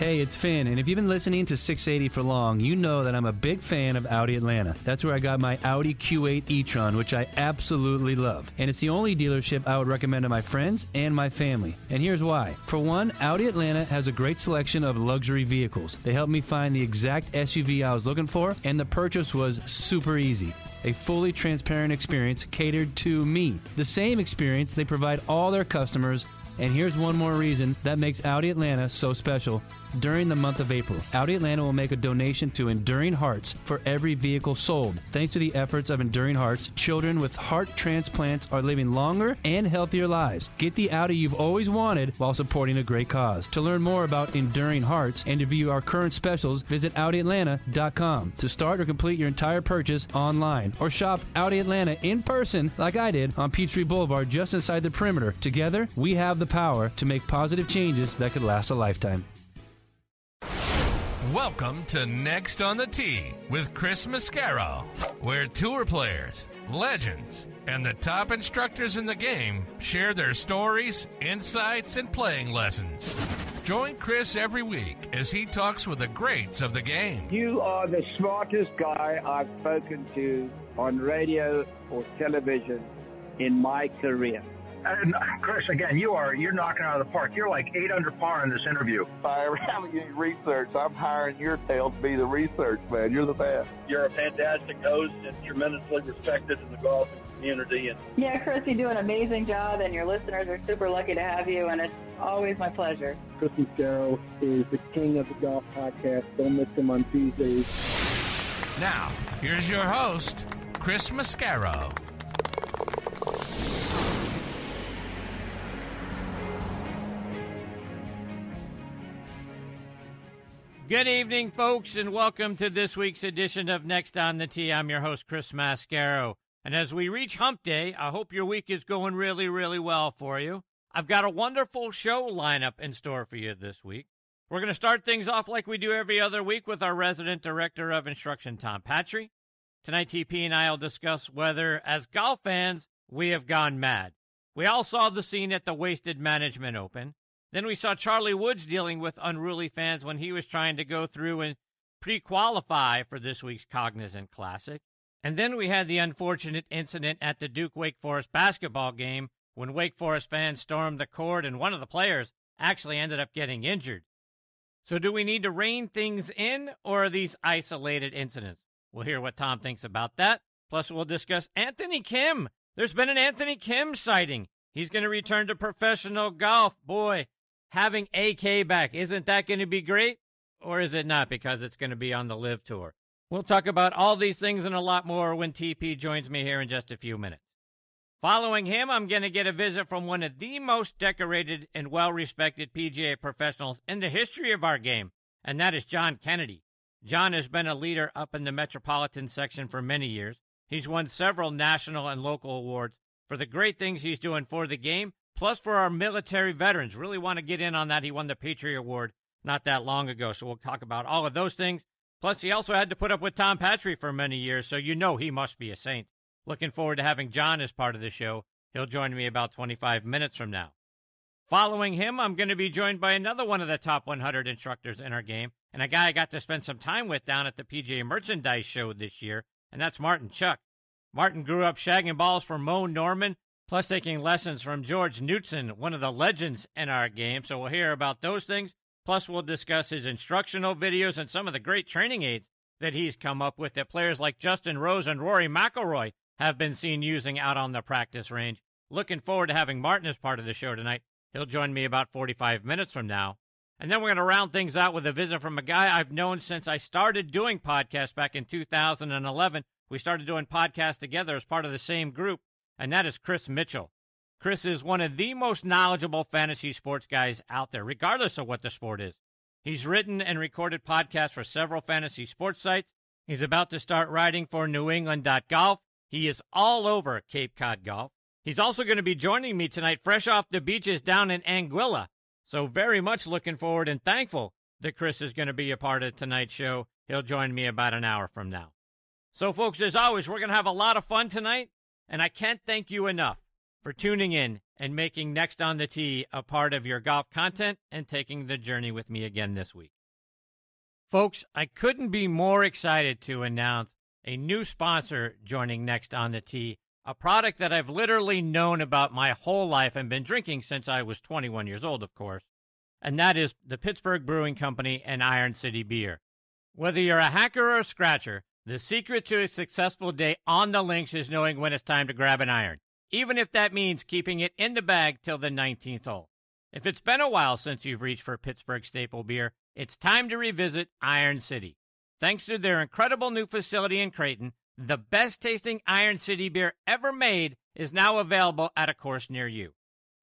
Hey, it's Finn, and if you've been listening to 680 for long, you know that I'm a big fan of Audi Atlanta. That's where I got my Audi Q8 e-tron, which I absolutely love. And it's the only dealership I would recommend to my friends and my family. And here's why. For one, Audi Atlanta has a great selection of luxury vehicles. They helped me find the exact SUV I was looking for, and the purchase was super easy. A fully transparent experience catered to me. The same experience they provide all their customers. And here's one more reason that makes Audi Atlanta so special. During the month of April, Audi Atlanta will make a donation to Enduring Hearts for every vehicle sold. Thanks to the efforts of Enduring Hearts, children with heart transplants are living longer and healthier lives. Get the Audi you've always wanted while supporting a great cause. To learn more about Enduring Hearts and to view our current specials, visit AudiAtlanta.com. To start or complete your entire purchase online, or shop Audi Atlanta in person like I did on Peachtree Boulevard just inside the perimeter. Together, we have the power to make positive changes that could last a lifetime. Welcome to Next on the Tee with Chris Mascaro, where tour players, legends, and the top instructors in the game share their stories, insights, and playing lessons. Join Chris every week as he talks with the greats of the game. You are the smartest guy I've spoken to on radio or television in my career. And Chris, again, you're knocking out of the park. You're like 8 under par in this interview. I am doing research. I'm hiring your tail to be the research man. You're the best. You're a fantastic host and tremendously respected in the golfing community. And yeah, Chris, you do an amazing job, and your listeners are super lucky to have you, and it's always my pleasure. Chris Mitchell is the king of the golf podcast. Don't miss him on Tuesdays. Now, here's your host, Chris Mascaro. Good evening, folks, and welcome to this week's edition of Next on the Tee. I'm your host, Chris Mascaro. And as we reach hump day, I hope your week is going really, really well for you. I've got a wonderful show lineup in store for you this week. We're going to start things off like we do every other week with our resident director of instruction, Tom Patri. Tonight, TP and I will discuss whether, as golf fans, we have gone mad. We all saw the scene at the Wasted Management Open. Then we saw Charlie Woods dealing with unruly fans when he was trying to go through and pre-qualify for this week's Cognizant Classic. And then we had the unfortunate incident at the Duke Wake Forest basketball game when Wake Forest fans stormed the court and one of the players actually ended up getting injured. So do we need to rein things in, or are these isolated incidents? We'll hear what Tom thinks about that. Plus, we'll discuss Anthony Kim. There's been an Anthony Kim sighting. He's going to return to professional golf. Boy, having AK back, isn't that going to be great? Or is it not, because it's going to be on the LIV Tour? We'll talk about all these things and a lot more when TP joins me here in just a few minutes. Following him, I'm going to get a visit from one of the most decorated and well-respected PGA professionals in the history of our game, and that is John Kennedy. John has been a leader up in the Metropolitan section for many years. He's won several national and local awards for the great things he's doing for the game, plus for our military veterans. Really want to get in on that. He won the Patriot Award not that long ago, so we'll talk about all of those things. Plus, he also had to put up with Tom Patri for many years, so you know he must be a saint. Looking forward to having John as part of the show. He'll join me about 25 minutes from now. Following him, I'm going to be joined by another one of the top 100 instructors in our game, and a guy I got to spend some time with down at the PGA Merchandise Show this year, and that's Martin Chuck. Martin grew up shagging balls for Mo Norman, plus taking lessons from George Knutson, one of the legends in our game. So we'll hear about those things. Plus, we'll discuss his instructional videos and some of the great training aids that he's come up with that players like Justin Rose and Rory McIlroy have been seen using out on the practice range. Looking forward to having Martin as part of the show tonight. He'll join me about 45 minutes from now. And then we're going to round things out with a visit from a guy I've known since I started doing podcasts back in 2011. We started doing podcasts together as part of the same group, and that is Chris Mitchell. Chris is one of the most knowledgeable fantasy sports guys out there, regardless of what the sport is. He's written and recorded podcasts for several fantasy sports sites. He's about to start writing for NewEngland.golf. He is all over Cape Cod Golf. He's also going to be joining me tonight, fresh off the beaches down in Anguilla. So very much looking forward and thankful that Chris is going to be a part of tonight's show. He'll join me about an hour from now. So, folks, as always, we're going to have a lot of fun tonight. And I can't thank you enough for tuning in and making Next on the Tee a part of your golf content and taking the journey with me again this week. Folks, I couldn't be more excited to announce a new sponsor joining Next on the Tee, a product that I've literally known about my whole life and been drinking since I was 21 years old, of course, and that is the Pittsburgh Brewing Company and Iron City Beer. Whether you're a hacker or a scratcher, the secret to a successful day on the links is knowing when it's time to grab an iron, even if that means keeping it in the bag till the 19th hole. If it's been a while since you've reached for Pittsburgh staple beer, it's time to revisit Iron City. Thanks to their incredible new facility in Creighton, the best-tasting Iron City beer ever made is now available at a course near you.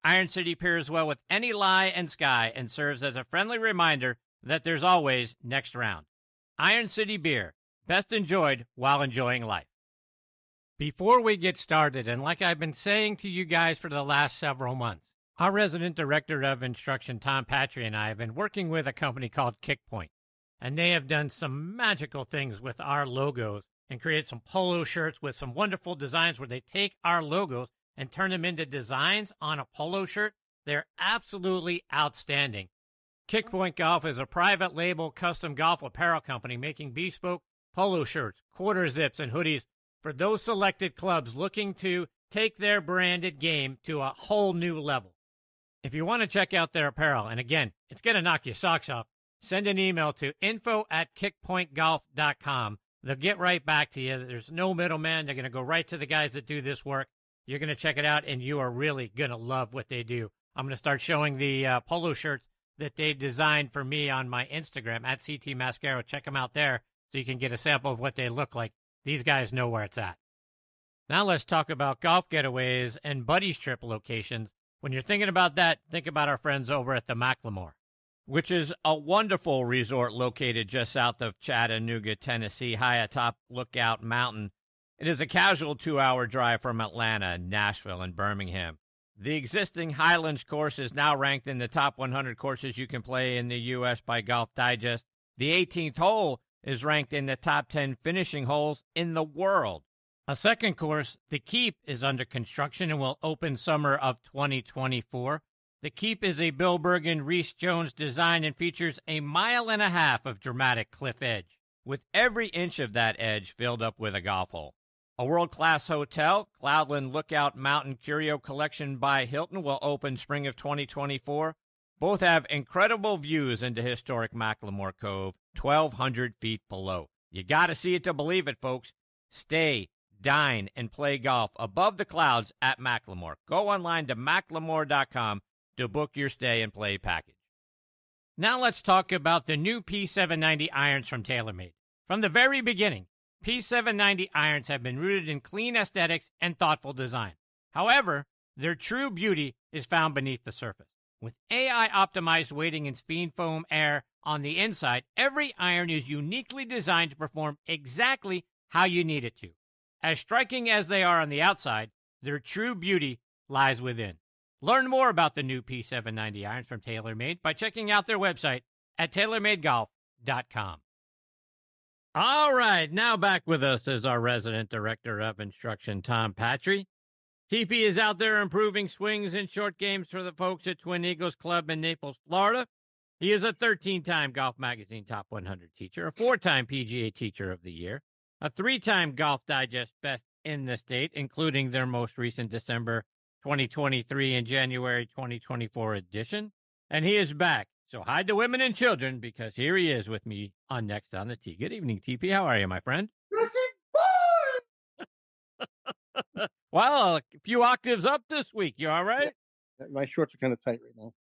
Iron City pairs well with any lie and sky and serves as a friendly reminder that there's always next round. Iron City beer, best enjoyed while enjoying life. Before we get started, and like I've been saying to you guys for the last several months, our resident director of instruction, Tom Patri, and I have been working with a company called Kickpoint, and they have done some magical things with our logos and create some polo shirts with some wonderful designs where they take our logos and turn them into designs on a polo shirt. They're absolutely outstanding. Kickpoint Golf is a private label custom golf apparel company making bespoke polo shirts, quarter zips, and hoodies for those selected clubs looking to take their branded game to a whole new level. If you want to check out their apparel, and again, it's going to knock your socks off, send an email to info@kickpointgolf.com. They'll get right back to you. There's no middleman. They're going to go right to the guys that do this work. You're going to check it out, and you are really going to love what they do. I'm going to start showing the polo shirts that they designed for me on my Instagram, @CTMascaro. Check them out there so you can get a sample of what they look like. These guys know where it's at. Now let's talk about golf getaways and buddies trip locations. When you're thinking about that, think about our friends over at the Macklemore, which is a wonderful resort located just south of Chattanooga, Tennessee, high atop Lookout Mountain. It is a casual 2-hour drive from Atlanta, Nashville, and Birmingham. The existing Highlands course is now ranked in the top 100 courses you can play in the U.S. by Golf Digest. The 18th hole is ranked in the top 10 finishing holes in the world. A second course, The Keep, is under construction and will open summer of 2024. The Keep is a Bill Bergen, Reese Jones design and features a 1.5 miles of dramatic cliff edge, with every inch of that edge filled up with a golf hole. A world-class hotel, Cloudland Lookout Mountain Curio Collection by Hilton, will open spring of 2024. Both have incredible views into historic Macklemore Cove, 1,200 feet below. You gotta see it to believe it, folks. Stay, dine, and play golf above the clouds at Macklemore. Go online to macklemore.com to book your stay and play package. Now let's talk about the new P790 irons from TaylorMade. From the very beginning, P790 irons have been rooted in clean aesthetics and thoughtful design. However, their true beauty is found beneath the surface. With AI-optimized weighting and speed foam air on the inside, every iron is uniquely designed to perform exactly how you need it to. As striking as they are on the outside, their true beauty lies within. Learn more about the new P790 irons from TaylorMade by checking out their website at TaylorMadeGolf.com. All right, now back with us is our resident director of instruction, Tom Patri. TP is out there improving swings and short games for the folks at Twin Eagles Club in Naples, Florida. He is a 13-time Golf Magazine Top 100 teacher, a 4-time PGA Teacher of the Year, a 3-time Golf Digest Best in the state, including their most recent December 2023 and January 2024 edition. And he is back. So hide the women and children, because here he is with me on Next on the Tee. Good evening, TP. How are you, my friend? Well, a few octaves up this week. You all right? Yeah. My shorts are kind of tight right now.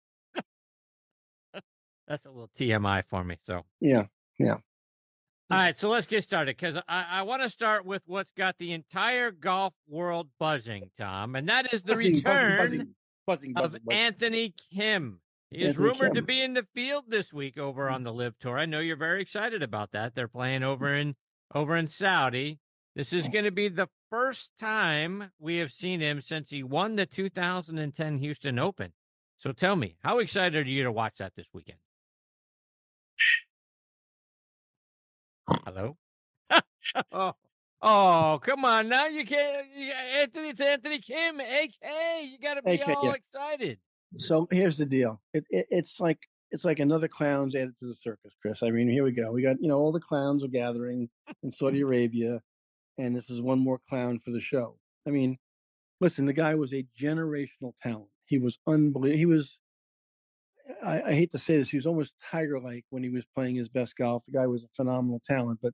That's a little TMI for me. So yeah. All right, so let's get started, because I want to start with what's got the entire golf world buzzing, Tom, and that is the return of Anthony Kim. He is rumored to be in the field this week over on the LIV Tour. I know you're very excited about that. They're playing over in Saudi. This is going to be the first time we have seen him since he won the 2010 Houston Open. So tell me, how excited are you to watch that this weekend? Hello? oh, Oh, come on now. You can't. Anthony, it's Anthony Kim, a.k.a. You got to be AK, all excited. So here's the deal. It's like another clown's added to the circus, Chris. I mean, here we go. We got, you know, all the clowns are gathering in Saudi Arabia, and this is one more clown for the show. I mean, listen, the guy was a generational talent. He was unbelievable. He was, I hate to say this, he was almost tiger-like when he was playing his best golf. The guy was a phenomenal talent, but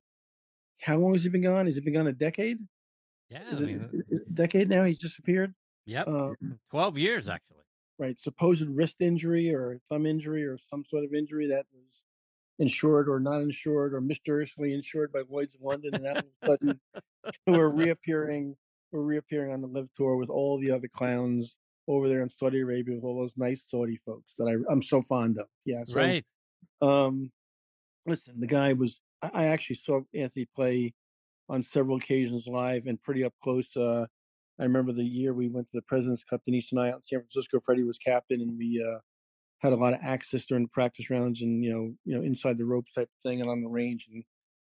how long has he been gone? Has he been gone a decade? Yeah. A decade now? He's disappeared? Yep. 12 years, actually. Right. Supposed wrist injury or thumb injury or some sort of injury that was insured or not insured or mysteriously insured by Lloyd's of London. And all of a sudden, we're reappearing on the LIV Tour with all the other clowns over there in Saudi Arabia with all those nice Saudi folks that I'm so fond of. Yeah. So, right. Listen, the guy was, I actually saw Anthony play on several occasions live and pretty up close. I remember the year we went to the President's Cup, Denise and I out in San Francisco. Freddie was captain, and we had a lot of access during the practice rounds and, you know, inside the ropes type thing and on the range. And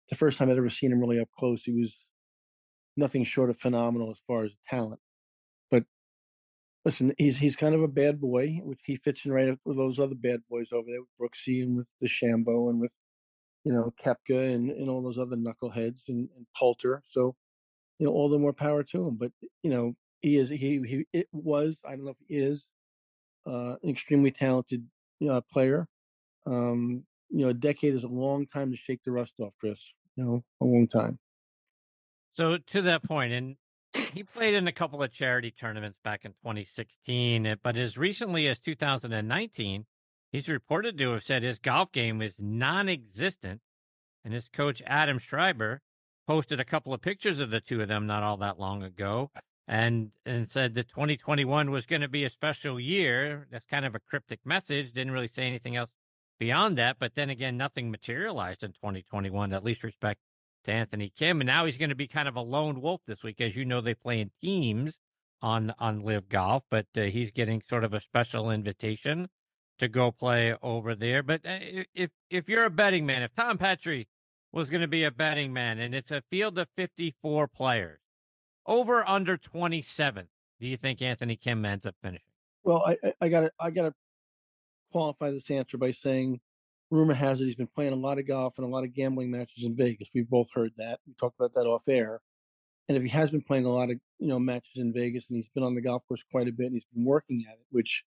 the first time I'd ever seen him really up close, he was nothing short of phenomenal as far as talent. But listen, he's kind of a bad boy, which he fits in right up with those other bad boys over there with Brooksy and with DeChambeau and with, you know, Koepka and all those other knuckleheads and Poulter. So, you know, all the more power to him. But, you know, he is an extremely talented player. You know, a decade is a long time to shake the rust off, Chris. You know, a long time. So to that point, and he played in a couple of charity tournaments back in 2016, but as recently as 2019, he's reported to have said his golf game is non-existent, and his coach, Adam Schreiber, posted a couple of pictures of the two of them not all that long ago and said that 2021 was going to be a special year. That's kind of a cryptic message. Didn't really say anything else beyond that, but then again, nothing materialized in 2021, at least respect to Anthony Kim. And now he's going to be kind of a lone wolf this week. As you know, they play in teams on LIV Golf, but he's getting sort of a special invitation to go play over there. But if you're a betting man, if Tom Patri was going to be a betting man, and it's a field of 54 players, over under 27, do you think Anthony Kim ends up finishing? Well, I gotta qualify this answer by saying, rumor has it he's been playing a lot of golf and a lot of gambling matches in Vegas. We've both heard that. We talked about that off air. And if he has been playing a lot of matches in Vegas, and he's been on the golf course quite a bit, and he's been working at it, which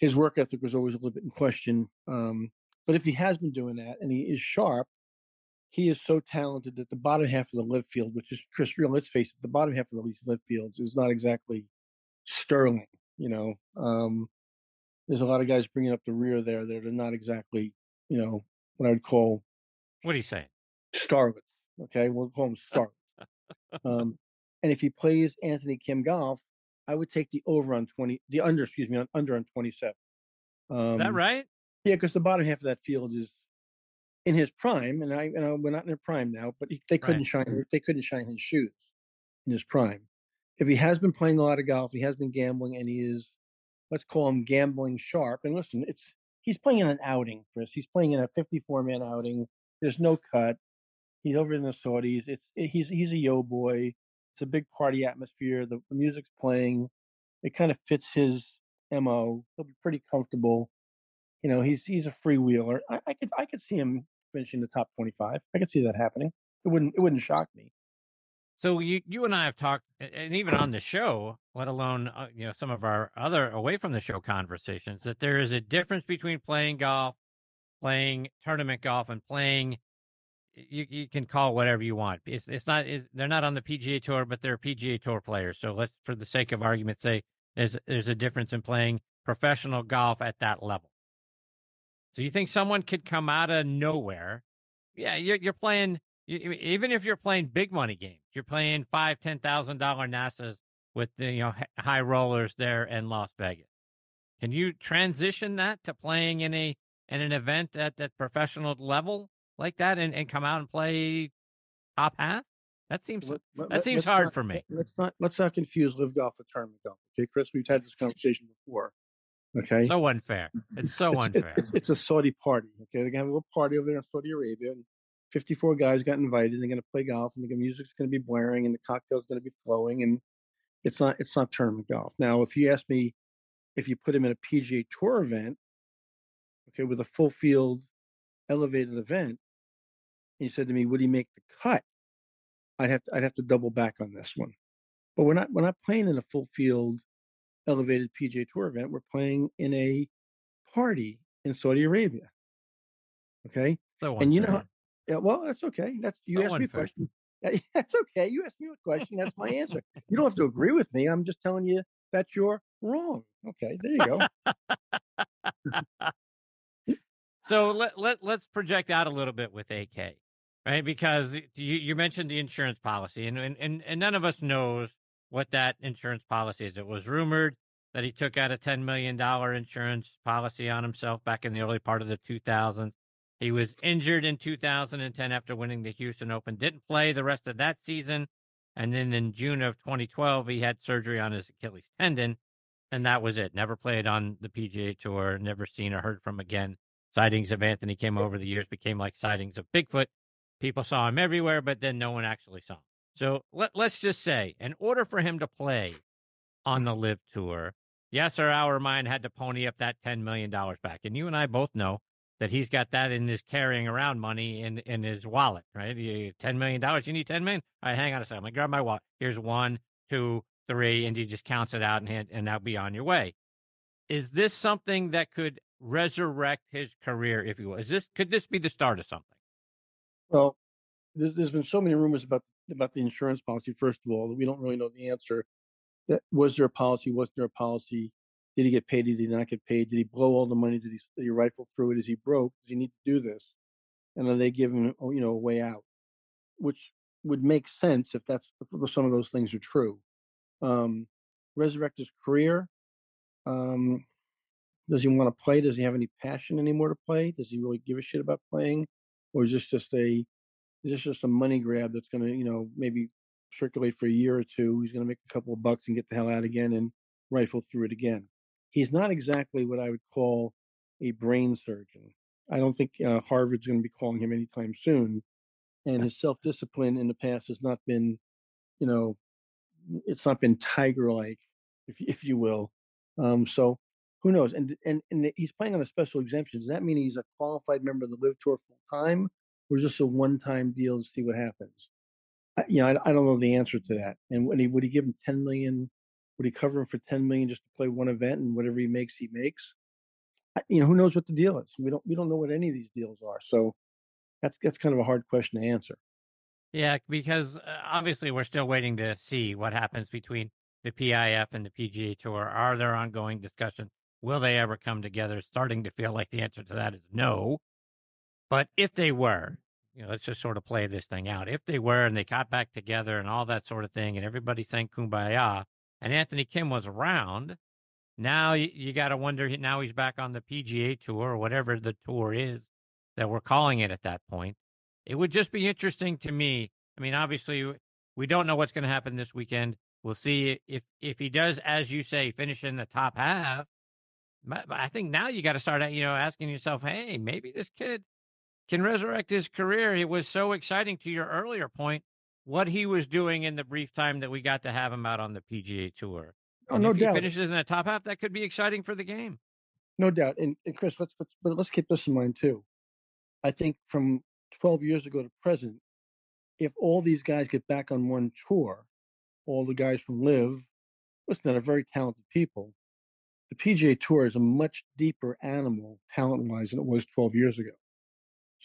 his work ethic was always a little bit in question. But if he has been doing that and he is sharp, he is so talented that the bottom half of the LIV field, which is, Chris, real, let's face it, the bottom half of the LIV fields is not exactly sterling. You know, there's a lot of guys bringing up the rear there that are not exactly, you know, what I would call. What are you saying? Starlets. Okay, we'll call them starlets. And if he plays Anthony Kim golf, I would take the under on 27. Is that right? Yeah, because the bottom half of that field is in his prime, and we're not in their prime now, but they couldn't shine his shoes in his prime. If he has been playing a lot of golf, he has been gambling, and he is, let's call him gambling sharp. And listen, he's playing in an outing, Chris. He's playing in a 54-man outing. There's no cut. He's over in the Saudis. He's a yo boy. It's a big party atmosphere. The music's playing. It kind of fits his MO. He'll be pretty comfortable. You know, he's a freewheeler. I could see him finishing the top 25. I could see that happening. It wouldn't shock me. So you and I have talked, and even on the show, let alone some of our other away from the show conversations, that there is a difference between playing golf, playing tournament golf, and playing. You can call it whatever you want. They're not on the PGA Tour, but they're PGA Tour players. So let's, for the sake of argument, say there's a difference in playing professional golf at that level. So you think someone could come out of nowhere? Yeah, you're playing, even if you're playing big money games, you're playing $5,000-$10,000 NASAs with the high rollers there in Las Vegas. Can you transition that to playing in an event at that professional level like that and come out and play top half? That seems hard for me. Let's not confuse LIV golf with tournament golf. Okay, Chris, we've had this conversation before. Okay, so unfair. It's unfair. It's a Saudi party. Okay, they're gonna have a little party over there in Saudi Arabia, and 54 guys got invited, and they're going to play golf, and the music's going to be blaring, and the cocktail's going to be flowing, and it's not tournament golf. Now, if you ask me, if you put them in a PGA Tour event, okay, with a full field elevated event, and you said to me, would he make the cut? I'd have to double back on this one. But we're not playing in a full field elevated PGA Tour event. We're playing in a party in Saudi Arabia. Okay. So and you know, yeah, well, that's okay. That's you so asked unfair. Me a question. That's okay. You asked me a question. That's my answer. You don't have to agree with me. I'm just telling you that you're wrong. Okay. There you go. So let's project out a little bit with AK, right? Because you mentioned the insurance policy, and none of us knows what that insurance policy is. It was rumored that he took out a $10 million insurance policy on himself back in the early part of the 2000s. He was injured in 2010 after winning the Houston Open, didn't play the rest of that season. And then in June of 2012, he had surgery on his Achilles tendon, and that was it. Never played on the PGA Tour, never seen or heard from again. Sightings of Anthony Kim over the years became like sightings of Bigfoot. People saw him everywhere, but then no one actually saw him. So let's just say, in order for him to play on the LIV Tour, yes, our mind had to pony up that $10 million back. And you and I both know that he's got that in his carrying around money in his wallet, right? $10 million. You need $10 million? All right, hang on a second. I'm going to grab my wallet. Here's 1, 2, 3, and he just counts it out and that'll be on your way. Is this something that could resurrect his career, if you will? Could this be the start of something? Well, there's been so many rumors about the insurance policy, first of all, that we don't really know the answer. Was there a policy? Wasn't there a policy? Did he get paid? Did he not get paid? Did he blow all the money? Did he rifle through it? Is he broke? Does he need to do this? And then they give him, a way out, which would make sense if some of those things are true. Resurrect his career. Does he want to play? Does he have any passion anymore to play? Does he really give a shit about playing? Or is this just a money grab that's going to, maybe circulate for a year or two? He's going to make a couple of bucks and get the hell out again and rifle through it again. He's not exactly what I would call a brain surgeon. I don't think Harvard's going to be calling him anytime soon. And his self-discipline in the past has not been, it's not been tiger-like, if you will. So who knows? And he's playing on a special exemption. Does that mean he's a qualified member of the LIV Tour full-time, or just a one-time deal to see what happens? I don't know the answer to that. And would he give him $10 million? Would he cover him for $10 million just to play one event, and whatever he makes, he makes? Who knows what the deal is? We don't know what any of these deals are. So that's kind of a hard question to answer. Yeah, because obviously we're still waiting to see what happens between the PIF and the PGA Tour. Are there ongoing discussions? Will they ever come together? It's starting to feel like the answer to that is no. But if they were, let's just sort of play this thing out. If they were and they got back together and all that sort of thing, and everybody sang Kumbaya, and Anthony Kim was around, now you got to wonder, now he's back on the PGA Tour or whatever the tour is that we're calling it at that point. It would just be interesting to me. I mean, obviously, we don't know what's going to happen this weekend. We'll see if he does, as you say, finish in the top half. But I think now you got to start, asking yourself, hey, maybe this kid can resurrect his career. It was so exciting, to your earlier point, what he was doing in the brief time that we got to have him out on the PGA Tour. Oh, no doubt. If he finishes in the top half, that could be exciting for the game. No doubt. And Chris, let's keep this in mind too. I think from 12 years ago to present, if all these guys get back on one tour, all the guys from LIV, listen, they're very talented people. The PGA Tour is a much deeper animal, talent-wise, than it was 12 years ago.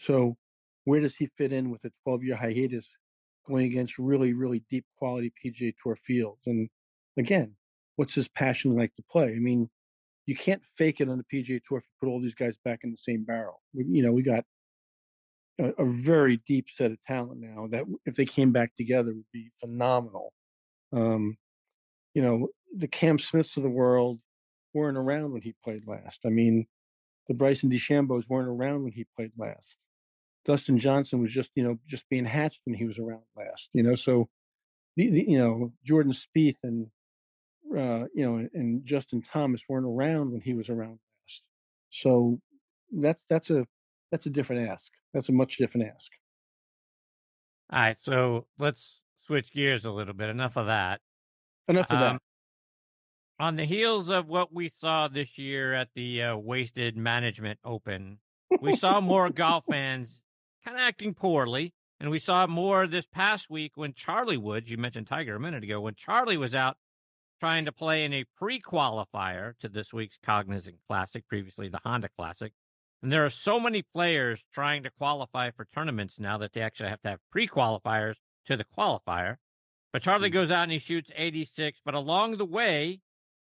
So where does he fit in with a 12-year hiatus going against really, really deep quality PGA Tour fields? And again, what's his passion like to play? I mean, you can't fake it on the PGA Tour if you put all these guys back in the same barrel. We got a very deep set of talent now that if they came back together would be phenomenal. The Cam Smiths of the world weren't around when he played last. I mean, the Bryson DeChambeaus weren't around when he played last. Dustin Johnson was just being hatched when he was around last. So Jordan Spieth and and Justin Thomas weren't around when he was around last. So that's a different ask. That's a much different ask. All right, so let's switch gears a little bit. Enough of that. On the heels of what we saw this year at the Wasted Management Open, we saw more golf fans kind of acting poorly. And we saw more this past week when Charlie Woods, you mentioned Tiger a minute ago, when Charlie was out trying to play in a pre-qualifier to this week's Cognizant Classic, previously the Honda Classic. And there are so many players trying to qualify for tournaments now that they actually have to have pre-qualifiers to the qualifier. But Charlie goes out and he shoots 86, but along the way,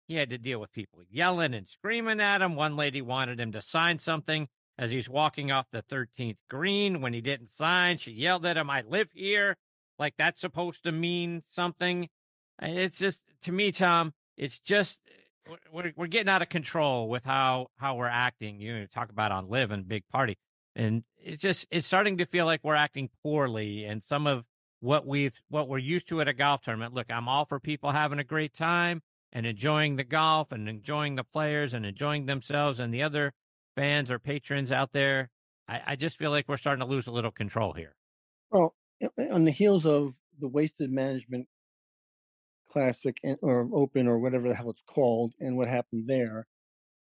he had to deal with people yelling and screaming at him. One lady wanted him to sign something. As he's walking off the 13th green, when he didn't sign, she yelled at him, "I live here." Like, that's supposed to mean something. It's just, to me, Tom, it's just, we're getting out of control with how we're acting. You know, talk about on LIV and Big Party. And it's just, it's starting to feel like we're acting poorly. And some of what we're used to at a golf tournament. Look, I'm all for people having a great time and enjoying the golf and enjoying the players and enjoying themselves and the other fans or patrons out there. I just feel like we're starting to lose a little control here. Well, on the heels of the Wasted Management Classic or Open or whatever the hell it's called and what happened there,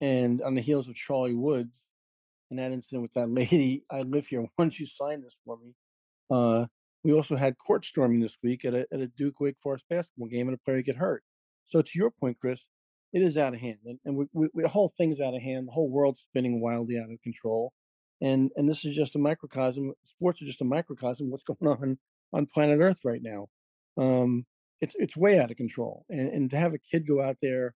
and on the heels of Charlie Woods and that incident with that lady, "I live here, why don't you sign this for me?" We also had court storming this week at a Duke Wake Forest basketball game and a player get hurt. So to your point, Chris, it is out of hand, and the whole thing's out of hand. The whole world's spinning wildly out of control, and this is just a microcosm. Sports are just a microcosm of what's going on planet Earth right now. It's way out of control, and to have a kid go out there,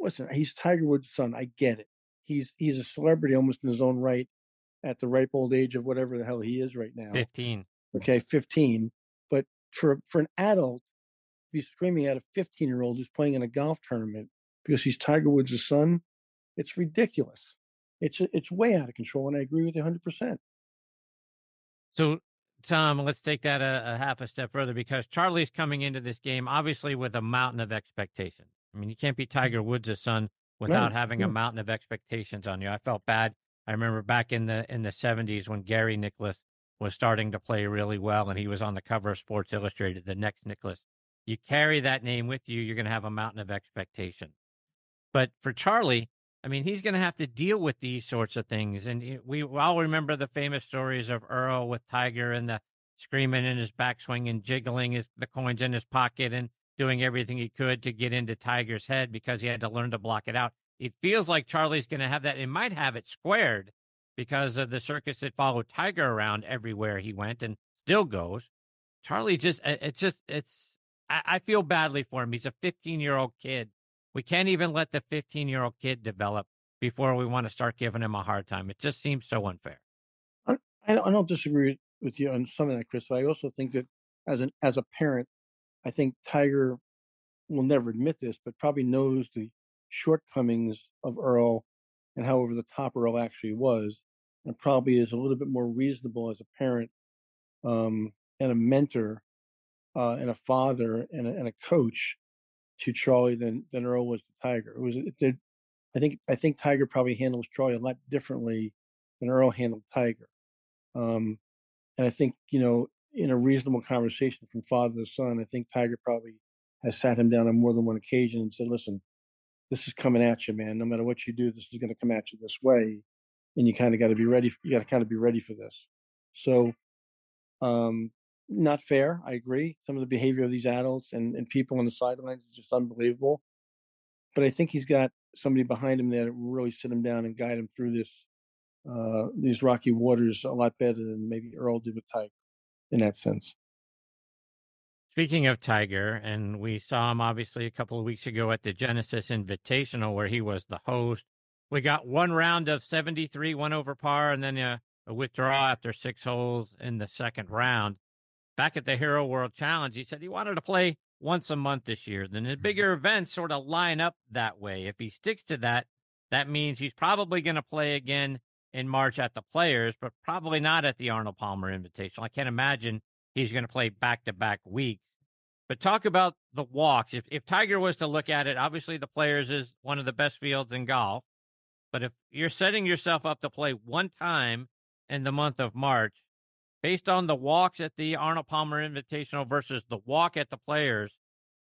listen, he's Tiger Woods' son. I get it. He's a celebrity almost in his own right, at the ripe old age of whatever the hell he is right now. 15. Okay, 15. But for an adult to be screaming at a 15-year-old who's playing in a golf tournament because he's Tiger Woods' son, it's ridiculous. It's way out of control, and I agree with you 100%. So, Tom, let's take that a half a step further, because Charlie's coming into this game, obviously, with a mountain of expectations. I mean, you can't be Tiger Woods' son without having a mountain of expectations on you. I felt bad. I remember back in the 70s when Gary Nicklaus was starting to play really well, and he was on the cover of Sports Illustrated, the next Nicklaus. You carry that name with you, you're going to have a mountain of expectation. But for Charlie, I mean, he's going to have to deal with these sorts of things. And we all remember the famous stories of Earl with Tiger and the screaming in his backswing and jiggling the coins in his pocket and doing everything he could to get into Tiger's head because he had to learn to block it out. It feels like Charlie's going to have that. It might have it squared because of the circus that followed Tiger around everywhere he went and still goes. Charlie I feel badly for him. He's a 15-year-old kid. We can't even let the 15-year-old kid develop before we want to start giving him a hard time. It just seems so unfair. I don't disagree with you on some of that, Chris, but I also think that as a parent, I think Tiger will never admit this, but probably knows the shortcomings of Earl and how over the top Earl actually was, and probably is a little bit more reasonable as a parent and a mentor and a father and a coach to Charlie than Earl was to Tiger. I think Tiger probably handles Charlie a lot differently than Earl handled Tiger. And I think, you know, in a reasonable conversation from father to son, I think Tiger probably has sat him down on more than one occasion and said, "Listen, this is coming at you, man. No matter what you do, this is going to come at you this way, and you kind of got to be ready. You got to kind of be ready for this." So, not fair. I agree. Some of the behavior of these adults and people on the sidelines is just unbelievable. But I think he's got somebody behind him there that will really sit him down and guide him through this these rocky waters a lot better than maybe Earl did with Tiger in that sense. Speaking of Tiger, and we saw him obviously a couple of weeks ago at the Genesis Invitational where he was the host. We got one round of 73, one over par, and then a withdrawal after six holes in the second round. Back at the Hero World Challenge, he said he wanted to play once a month this year. Then the bigger events sort of line up that way. If he sticks to that, that means he's probably going to play again in March at the Players, but probably not at the Arnold Palmer Invitational. I can't imagine he's going to play back-to-back weeks. But talk about the walks. If Tiger was to look at it, obviously the Players is one of the best fields in golf. But if you're setting yourself up to play one time in the month of March, based on the walks at the Arnold Palmer Invitational versus the walk at the Players,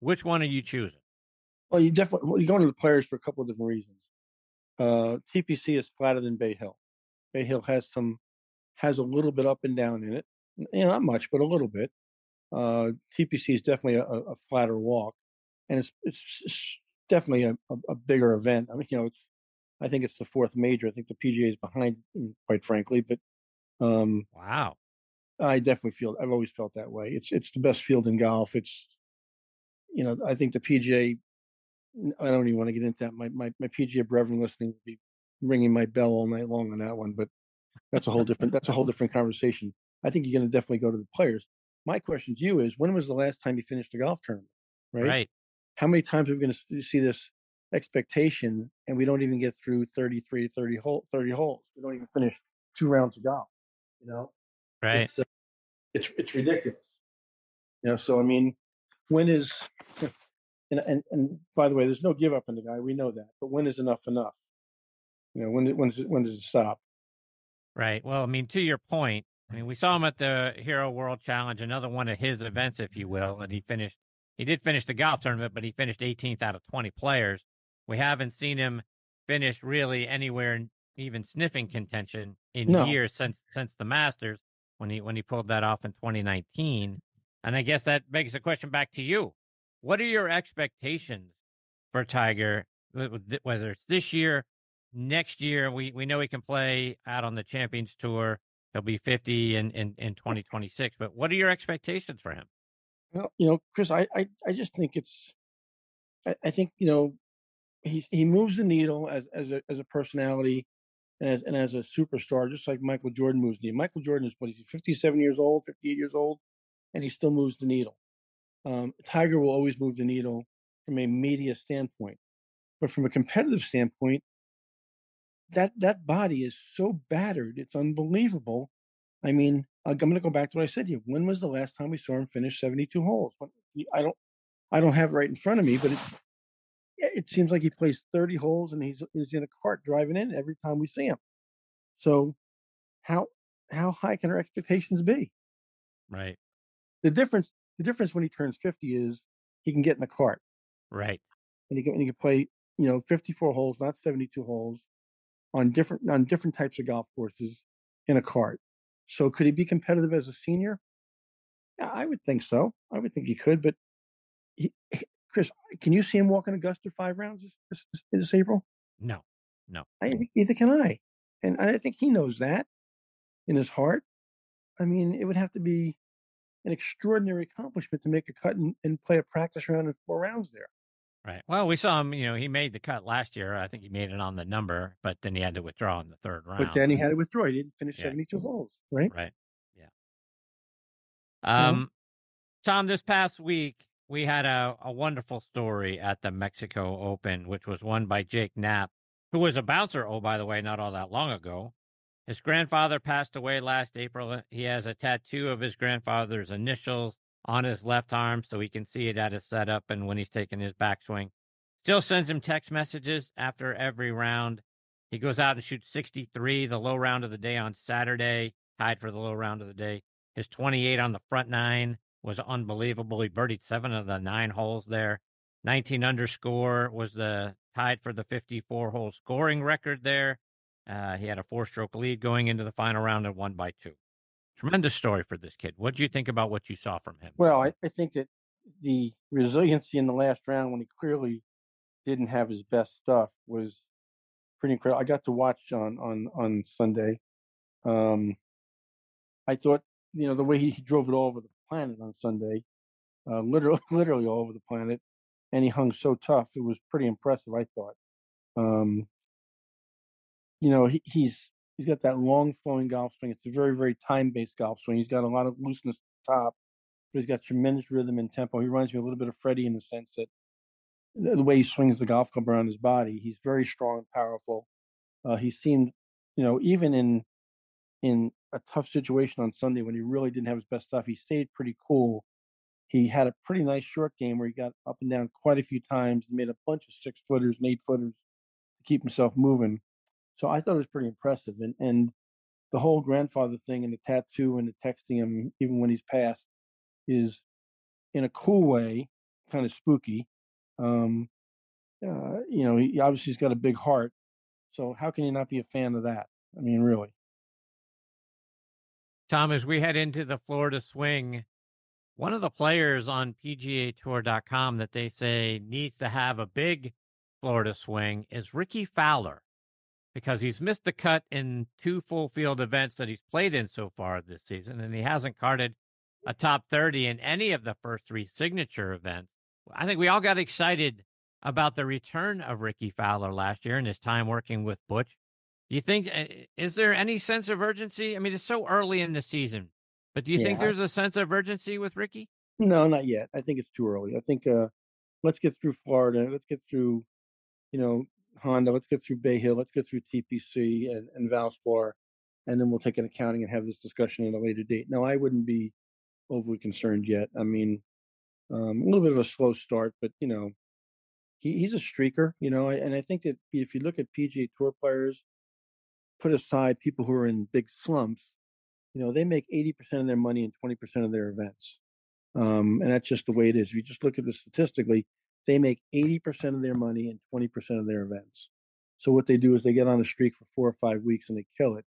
which one are you choosing? Well, you're going to the Players for a couple of different reasons. TPC is flatter than Bay Hill. Bay Hill has a little bit up and down in it. You know, not much, but a little bit. TPC is definitely a flatter walk, and it's definitely a bigger event. I mean, you know, I think it's the fourth major. I think the PGA is behind, quite frankly. But wow, I definitely I've always felt that way. It's the best field in golf. It's, you know, I think the PGA. I don't even want to get into that. My PGA brethren listening would be ringing my bell all night long on that one. But that's a whole different conversation. I think you're going to definitely go to the Players. My question to you is, when was the last time you finished a golf tournament? Right. How many times are we going to see this expectation, and we don't even get through 30 holes? We don't even finish two rounds of golf, you know? Right. It's ridiculous. You know, so, I mean, when is – and by the way, there's no give up in the guy. We know that. But when is enough? You know, when does it stop? Right. Well, I mean, to your point, I mean, we saw him at the Hero World Challenge, another one of his events, if you will, and he did finish the golf tournament, but he finished 18th out of 20 players. We haven't seen him finish really anywhere, even sniffing contention in years since the Masters when he pulled that off in 2019. And I guess that begs the question back to you: what are your expectations for Tiger? Whether it's this year, next year, we know he can play out on the Champions Tour. He'll be 50 in 2026. But what are your expectations for him? Well, you know, Chris, I just think I think, you know, he moves the needle as a personality and as a superstar, just like Michael Jordan moves the needle. Michael Jordan is 57 years old, 58 years old, and he still moves the needle. Tiger will always move the needle from a media standpoint. But from a competitive standpoint, that body is so battered, it's unbelievable. I mean, I'm going to go back to what I said to you. When was the last time we saw him finish 72 holes? I don't have it right in front of me, but it seems like he plays 30 holes and he's in a cart driving in every time we see him. So, how high can our expectations be? Right. The difference when he turns 50 is he can get in the cart. Right. And he can play, you know, 54 holes, not 72 holes. On different types of golf courses in a cart. So could he be competitive as a senior? Yeah, I would think so. I would think he could. But Chris, can you see him walking Augusta 5 rounds this April? No. Neither can I. And I think he knows that in his heart. I mean, it would have to be an extraordinary accomplishment to make a cut and play a practice round in 4 rounds there. Right. Well, we saw him, you know, he made the cut last year. I think he made it on the number, but then he had to withdraw in the third round. But then he had to withdraw. He didn't finish 72 holes, right? Right. Yeah. Tom, this past week, we had a wonderful story at the Mexico Open, which was won by Jake Knapp, who was a bouncer, oh, by the way, not all that long ago. His grandfather passed away last April. He has a tattoo of his grandfather's initials on his left arm, so he can see it at his setup and when he's taking his backswing. Still sends him text messages after every round. He goes out and shoots 63, the low round of the day on Saturday, tied for the low round of the day. His 28 on the front 9 was unbelievable. He birdied 7 of the 9 holes there. 19 underscore was tied for the 54-hole scoring record there. He had a 4-stroke lead going into the final round and won by 2. Tremendous story for this kid. What do you think about what you saw from him? Well, I think that the resiliency in the last round, when he clearly didn't have his best stuff, was pretty incredible. I got to watch on Sunday. I thought, you know, the way he drove it all over the planet on Sunday, literally all over the planet, and he hung so tough. It was pretty impressive, I thought. You know, he's got that long flowing golf swing. It's a very, very time-based golf swing. He's got a lot of looseness at the top, but he's got tremendous rhythm and tempo. He reminds me a little bit of Freddie in the sense that the way he swings the golf club around his body, he's very strong and powerful. He seemed, you know, even in a tough situation on Sunday when he really didn't have his best stuff, he stayed pretty cool. He had a pretty nice short game where he got up and down quite a few times and made a bunch of 6-footers and 8-footers to keep himself moving. So I thought it was pretty impressive. And the whole grandfather thing and the tattoo and the texting him even when he's passed is, in a cool way, kind of spooky. You know, he obviously has got a big heart. So how can you not be a fan of that? I mean, really. Tom, as we head into the Florida swing, one of the players on PGAtour.com that they say needs to have a big Florida swing is Ricky Fowler, because he's missed the cut in two full field events that he's played in so far this season, and he hasn't carded a top 30 in any of the first three signature events. I think we all got excited about the return of Ricky Fowler last year and his time working with Butch. Do you think, is there any sense of urgency? I mean, it's so early in the season, but do you think there's a sense of urgency with Ricky? No, not yet. I think it's too early. I think let's get through Florida. Let's get through, you know, Honda. Let's get through Bay Hill. Let's get through TPC and Valspar, and then we'll take an accounting and have this discussion at a later date. No, I wouldn't be overly concerned yet. I mean, a little bit of a slow start, but, you know, he's a streaker, you know, and I think that if you look at PGA Tour players, put aside people who are in big slumps, you know, they make 80% of their money and 20% of their events. And that's just the way it is. If you just look at this statistically, they make 80% of their money and 20% of their events. So what they do is they get on a streak for 4 or 5 weeks and they kill it.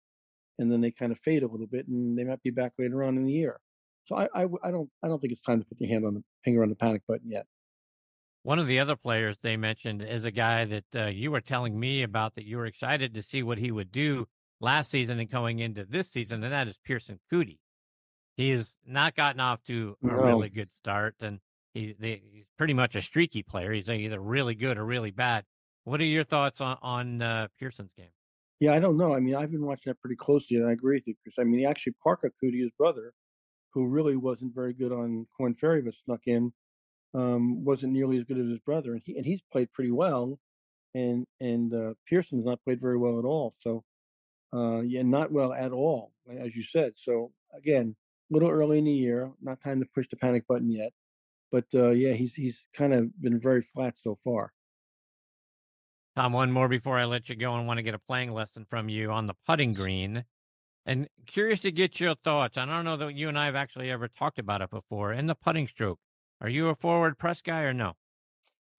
And then they kind of fade a little bit and they might be back later on in the year. So I don't think it's time to put your hand on the finger on the panic button yet. One of the other players they mentioned is a guy that you were telling me about that you were excited to see what he would do last season and going into this season, and that is Pierson Coody. He has not gotten off to a really good start, and he's pretty much a streaky player. He's either really good or really bad. What are your thoughts on Pierson's game? Yeah, I don't know. I mean, I've been watching that pretty closely, and I agree with you, Chris. I mean, actually, Parker Coody, his brother, who really wasn't very good on Corn Ferry but snuck in, wasn't nearly as good as his brother, and he's played pretty well, and Pierson's not played very well at all. So, not well at all, as you said. So again, a little early in the year, not time to push the panic button yet. But he's kind of been very flat so far. Tom, one more before I let you go, and want to get a playing lesson from you on the putting green. And curious to get your thoughts. I don't know that you and I have actually ever talked about it before. And the putting stroke. Are you a forward press guy or no?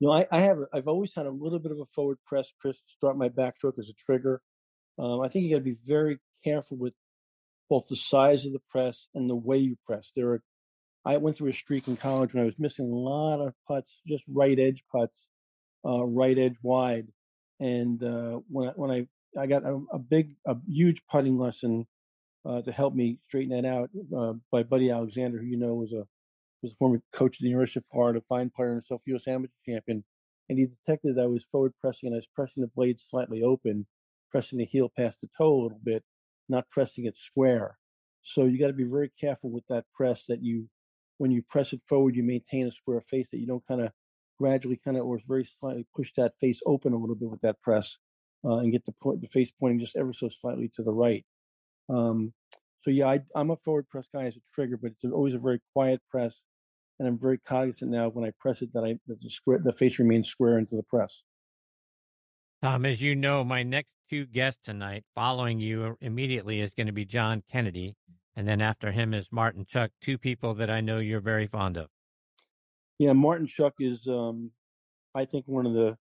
No, I have. I've always had a little bit of a forward press, Chris, to start my backstroke as a trigger. I think you got to be very careful with both the size of the press and the way you press. I went through a streak in college when I was missing a lot of putts, just right edge putts, right edge wide. And when I got a huge putting lesson to help me straighten that out by Buddy Alexander, who you know was a former coach at the University of Florida, fine player and himself, U.S. amateur champion, and he detected that I was forward pressing, and I was pressing the blade slightly open, pressing the heel past the toe a little bit, not pressing it square. So you got to be very careful with that press, that you, when you press it forward, you maintain a square face, that you don't kind of gradually or very slightly push that face open a little bit with that press and get the face pointing just ever so slightly to the right. So yeah, I'm a forward press guy as a trigger, but it's always a very quiet press. And I'm very cognizant now when I press it that the face remains square into the press. Tom, as you know, my next two guests tonight following you immediately is going to be John Kennedy. And then after him is Martin Chuck, two people that I know you're very fond of. Yeah, Martin Chuck is, I think, one of the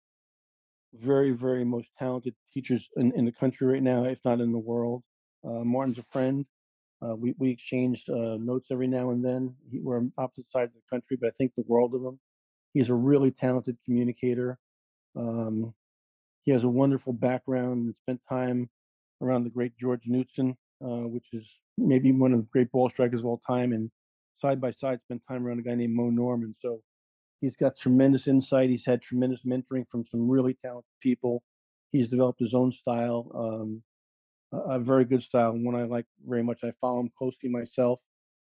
very, very most talented teachers in the country right now, if not in the world. Martin's a friend. We exchanged notes every now and then. We're on opposite sides of the country, but I think the world of him. He's a really talented communicator. He has a wonderful background and spent time around the great George Knudsen, which is maybe one of the great ball strikers of all time, and side by side spent time around a guy named Mo Norman. So he's got tremendous insight. He's had tremendous mentoring from some really talented people. He's developed his own style. A very good style, one I like very much. I follow him closely myself,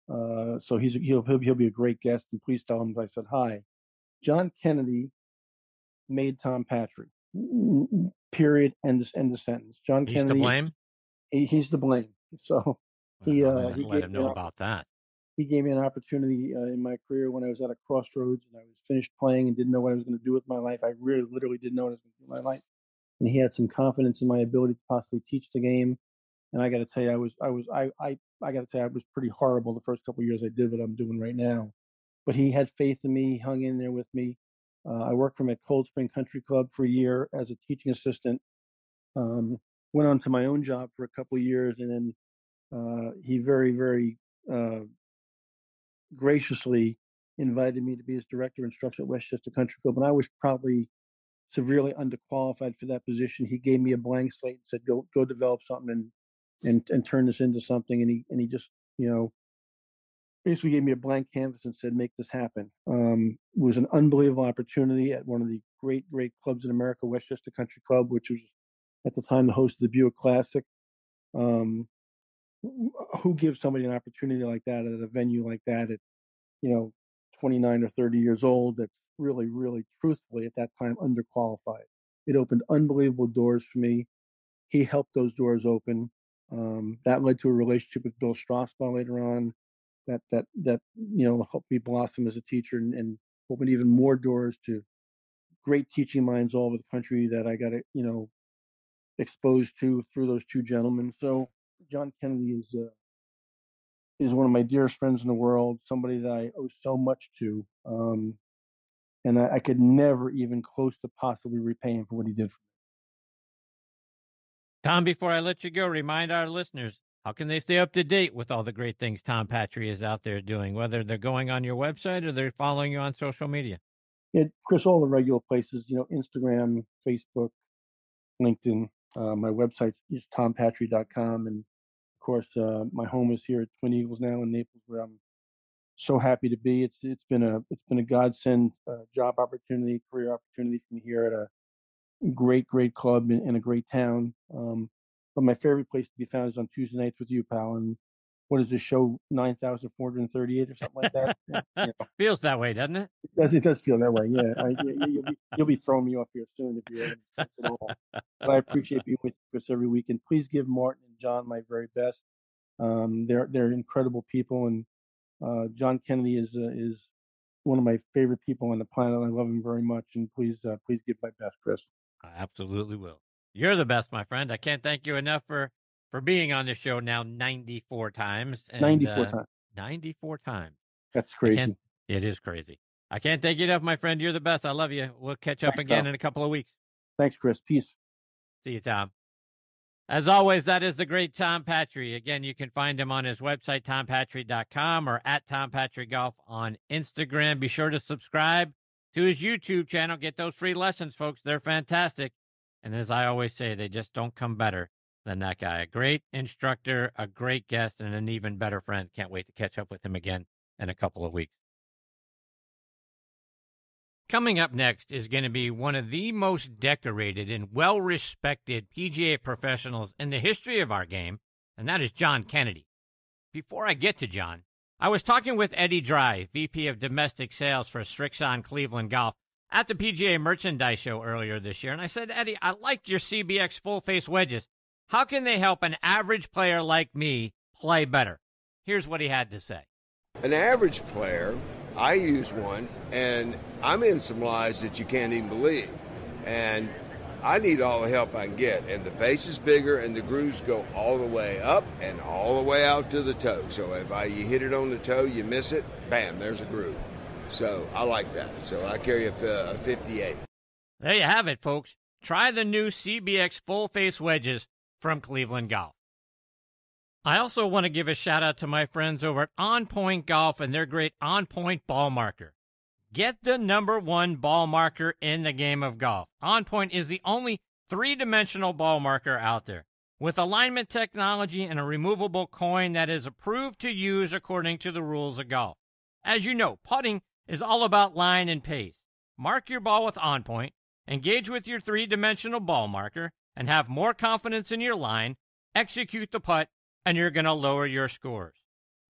so he'll be a great guest. And please tell him that I said hi. John Kennedy made Tom Patri. Period. End of sentence. John Kennedy. He's to blame. He's to blame. So he let him know about that. He gave me an opportunity in my career when I was at a crossroads and I was finished playing and didn't know what I was going to do with my life. I really, literally didn't know what I was going to do with my life. And he had some confidence in my ability to possibly teach the game And I got to tell you, I was pretty horrible the first couple of years I did what I'm doing right now. But he had faith in me. He hung in there with me. I worked for him at Cold Spring Country Club for a year as a teaching assistant. Went on to my own job for a couple of years, and then he very, very graciously invited me to be his director of instruction at Westchester Country Club. And I was probably severely underqualified for that position. He gave me a blank slate and said, "Go develop something and turn this into something." And he just, you know, basically gave me a blank canvas and said, "Make this happen." It was an unbelievable opportunity at one of the great, great clubs in America, Westchester Country Club, which was at the time the host of the Buick Classic. Who gives somebody an opportunity like that at a venue like that at, you know, 29 or 30 years old? That's really, really truthfully at that time underqualified. It opened unbelievable doors for me. He helped those doors open. That led to a relationship with Bill Strassbaugh later on that you know, helped me blossom as a teacher and opened even more doors to great teaching minds all over the country that I got, you know, exposed to through those two gentlemen. So John Kennedy is one of my dearest friends in the world, somebody that I owe so much to. And I could never even close to possibly repay him for what he did for me. Tom, before I let you go, remind our listeners, how can they stay up to date with all the great things Tom Patri is out there doing, whether they're going on your website or they're following you on social media? Yeah, Chris, all the regular places, you know, Instagram, Facebook, LinkedIn. My website is tompatri.com. And of course, my home is here at Twin Eagles now in Naples, where I'm so happy to be. It's been a godsend job opportunity, career opportunity from here at a great club in a great town. But my favorite place to be found is on Tuesday nights with you, pal. And what is this show, 9,438 or something like that? You know. Feels that way, doesn't it? It does feel that way, yeah. You'll be throwing me off here soon if you're at all. But I appreciate being with you, Chris, every weekend. Please give Martin and John my very best. They're incredible people, and John Kennedy is one of my favorite people on the planet. I love him very much, and please give my best, Chris. I absolutely will. You're the best, my friend. I can't thank you enough for being on the show now 94 times. 94 times. That's crazy. It is crazy. I can't thank you enough, my friend. You're the best. I love you. We'll catch up again in a couple of weeks. Thanks, Chris. Peace. See you, Tom. As always, that is the great Tom Patri. Again, you can find him on his website, tompatri.com, or at Tom Patri Golf on Instagram. Be sure to subscribe to his YouTube channel. Get those free lessons, folks. They're fantastic. And as I always say, they just don't come better than that guy. A great instructor, a great guest, and an even better friend. Can't wait to catch up with him again in a couple of weeks. Coming up next is going to be one of the most decorated and well-respected PGA professionals in the history of our game, and that is John Kennedy. Before I get to John, I was talking with Eddie Dry, VP of Domestic Sales for Strixon Cleveland Golf, at the PGA Merchandise Show earlier this year, and I said, Eddie, I like your CBX full-face wedges. How can they help an average player like me play better? Here's what he had to say. An average player, I use one, and I'm in some lies that you can't even believe. And I need all the help I can get. And the face is bigger, and the grooves go all the way up and all the way out to the toe. So if you hit it on the toe, you miss it, bam, there's a groove. So I like that. So I carry a 58. There you have it, folks. Try the new CBX full-face wedges from Cleveland Golf. I also want to give a shout-out to my friends over at On Point Golf and their great On Point ball marker. Get the number one ball marker in the game of golf. On Point is the only three-dimensional ball marker out there, with alignment technology and a removable coin that is approved to use according to the rules of golf. As you know, putting is all about line and pace. Mark your ball with On Point, engage with your three-dimensional ball marker, and have more confidence in your line, execute the putt, and you're going to lower your scores.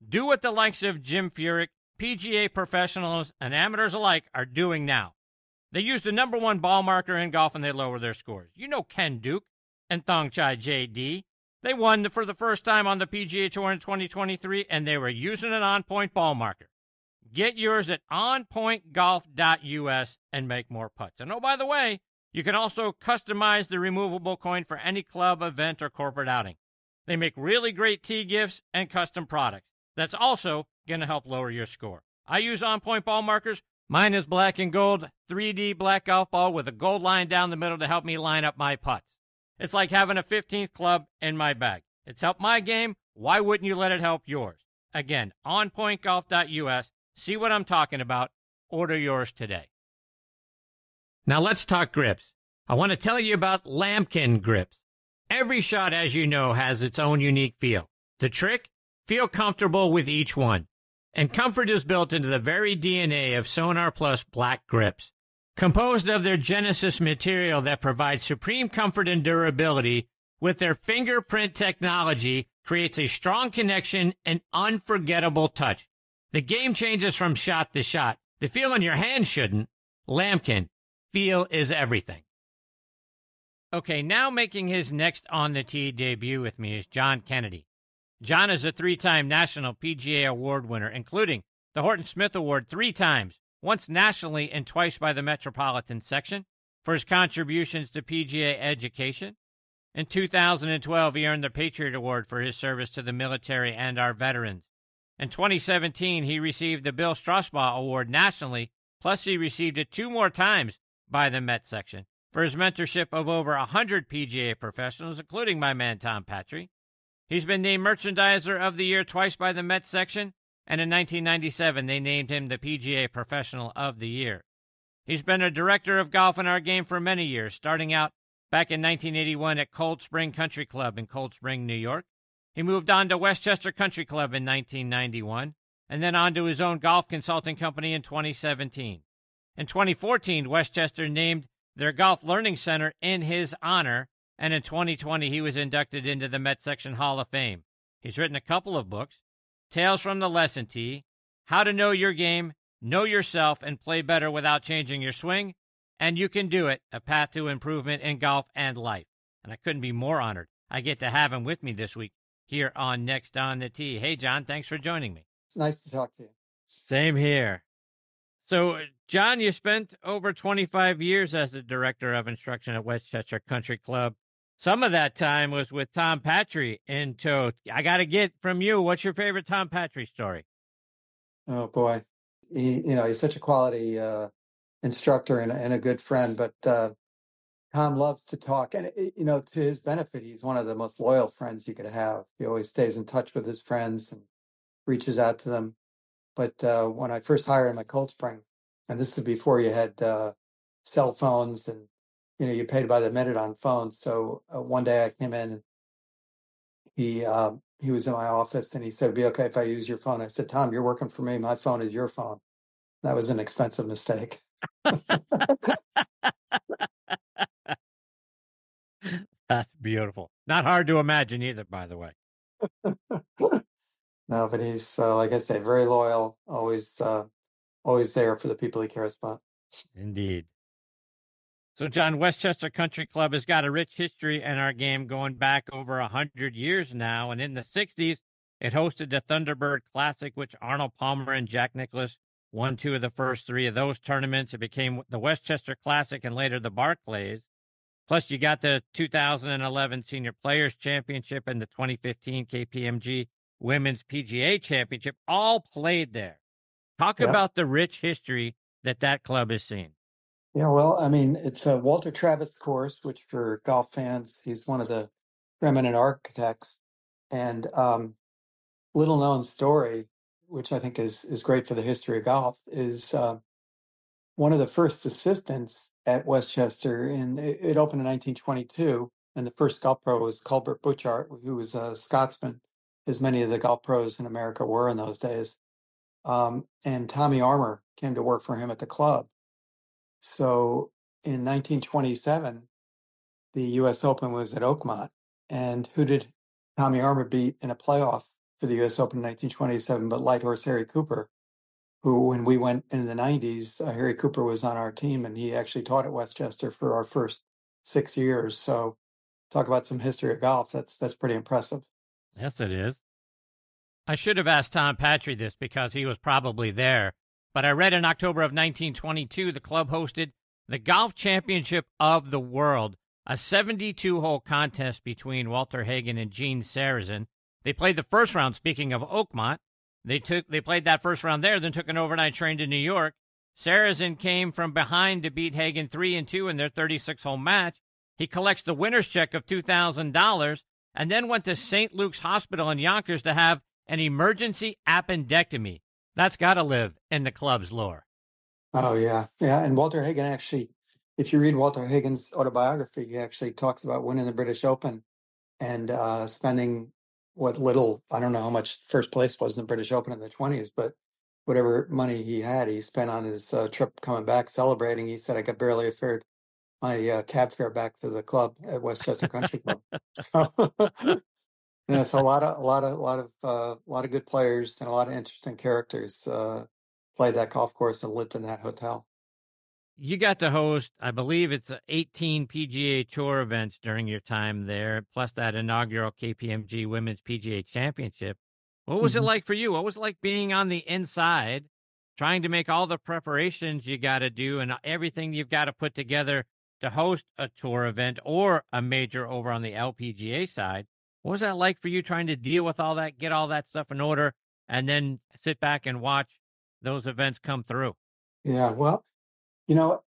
Do what the likes of Jim Furyk, PGA professionals, and amateurs alike are doing now. They use the number one ball marker in golf, and they lower their scores. You know Ken Duke and Thongchai JD. They won for the first time on the PGA Tour in 2023, and they were using an on-point ball marker. Get yours at onpointgolf.us and make more putts. And oh, by the way, you can also customize the removable coin for any club, event, or corporate outing. They make really great tee gifts and custom products. That's also going to help lower your score. I use on-point ball markers. Mine is black and gold, 3D black golf ball with a gold line down the middle to help me line up my putts. It's like having a 15th club in my bag. It's helped my game. Why wouldn't you let it help yours? Again, onpointgolf.us. See what I'm talking about. Order yours today. Now let's talk grips. I want to tell you about Lambkin grips. Every shot, as you know, has its own unique feel. The trick? Feel comfortable with each one. And comfort is built into the very DNA of Sonar Plus black grips. Composed of their Genesis material that provides supreme comfort and durability, with their fingerprint technology creates a strong connection and unforgettable touch. The game changes from shot to shot. The feel in your hand shouldn't. Lambkin. Feel is everything. Okay, now making his next on the tee debut with me is John Kennedy. John is a three-time national PGA Award winner, including the Horton Smith Award 3 times, once nationally and twice by the Metropolitan Section, for his contributions to PGA education. In 2012, he earned the Patriot Award for his service to the military and our veterans. In 2017, he received the Bill Strasbaugh Award nationally, plus he received it 2 more times by the Met Section for his mentorship of over 100 PGA professionals, including my man Tom Patri. He's been named Merchandiser of the Year twice by the Met Section, and in 1997 they named him the PGA Professional of the Year. He's been a director of golf in our game for many years, starting out back in 1981 at Cold Spring Country Club in Cold Spring, New York. He moved on to Westchester Country Club in 1991, and then on to his own golf consulting company in 2017. In 2014, Westchester named their Golf Learning Center in his honor, and in 2020, he was inducted into the Met Section Hall of Fame. He's written a couple of books, Tales from the Lesson Tee, How to Know Your Game, Know Yourself, and Play Better Without Changing Your Swing, and You Can Do It, A Path to Improvement in Golf and Life. And I couldn't be more honored. I get to have him with me this week here on Next on the Tee. Hey, John, thanks for joining me. Nice to talk to you. Same here. So, John, you spent over 25 years as the director of instruction at Westchester Country Club. Some of that time was with Tom Patri in tow. I got to get from you, what's your favorite Tom Patri story? Oh, boy. He's such a quality instructor and a good friend, but Tom loves to talk. And, to his benefit, he's one of the most loyal friends you could have. He always stays in touch with his friends and reaches out to them. But when I first hired him at Cold Spring, and this is before you had cell phones and, you paid by the minute on phones. So one day I came in, and he was in my office and he said, it'd be okay if I use your phone. I said, Tom, you're working for me. My phone is your phone. That was an expensive mistake. That's beautiful. Not hard to imagine either, by the way. No, but he's, like I say, very loyal, always there for the people he cares about. Indeed. So, John, Westchester Country Club has got a rich history in our game going back over 100 years now. And in the 60s, it hosted the Thunderbird Classic, which Arnold Palmer and Jack Nicklaus won 2 of the first 3 of those tournaments. It became the Westchester Classic and later the Barclays. Plus, you got the 2011 Senior Players Championship and the 2015 KPMG Women's PGA Championship, all played there. Talk about the rich history that club has seen. Yeah, well, I mean, it's a Walter Travis course, which for golf fans, he's one of the preeminent architects. And little known story, which I think is great for the history of golf, is one of the first assistants at Westchester, and it opened in 1922, and the first golf pro was Culbert Butchart, who was a Scotsman, as many of the golf pros in America were in those days. And Tommy Armour came to work for him at the club. So in 1927, the U.S. Open was at Oakmont. And who did Tommy Armour beat in a playoff for the U.S. Open in 1927 but Light Horse Harry Cooper, who, when we went in the 90s, Harry Cooper was on our team, and he actually taught at Westchester for our first 6 years. So talk about some history of golf. That's pretty impressive. Yes, it is. I should have asked Tom Patri this because he was probably there, but I read in October of 1922, the club hosted the Golf Championship of the World, a 72-hole contest between Walter Hagen and Gene Sarazen. They played the first round, speaking of Oakmont. They played that first round there, then took an overnight train to New York. Sarazen came from behind to beat Hagen 3-2 in their 36-hole match. He collects the winner's check of $2,000 and then went to St. Luke's Hospital in Yonkers to have an emergency appendectomy. That's got to live in the club's lore. Oh, yeah. Yeah, and Walter Hagen actually, if you read Walter Hagen's autobiography, he actually talks about winning the British Open and spending what little, I don't know how much first place was in the British Open in the 20s, but whatever money he had, he spent on his trip coming back celebrating. He said, I could barely afford my cab fare back to the club at Westchester Country Club. So it's a lot of good players and a lot of interesting characters played that golf course and lived in that hotel. You got to host, I believe it's 18 PGA Tour events during your time there, plus that inaugural KPMG Women's PGA Championship. What was it like for you? What was it like being on the inside, trying to make all the preparations you got to do and everything you've got to put together to host a tour event or a major over on the LPGA side? What was that like for you trying to deal with all that, get all that stuff in order, and then sit back and watch those events come through? Yeah, well, you know,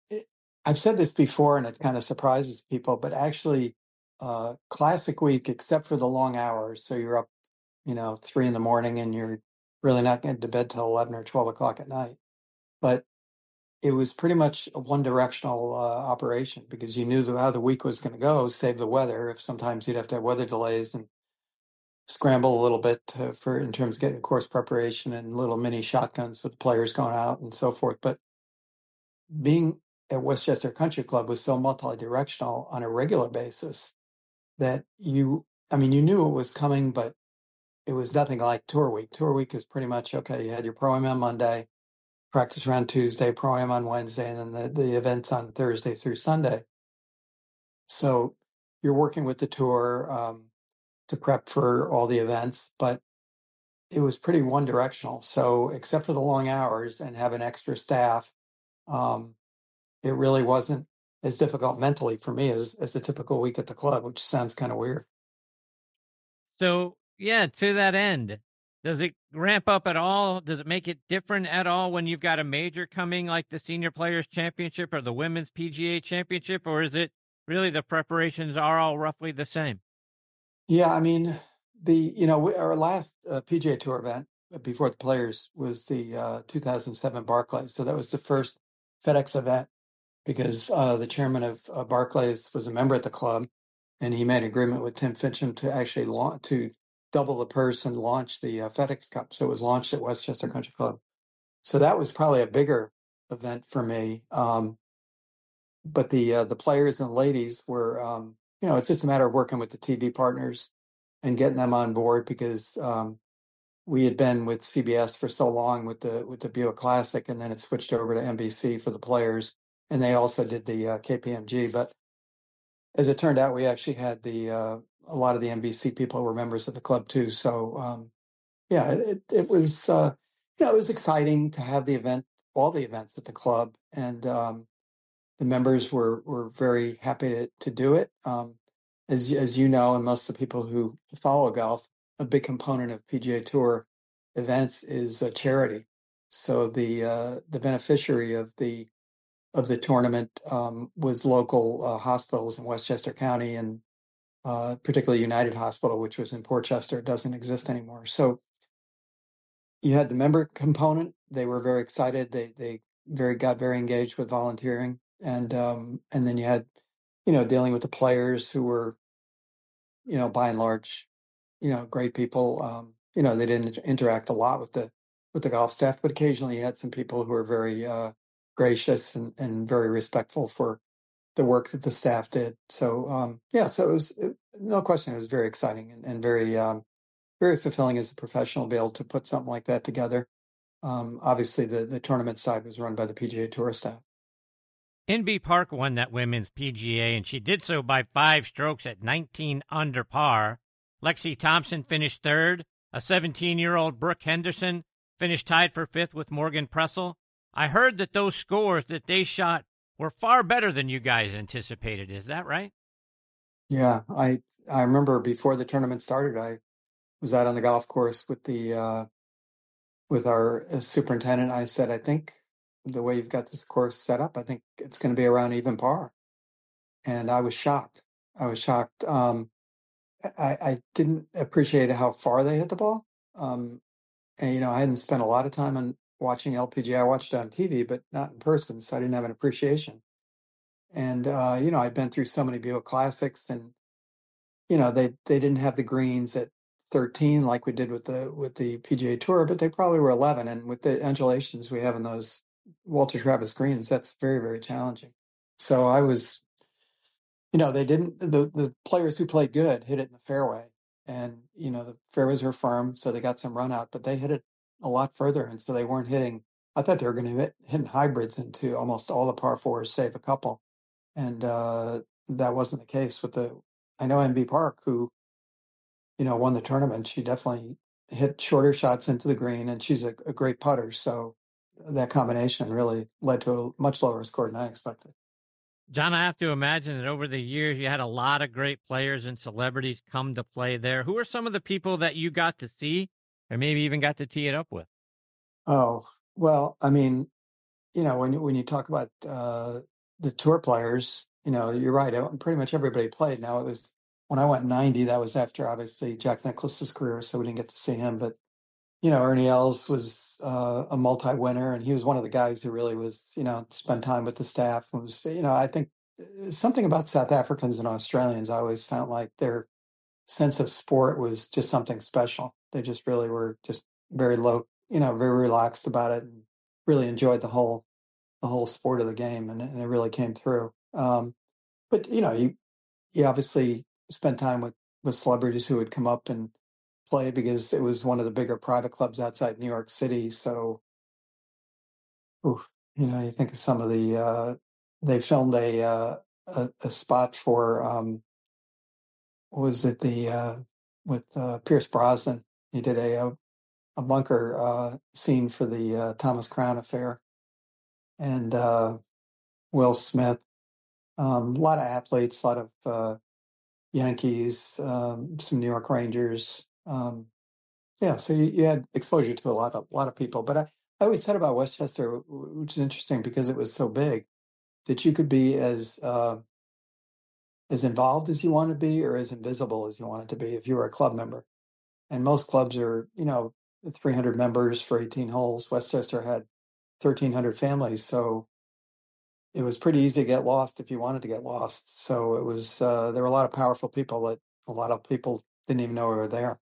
I've said this before, and it kind of surprises people, but actually Classic Week, except for the long hours, so you're up, 3 in the morning, and you're really not getting to bed till 11 or 12 o'clock at night. But it was pretty much a one-directional operation because you knew how the week was going to go, save the weather. If sometimes you'd have to have weather delays and scramble a little bit in terms of getting course preparation and little mini shotguns with players going out and so forth. But being at Westchester Country Club was so multi-directional on a regular basis that you knew it was coming, but it was nothing like Tour Week. Tour Week is pretty much, okay, you had your Pro-Am on Monday, practice round Tuesday, Pro-Am on Wednesday, and then the events on Thursday through Sunday. So you're working with the tour to prep for all the events, but it was pretty one-directional. So except for the long hours and having extra staff, it really wasn't as difficult mentally for me as the typical week at the club, which sounds kind of weird. So, yeah, to that end, does it ramp up at all? Does it make it different at all when you've got a major coming like the Senior Players Championship or the Women's PGA Championship, or is it really the preparations are all roughly the same? Yeah, I mean, our last PGA Tour event before the Players was the 2007 Barclays. So that was the first FedEx event because the chairman of Barclays was a member at the club, and he made an agreement with Tim Fincham to actually double the purse and launch the FedEx Cup. So it was launched at Westchester Country Club. So that was probably a bigger event for me. But the players and ladies were, it's just a matter of working with the TV partners and getting them on board because we had been with CBS for so long with the Buick Classic, and then it switched over to NBC for the Players, and they also did the KPMG. But as it turned out, we actually had a lot of the NBC people were members of the club too. So it was it was exciting to have the event, all the events at the club, and the members were very happy to do it. As you know, and most of the people who follow golf, a big component of PGA Tour events is a charity. So the beneficiary of the tournament was local hospitals in Westchester County, and particularly United Hospital, which was in Port Chester, doesn't exist anymore. So you had the member component. They were very excited. They got very engaged with volunteering, and then you had dealing with the players who were by and large, great people. They didn't interact a lot with the golf staff, but occasionally you had some people who were very gracious and very respectful for the work that the staff did. So, so it was no question, it was very exciting and very, very fulfilling as a professional to be able to put something like that together. Obviously, the tournament side was run by the PGA Tour staff. NB Park won that Women's PGA, and she did so by 5 strokes at 19 under par. Lexi Thompson finished third. A 17-year-old Brooke Henderson finished tied for fifth with Morgan Pressel. I heard that those scores that they shot were far better than you guys anticipated. Is that right? Yeah, I remember before the tournament started, I was out on the golf course with the with our superintendent. I said, I think the way you've got this course set up, I think it's going to be around even par. And I was shocked. I didn't appreciate how far they hit the ball. And, you know, I hadn't spent a lot of time on watching LPGA. I watched it on TV, but not in person. So I didn't have an appreciation. And, you know, I'd been through so many Buick Classics, and, you know, they didn't have the greens at 13 like we did with the PGA Tour, but they probably were 11. And with the undulations we have in those Walter Travis greens, that's very, very challenging. So I was, you know, they didn't, the players who played good hit it in the fairway, and, you know, the fairways were firm, so they got some run out, but they hit it a lot further. And so they weren't hitting, I thought they were going to be hitting hybrids into almost all the par fours, save a couple. And that wasn't the case with the, I know MB Park, who, you know, won the tournament. She definitely hit shorter shots into the green, and she's a great putter. So that combination really led to a much lower score than I expected. John, I have to imagine that over the years, you had a lot of great players and celebrities come to play there. Who are some of the people that you got to see, or maybe even got to tee it up with? Oh, well, I mean, you know, when you talk about the tour players, you know, you're right. Pretty much everybody played. Now, it was when I went 90, that was after, obviously, Jack Nicklaus's career, so we didn't get to see him. But, you know, Ernie Els was a multi-winner, and he was one of the guys who really was, you know, spent time with the staff. And was, you know, I think something about South Africans and Australians, I always felt like their sense of sport was just something special. They just really were just very low, you know, very relaxed about it, and really enjoyed the whole sport of the game. And it really came through. But, you know, you obviously spent time with celebrities who would come up and play, because it was one of the bigger private clubs outside New York City. So, you know, you think of some of the, they filmed a spot for, what was it, with Pierce Brosnan. He did a bunker scene for the Thomas Crown affair, and Will Smith, a lot of athletes, a lot of Yankees, some New York Rangers. Yeah, so you had exposure to a lot of people. But I always said about Westchester, which is interesting because it was so big, that you could be as involved as you wanted to be, or as invisible as you wanted to be if you were a club member. And most clubs are, you know, 300 members for 18 holes. Westchester had 1,300 families, so it was pretty easy to get lost if you wanted to get lost. So it was there were a lot of powerful people that a lot of people didn't even know were there.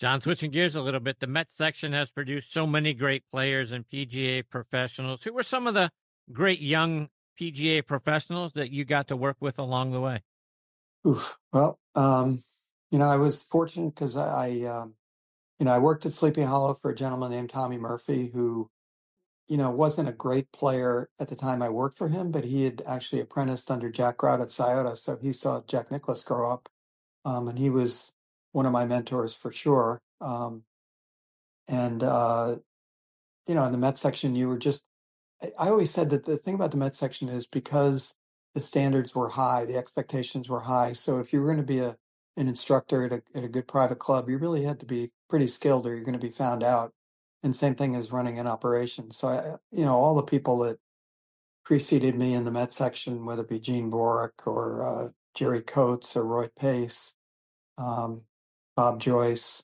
John, switching gears a little bit, the Met Section has produced so many great players and PGA professionals. Who were some of the great young PGA professionals that you got to work with along the way? Well, you know, I was fortunate because I you know, I worked at Sleepy Hollow for a gentleman named Tommy Murphy, who, you know, wasn't a great player at the time I worked for him, but he had actually apprenticed under Jack Grout at Scioto, so he saw Jack Nicklaus grow up, and he was one of my mentors for sure. You know, in the Met Section, you were just, I always said that the thing about the Met Section is because the standards were high, the expectations were high. So if you were going to be an instructor at a good private club, you really had to be pretty skilled or you're going to be found out. And same thing as running an operation. So, you know, all the people that preceded me in the Met Section, whether it be Gene Borick or Jerry Coates or Roy Pace, Bob Joyce,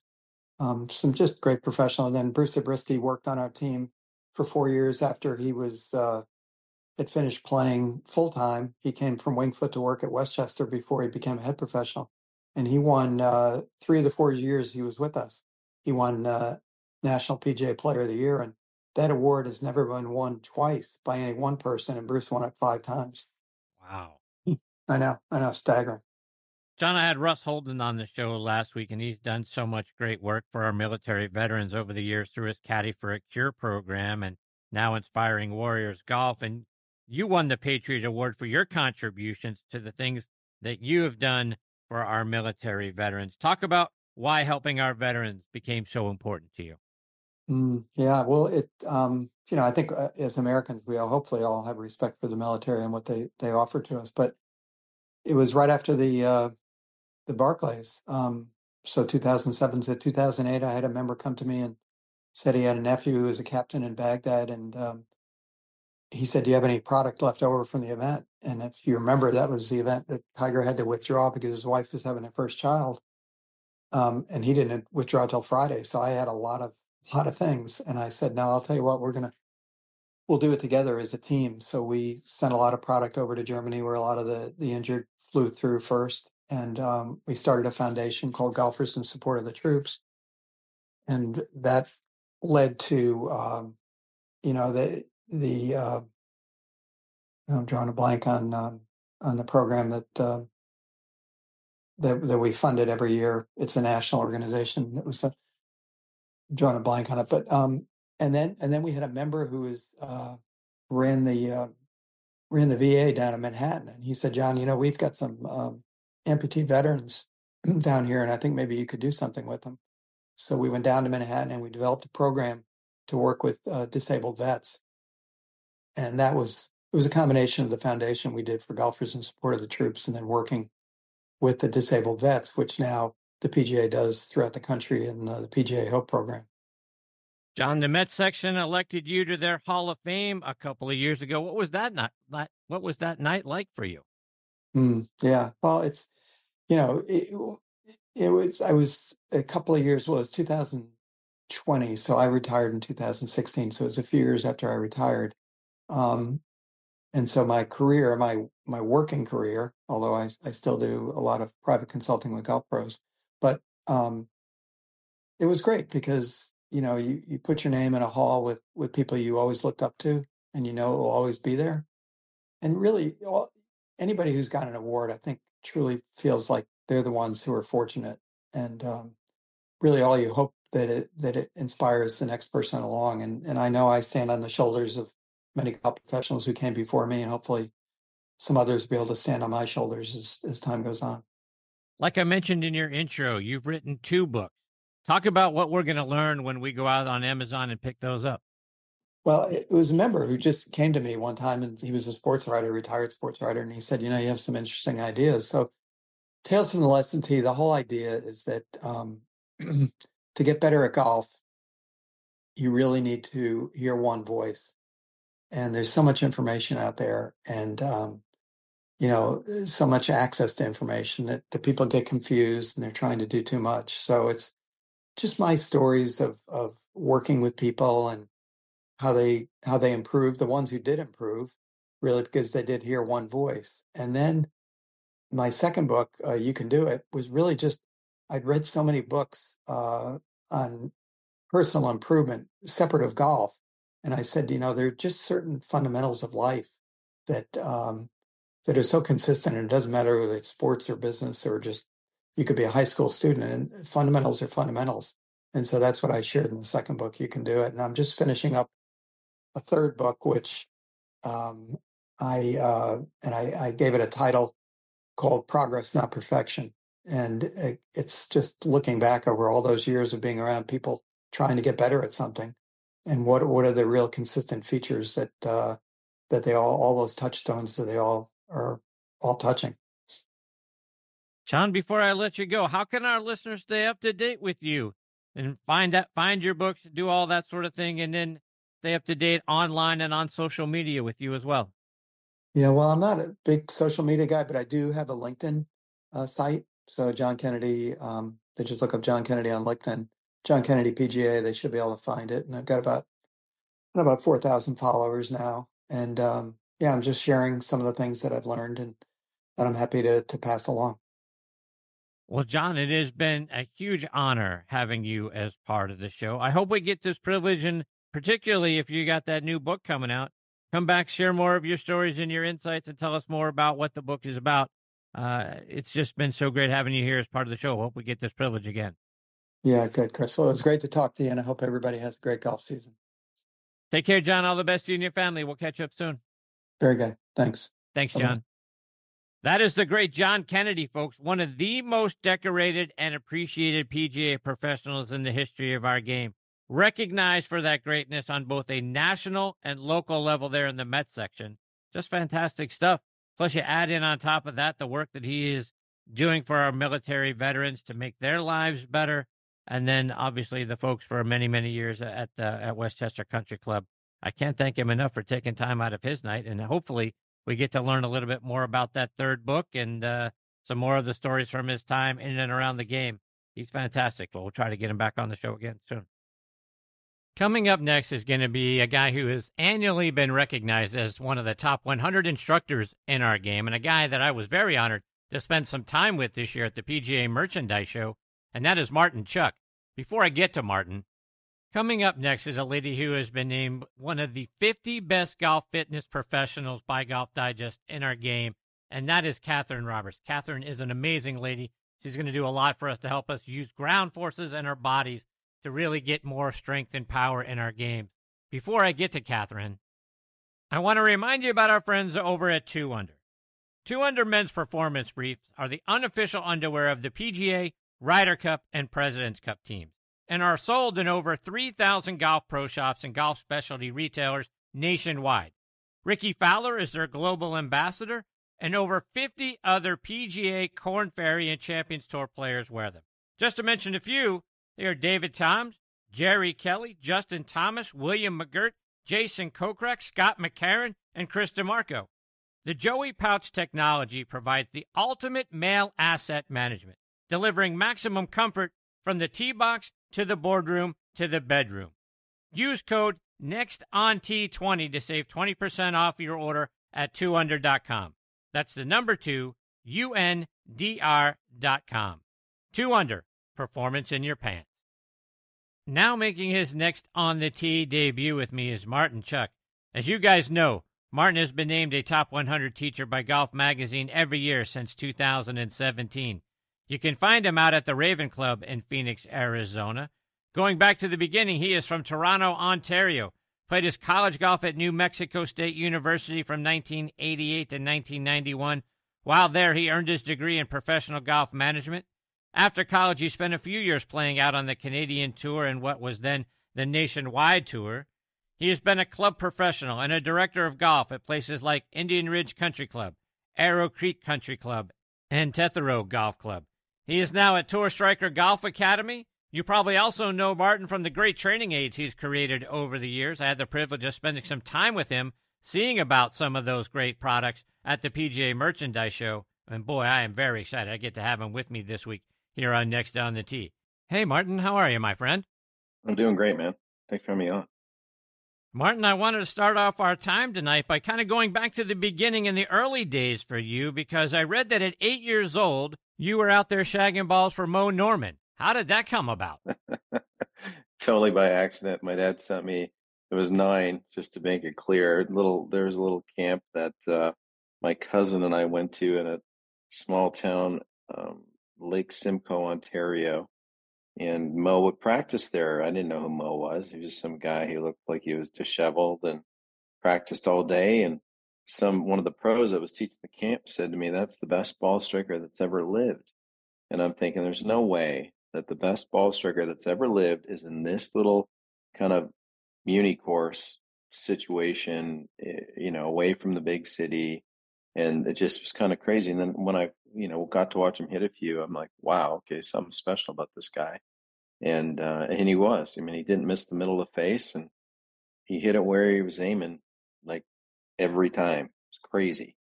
some just great professional. And then Bruce Zabriskie worked on our team for 4 years after he was had finished playing full time. He came from Wingfoot to work at Westchester before he became a head professional, and he won 3 of the 4 years he was with us. He won National PGA Player of the Year, and that award has never been won twice by any one person. And Bruce won it 5 times. Wow! I know, staggering. John, I had Russ Holden on the show last week, and he's done so much great work for our military veterans over the years through his Caddy for a Cure program and now Inspiring Warriors Golf. And you won the Patriot Award for your contributions to the things that you have done for our military veterans. Talk about why helping our veterans became so important to you. Yeah, well, it you know, I think as Americans, we all hopefully have respect for the military and what they offer to us. But it was right after the Barclays. So 2007 to 2008, I had a member come to me and said he had a nephew who was a captain in Baghdad. And he said, do you have any product left over from the event? And if you remember, that was the event that Tiger had to withdraw because his wife was having her first child. And he didn't withdraw till Friday. So I had a lot of things. And I said, no, I'll tell you what, we'll do it together as a team. So we sent a lot of product over to Germany, where a lot of the injured flew through first. And we started a foundation called Golfers in Support of the Troops. And that led to, I'm drawing a blank on the program that we funded every year. It's a national organization. It was drawing a blank on it, but and then we had a member who was ran the VA down in Manhattan, and he said, John, we've got some amputee veterans down here, and I think maybe you could do something with them. So we went down to Manhattan and we developed a program to work with disabled vets. And it was a combination of the foundation we did for Golfers in Support of the Troops and then working with the disabled vets, which now the PGA does throughout the country in the PGA Hope program. John, the Met Section elected you to their Hall of Fame a couple of years ago. What was that night? What was that night like for you? Yeah, well, it's, it was 2020. So I retired in 2016. So it was a few years after I retired. And so my career, my working career, although I still do a lot of private consulting with golf pros, but it was great because, you put your name in a hall with people you always looked up to, and it will always be there. And really, anybody who's got an award, I think, truly feels like they're the ones who are fortunate. And really all you hope that it inspires the next person along. And I know I stand on the shoulders of many golf professionals who came before me, and hopefully some others will be able to stand on my shoulders as time goes on. Like I mentioned in your intro, you've written 2 books. Talk about what we're going to learn when we go out on Amazon and pick those up. Well, it was a member who just came to me one time, and he was a sports writer, retired sports writer, and he said, you have some interesting ideas. So Tales from the Lesson Tee, the whole idea is that to get better at golf, you really need to hear one voice. And there's so much information out there and, so much access to information that the people get confused and they're trying to do too much. So it's just my stories of working with people and how they improved, the ones who did improve, really, because they did hear one voice. And then my second book, You Can Do It, was really just, I'd read so many books on personal improvement, separate of golf. And I said, there are just certain fundamentals of life that are so consistent, and it doesn't matter whether it's sports or business or just, you could be a high school student, and fundamentals are fundamentals. And so that's what I shared in the second book, You Can Do It. And I'm just finishing up a third book, which I gave it a title called Progress, Not Perfection. And it's just looking back over all those years of being around people trying to get better at something. And what are the real consistent features that they all those touchstones that they all are touching? John, before I let you go, how can our listeners stay up to date with you and find your books, do all that sort of thing, and then stay up to date online and on social media with you as well? Yeah, well, I'm not a big social media guy, but I do have a LinkedIn site. So John Kennedy, they just look up John Kennedy on LinkedIn. John Kennedy PGA, they should be able to find it. And I've got about 4,000 followers now. And I'm just sharing some of the things that I've learned and that I'm happy to pass along. Well, John, it has been a huge honor having you as part of the show. I hope we get this privilege, and particularly if you got that new book coming out, come back, share more of your stories and your insights, and tell us more about what the book is about. It's just been so great having you here as part of the show. I hope we get this privilege again. Yeah, good, Chris. Well, it was great to talk to you, and I hope everybody has a great golf season. Take care, John. All the best to you and your family. We'll catch up soon. Very good. Thanks. Thanks, John. Bye-bye. That is the great John Kennedy, folks, one of the most decorated and appreciated PGA professionals in the history of our game, recognized for that greatness on both a national and local level there in the Met Section. Just fantastic stuff. Plus, you add in on top of that the work that he is doing for our military veterans to make their lives better. And then, obviously, the folks for many, many years at Westchester Country Club. I can't thank him enough for taking time out of his night. And hopefully we get to learn a little bit more about that third book and some more of the stories from his time in and around the game. He's fantastic. We'll try to get him back on the show again soon. Coming up next is going to be a guy who has annually been recognized as one of the top 100 instructors in our game, and a guy that I was very honored to spend some time with this year at the PGA Merchandise Show, and that is Martin Chuck. Before I get to Martin, coming up next is a lady who has been named one of the 50 best golf fitness professionals by Golf Digest in our game, and that is Catherine Roberts. Catherine is an amazing lady. She's going to do a lot for us to help us use ground forces and our bodies to really get more strength and power in our game. Before I get to Catherine, I want to remind you about our friends over at 2Under. 2Under men's performance briefs are the unofficial underwear of the PGA, Ryder Cup, and President's Cup teams, and are sold in over 3,000 golf pro shops and golf specialty retailers nationwide. Ricky Fowler is their global ambassador, and over 50 other PGA, Korn Ferry, and Champions Tour players wear them. Just to mention a few, they are David Toms, Jerry Kelly, Justin Thomas, William McGirt, Jason Kokrak, Scott McCarron, and Chris DeMarco. The Joey Pouch technology provides the ultimate male asset management, delivering maximum comfort from the tee box to the boardroom to the bedroom. Use code NEXTONT20 to save 20% off your order at 2under.com. That's the number 2, UNDR.com. 2Under, performance in your pants. Now making his next On the Tee debut with me is Martin Chuck. As you guys know, Martin has been named a top 100 teacher by Golf Magazine every year since 2017. You can find him out at the Raven Club in Phoenix, Arizona. Going back to the beginning, he is from Toronto, Ontario. Played his college golf at New Mexico State University from 1988 to 1991. While there, he earned his degree in professional golf management. After college, he spent a few years playing out on the Canadian Tour and what was then the Nationwide Tour. He has been a club professional and a director of golf at places like Indian Ridge Country Club, Arrow Creek Country Club, and Tethero Golf Club. He is now at Tour Striker Golf Academy. You probably also know Martin from the great training aids he's created over the years. I had the privilege of spending some time with him, seeing about some of those great products at the PGA Merchandise Show. And boy, I am very excited. I get to have him with me this week here on Next on the Tee. Hey, Martin, how are you, my friend? I'm doing great, man. Thanks for having me on. Martin, I wanted to start off our time tonight by kind of going back to the beginning in the early days for you, because I read that at 8 years old, you were out there shagging balls for Mo Norman. How did that come about? Totally by accident. My dad sent me, it was 9, just to make it clear. There was a little camp that my cousin and I went to in a small town, Lake Simcoe, Ontario, and Mo would practice there. I didn't know who Mo was. He was just some guy who looked like he was disheveled and practiced all day. And one of the pros that was teaching the camp said to me, "That's the best ball striker that's ever lived." And I'm thinking, there's no way that the best ball striker that's ever lived is in this little kind of muni course situation, you know, away from the big city. And it just was kind of crazy. And then when I, got to watch him hit a few, I'm like, wow, okay, something special about this guy. And he was. I mean, he didn't miss the middle of the face, and he hit it where he was aiming, like every time. It's crazy.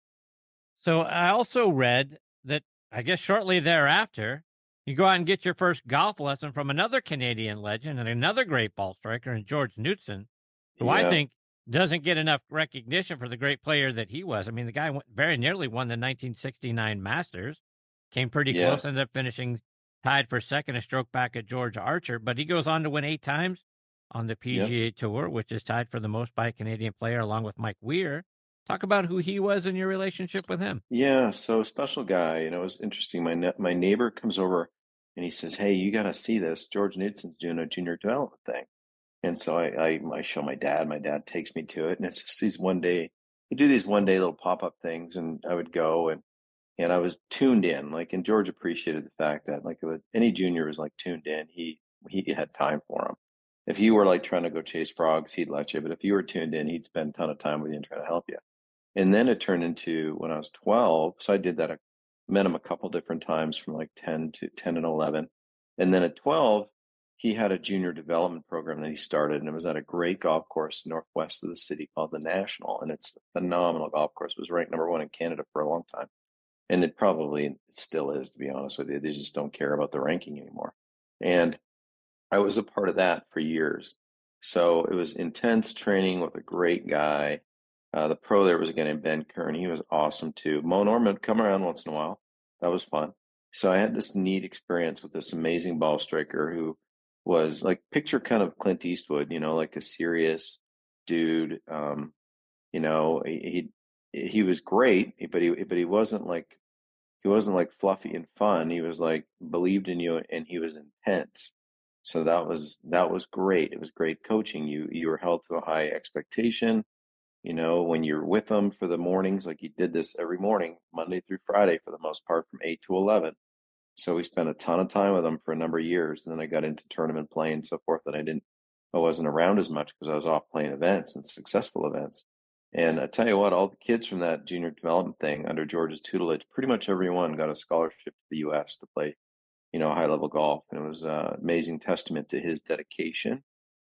So I also read that, I guess shortly thereafter, you go out and get your first golf lesson from another Canadian legend and another great ball striker, and George Knudsen, who I think doesn't get enough recognition for the great player that he was. I mean, the guy very nearly won the 1969 Masters, came pretty close, ended up finishing tied for second, a stroke back at George Archer, but he goes on to win 8 times on the PGA Tour, which is tied for the most by a Canadian player, along with Mike Weir. Talk about who he was and your relationship with him. Yeah, so special guy. It was interesting. My neighbor comes over and he says, "Hey, you got to see this. George Knudsen's doing a junior development thing." And so I show my dad. My dad takes me to it, and it's just they do these one day little pop up things, and I would go and I was tuned in. And George appreciated the fact that any junior was tuned in. He had time for him. If you were trying to go chase frogs, he'd let you, but if you were tuned in, he'd spend a ton of time with you and try to help you. And then it turned into when I was 12. So I did that. I met him a couple different times from like 10 and 11. And then at 12, he had a junior development program that he started, and it was at a great golf course northwest of the city called the National. And it's a phenomenal golf course. It was ranked #1 in Canada for a long time. And it probably still is, to be honest with you. They just don't care about the ranking anymore. And I was a part of that for years. So it was intense training with a great guy. The pro there was a guy named Ben Kern. He was awesome too. Mo Norman would come around once in a while. That was fun. So I had this neat experience with this amazing ball striker who was like, picture kind of Clint Eastwood, you know, like a serious dude. You know, he was great, but he wasn't like fluffy and fun. He was like, believed in you, and he was intense. So that was great. It was great coaching. You were held to a high expectation. You know, when you're with them for the mornings, like you did this every morning, Monday through Friday, for the most part, from 8 to 11. So we spent a ton of time with them for a number of years. And then I got into tournament play and so forth, and I wasn't around as much because I was off playing events and successful events. And I tell you what, all the kids from that junior development thing under George's tutelage, pretty much everyone got a scholarship to the U.S. to play, you know, high level golf. And it was an amazing testament to his dedication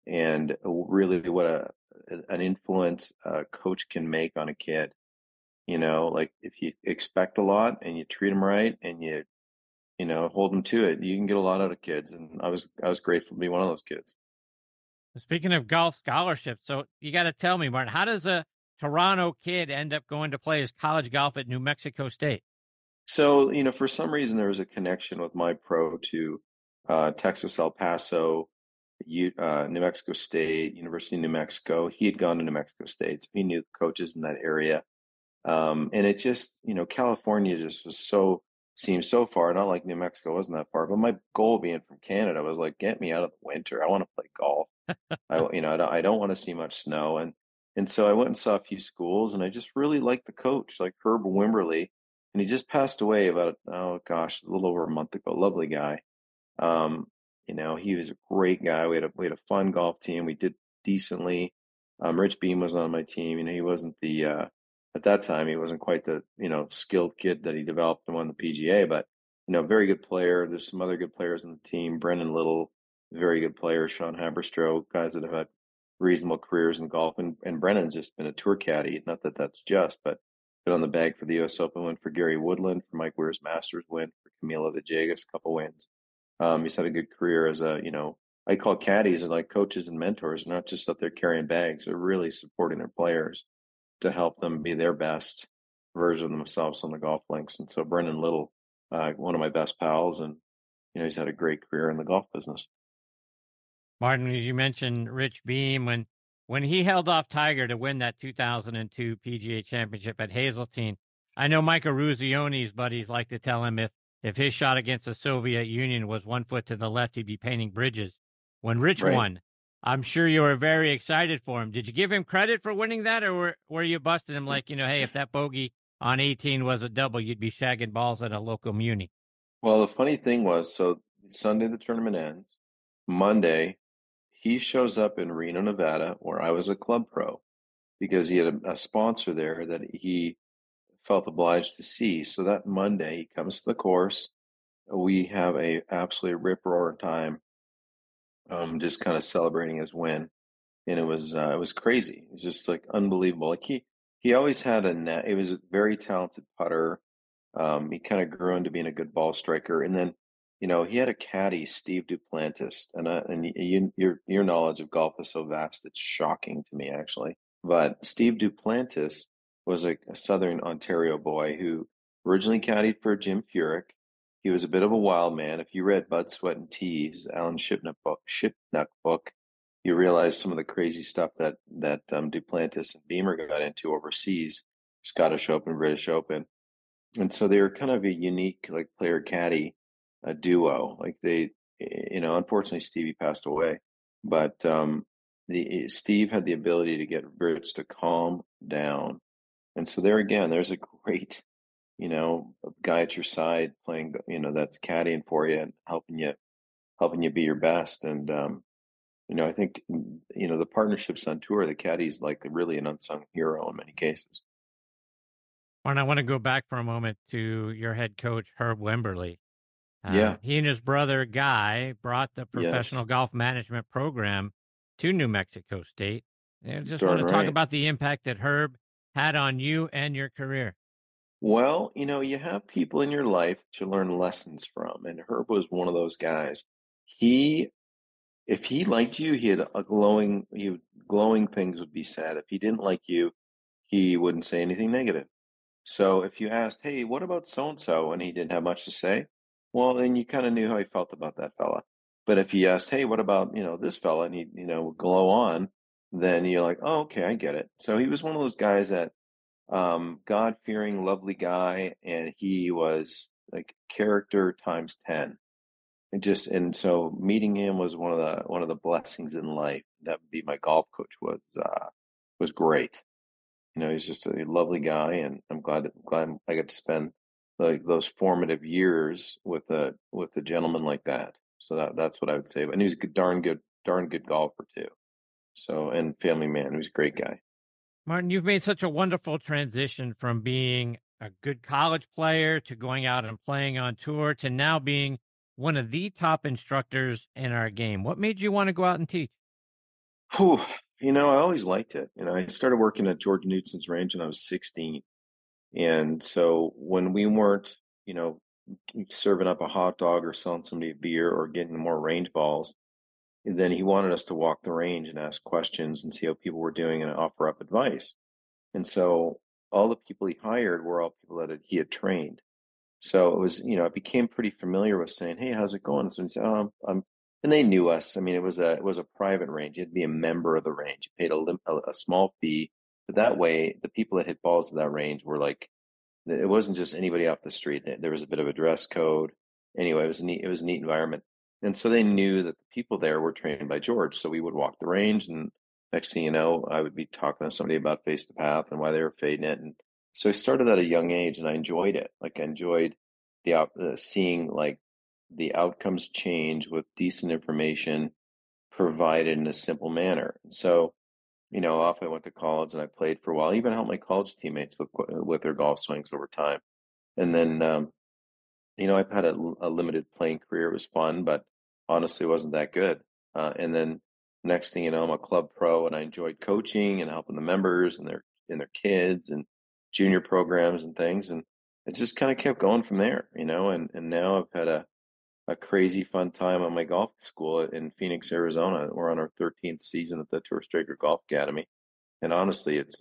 and really what an influence a coach can make on a kid. You know, like if you expect a lot and you treat them right and you know, hold them to it, you can get a lot out of kids. And I was grateful to be one of those kids. Speaking of golf scholarships, so you got to tell me, Martin, how does a Toronto kid end up going to play his college golf at New Mexico State? So, you know, for some reason, there was a connection with my pro to Texas, El Paso, New Mexico State, University of New Mexico. He had gone to New Mexico State, so he knew the coaches in that area. And it just, you know, California just was seemed so far. Not like New Mexico wasn't that far, but my goal being from Canada was like, get me out of the winter. I want to play golf. I don't want to see much snow. And so I went and saw a few schools, and I just really liked the coach, like Herb Wimberly. And he just passed away about, a little over a month ago. Lovely guy. You know, he was a great guy. We had a fun golf team. We did decently. Rich Beam was on my team. You know, he wasn't the, at that time, he wasn't quite the, you know, skilled kid that he developed and won the PGA, but, you know, very good player. There's some other good players on the team. Brendan Little, very good player. Sean Haberstroh, guys that have had reasonable careers in golf, and Brennan's just been a tour caddy. Not that that's just, but been on the bag for the U.S. Open win, for Gary Woodland, for Mike Weir's Masters win, for Camilo Villegas, a couple wins. He's had a good career as a, you know, I call caddies and like coaches and mentors, not just up there carrying bags. They're really supporting their players to help them be their best version of themselves on the golf links. And so Brendan Little, one of my best pals, and, you know, he's had a great career in the golf business. Martin, as you mentioned, Rich Beam, when he held off Tiger to win that 2002 PGA Championship at Hazeltine, I know Mike Ruzzione's buddies like to tell him if his shot against the Soviet Union was 1 foot to the left, he'd be painting bridges. When Rich won, I'm sure you were very excited for him. Did you give him credit for winning that, or were you busting him like, you know, hey, if that bogey on 18 was a double, you'd be shagging balls at a local muni? Well, the funny thing was, so Sunday the tournament ends. Monday, he shows up in Reno, Nevada, where I was a club pro, because he had a sponsor there that he felt obliged to see. So that Monday, he comes to the course. We have a absolutely rip-roaring time. Just kind of celebrating his win, and it was crazy. It was just like unbelievable. Like he always had a net. He was a very talented putter. He kind of grew into being a good ball striker, and then, you know, he had a caddy, Steve Duplantis, and your knowledge of golf is so vast, it's shocking to me actually. But Steve Duplantis was a Southern Ontario boy who originally caddied for Jim Furyk. He was a bit of a wild man. If you read Bud, Sweat, and Tees, Alan Shipnuck book, you realize some of the crazy stuff that Duplantis and Beamer got into overseas, Scottish Open, British Open. And so they were kind of a unique, like, player-caddy duo. Like, they, you know, unfortunately, Stevie passed away. But Steve had the ability to get Rich to calm down. And so there again, there's a great, you know, a guy at your side playing, you know, that's caddying for you and helping you be your best. And, you know, I think, you know, the partnerships on tour, the caddy's like really an unsung hero in many cases. And I want to go back for a moment to your head coach, Herb Wimberly. Yeah. He and his brother, Guy, brought the professional golf management program to New Mexico State. And I just want to talk about the impact that Herb had on you and your career. Well, you know, you have people in your life to learn lessons from. And Herb was one of those guys. He, if he liked you, he had a glowing things would be said. If he didn't like you, he wouldn't say anything negative. So if you asked, hey, what about so-and-so? And he didn't have much to say. Well, then you kind of knew how he felt about that fella. But if you asked, hey, what about, you know, this fella? And he, you know, would glow on. Then you're like, oh, okay, I get it. So he was one of those guys that God-fearing, lovely guy. And he was like character times 10. And so meeting him was one of the blessings in life. That would be my golf coach was great. You know, he's just a lovely guy, and I'm glad I got to spend like those formative years with a gentleman like that. So that's what I would say. And he was a darn good golfer too. So, and family man, he was a great guy. Martin, you've made such a wonderful transition from being a good college player to going out and playing on tour to now being one of the top instructors in our game. What made you want to go out and teach? Whew. You know, I always liked it. You know, I started working at George Newton's range when I was 16. And so when we weren't, you know, serving up a hot dog or selling somebody a beer or getting more range balls, then he wanted us to walk the range and ask questions and see how people were doing and offer up advice. And so all the people he hired were all people that he had trained. So it was, you know, I became pretty familiar with saying, hey, how's it going? So he said, oh, and they knew us. I mean, it was a private range. You had to be a member of the range. You paid a small fee, but that way, the people that hit balls to that range were like, it wasn't just anybody off the street. There was a bit of a dress code. Anyway, it was a neat environment, and so they knew that the people there were trained by George. So we would walk the range, and next thing you know, I would be talking to somebody about face to path and why they were fading it. And so I started at a young age, and I enjoyed it. Like I enjoyed the seeing like the outcomes change with decent information provided in a simple manner. So, you know, off I went to college and I played for a while, even helped my college teammates with their golf swings over time. And then, you know, I've had a limited playing career. It was fun, but honestly, it wasn't that good. And then next thing you know, I'm a club pro, and I enjoyed coaching and helping the members and their kids and junior programs and things. And it just kind of kept going from there, you know, and now I've had a crazy fun time on my golf school in Phoenix, Arizona. We're on our 13th season at the Tour Straker Golf Academy. And honestly, it's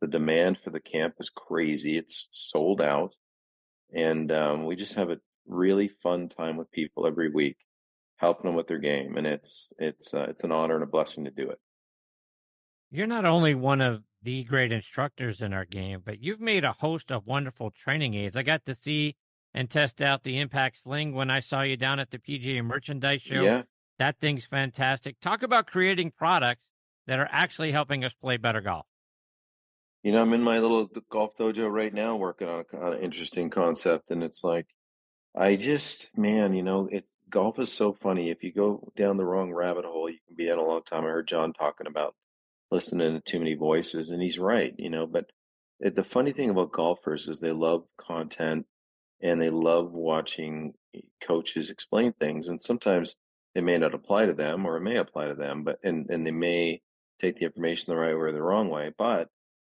the demand for the camp is crazy. It's sold out. And we just have a really fun time with people every week, helping them with their game. And it's an honor and a blessing to do it. You're not only one of the great instructors in our game, but you've made a host of wonderful training aids. I got to see and test out the Impact Sling when I saw you down at the PGA Merchandise Show. Yeah. That thing's fantastic. Talk about creating products that are actually helping us play better golf. You know, I'm in my little golf dojo right now working on an interesting concept. And it's like, man, you know, golf is so funny. If you go down the wrong rabbit hole, you can be in a long time. I heard John talking about listening to too many voices, and he's right, you know. But the funny thing about golfers is they love content. And they love watching coaches explain things. And sometimes they may not apply to them, or it may apply to them, but and they may take the information the right way or the wrong way. But,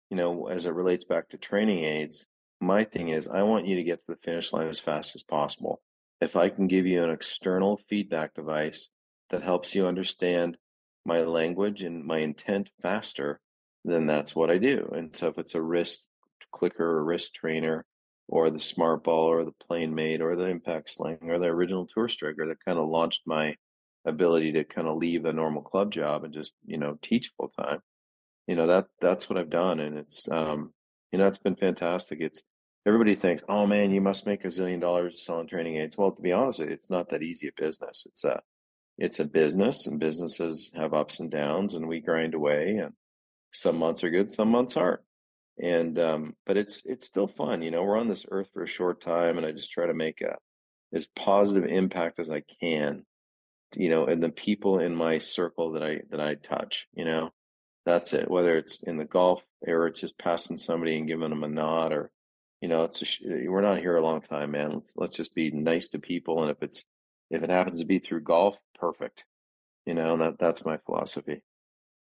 you know, as it relates back to training aids, my thing is I want you to get to the finish line as fast as possible. If I can give you an external feedback device that helps you understand my language and my intent faster, then that's what I do. And so if it's a wrist clicker or wrist trainer, or the Smart Ball, or the Plain Made, or the Impact Sling, or the original Tour Striker that kind of launched my ability to kind of leave a normal club job and just, you know, teach full time. You know, that's what I've done. And it's, you know, it's been fantastic. It's everybody thinks, oh man, you must make $1 zillion selling training aids. Well, to be honest, it's not that easy a business. It's a business, and businesses have ups and downs, and we grind away, and some months are good, some months aren't. And, but it's still fun. You know, we're on this earth for a short time, and I just try to make as positive impact as I can, you know, and the people in my circle that I touch, you know, That's it. Whether it's in the golf era, it's just passing somebody and giving them a nod, or, you know, it's a, we're not here a long time, man. Let's just be nice to people. And if it happens to be through golf, perfect. You know, and that's my philosophy.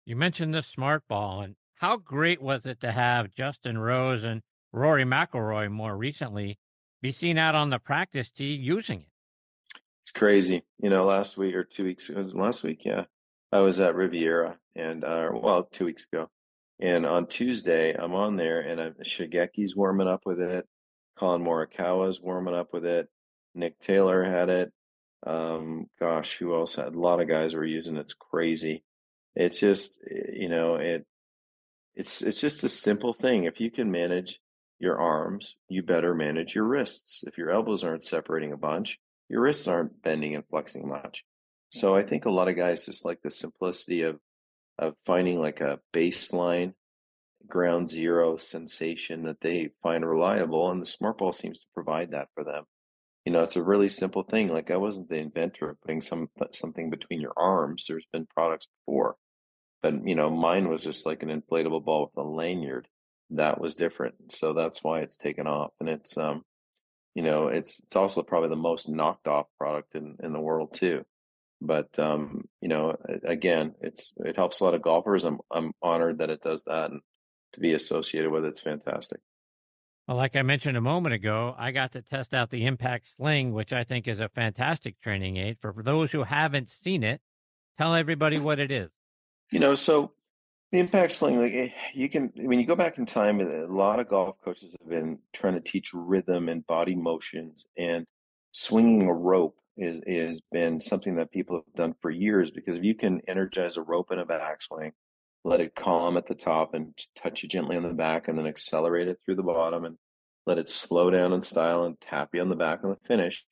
You mentioned the smart ball, and how great was it to have Justin Rose and Rory McIlroy more recently be seen out on the practice tee using it? It's crazy. You know, last week or 2 weeks, it was last week, yeah. I was at Riviera and, 2 weeks ago. And on Tuesday, I'm on there and Shigeki's warming up with it. Colin Morikawa's warming up with it. Nick Taylor had it. Who else had? A lot of guys were using it. It's crazy. It's just, you know, it's just a simple thing. If you can manage your arms, you better manage your wrists. If your elbows aren't separating a bunch, your wrists aren't bending and flexing much. So I think a lot of guys just like the simplicity of finding like a baseline ground zero sensation that they find reliable, and the smart ball seems to provide that for them. You know, it's a really simple thing. Like, I wasn't the inventor of putting something between your arms. There's been products before, but, you know, mine was just like an inflatable ball with a lanyard that was different. So that's why it's taken off. And it's, you know, it's also probably the most knocked off product in the world too. But, you know, again, it helps a lot of golfers. I'm honored that it does that, and to be associated with it's fantastic. Well, like I mentioned a moment ago, I got to test out the Impact Sling, which I think is a fantastic training aid. For those who haven't seen it, tell everybody what it is. You know, so the Impact Sling, like, you can, when you go back in time, a lot of golf coaches have been trying to teach rhythm and body motions, and swinging a rope is been something that people have done for years, because if you can energize a rope in a backswing, let it calm at the top and touch you gently on the back, and then accelerate it through the bottom and let it slow down in style and tap you on the back on the finish,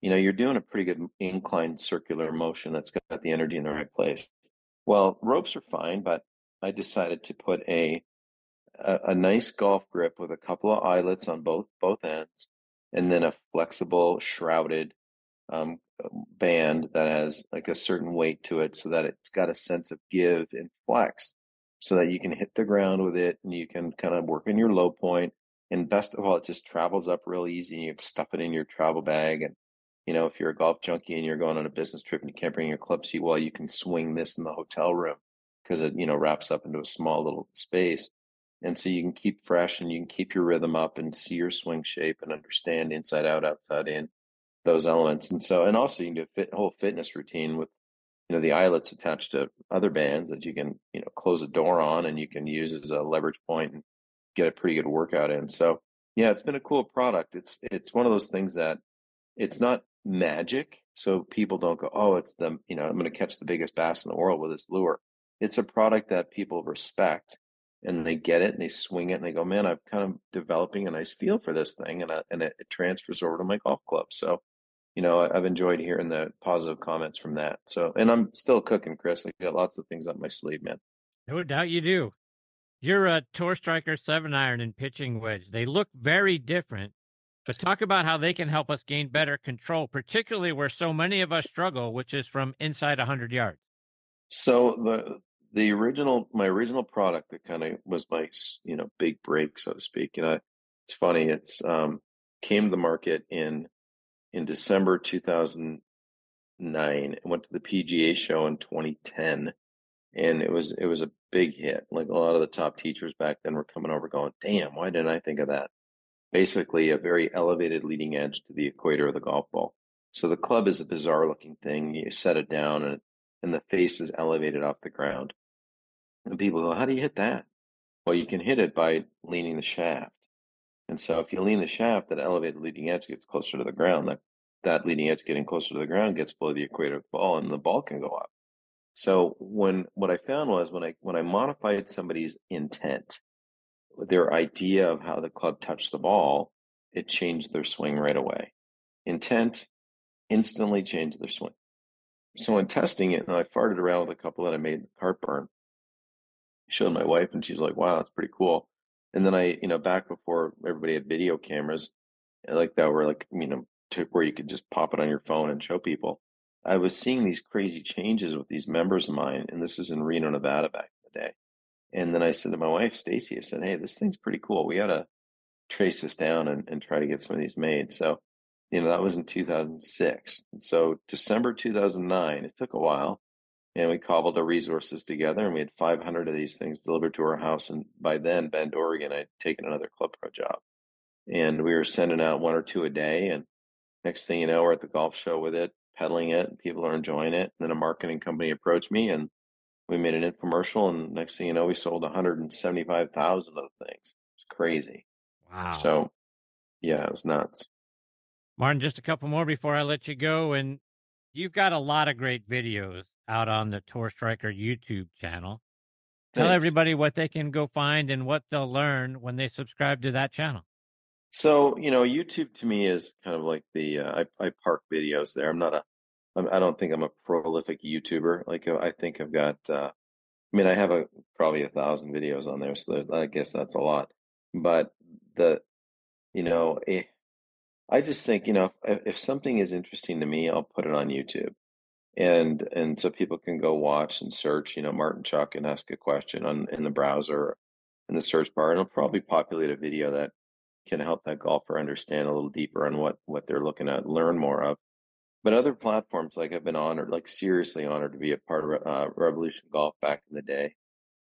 you know, you're doing a pretty good inclined circular motion that's got the energy in the right place. Well, ropes are fine, but I decided to put a nice golf grip with a couple of eyelets on both ends, and then a flexible shrouded band that has like a certain weight to it, so that it's got a sense of give and flex, so that you can hit the ground with it and you can kind of work in your low point. And best of all, it just travels up real easy, and you can stuff it in your travel bag. And, you know, if you're a golf junkie and you're going on a business trip and you can't bring your club seat, well, you can swing this in the hotel room, because it, you know, wraps up into a small little space. And so you can keep fresh and you can keep your rhythm up and see your swing shape and understand inside out, outside in, those elements. And so, and also you can do a whole fitness routine with, you know, the eyelets attached to other bands that you can, you know, close a door on, and you can use as a leverage point and get a pretty good workout in. So yeah, it's been a cool product. It's one of those things that it's not magic. So people don't go, oh, it's the, you know, I'm going to catch the biggest bass in the world with this lure. It's a product that people respect, and they get it and they swing it and they go, man, I'm kind of developing a nice feel for this thing. And it transfers over to my golf club. So, you know, I've enjoyed hearing the positive comments from that. So, and I'm still cooking, Chris. I got lots of things up my sleeve, man. No doubt you do. You're a Tour Striker 7-iron and pitching wedge. They look very different, but talk about how they can help us gain better control, particularly where so many of us struggle, which is from inside 100 yards. So my original product that kind of was my, you know, big break, so to speak. And it's funny. It's came to the market in December 2009, I went to the PGA show in 2010, and it was a big hit. Like, a lot of the top teachers back then were coming over going, damn, why didn't I think of that? Basically a very elevated leading edge to the equator of the golf ball. So the club is a bizarre looking thing. You set it down and the face is elevated off the ground. And people go, how do you hit that? Well, you can hit it by leaning the shaft. And so if you lean the shaft, that elevated leading edge gets closer to the ground. That leading edge getting closer to the ground gets below the equator of the ball, and the ball can go up. So what I found was when I modified somebody's intent, their idea of how the club touched the ball, it changed their swing right away. Intent instantly changed their swing. So in testing it, and I farted around with a couple that I made heartburn, showed my wife, and she's like, wow, that's pretty cool. And then I, you know, back before everybody had video cameras like that were like, you know, to where you could just pop it on your phone and show people, I was seeing these crazy changes with these members of mine. And this is in Reno, Nevada back in the day. And then I said to my wife, Stacy, I said, hey, this thing's pretty cool. We got to trace this down and try to get some of these made. So, you know, that was in 2006. And so December 2009, it took a while. And we cobbled our resources together, and we had 500 of these things delivered to our house. And by then, Bend, Oregon, I'd taken another Club Pro job. And we were sending out one or two a day. And next thing you know, we're at the golf show with it, peddling it. People are enjoying it. And then a marketing company approached me, and we made an infomercial. And next thing you know, we sold 175,000 of the things. It's crazy. Wow. So, yeah, it was nuts. Martin, just a couple more before I let you go. And you've got a lot of great videos out on the Tour Striker YouTube channel. Tell everybody what they can go find and what they'll learn when they subscribe to that channel. So, you know, YouTube to me is kind of like the, I park videos there. I'm not a, I don't think I'm a prolific YouTuber. Like I think I've got, I mean, I have probably 1,000 videos on there. So I guess that's a lot, but you know, I just think, you know, if something is interesting to me, I'll put it on YouTube. And so people can go watch and search, you know, Martin Chuck, and ask a question in the browser, in the search bar, and it'll probably populate a video that can help that golfer understand a little deeper on what they're looking at, learn more of. But other platforms, like I've been honored, like seriously honored to be a part of Revolution Golf back in the day,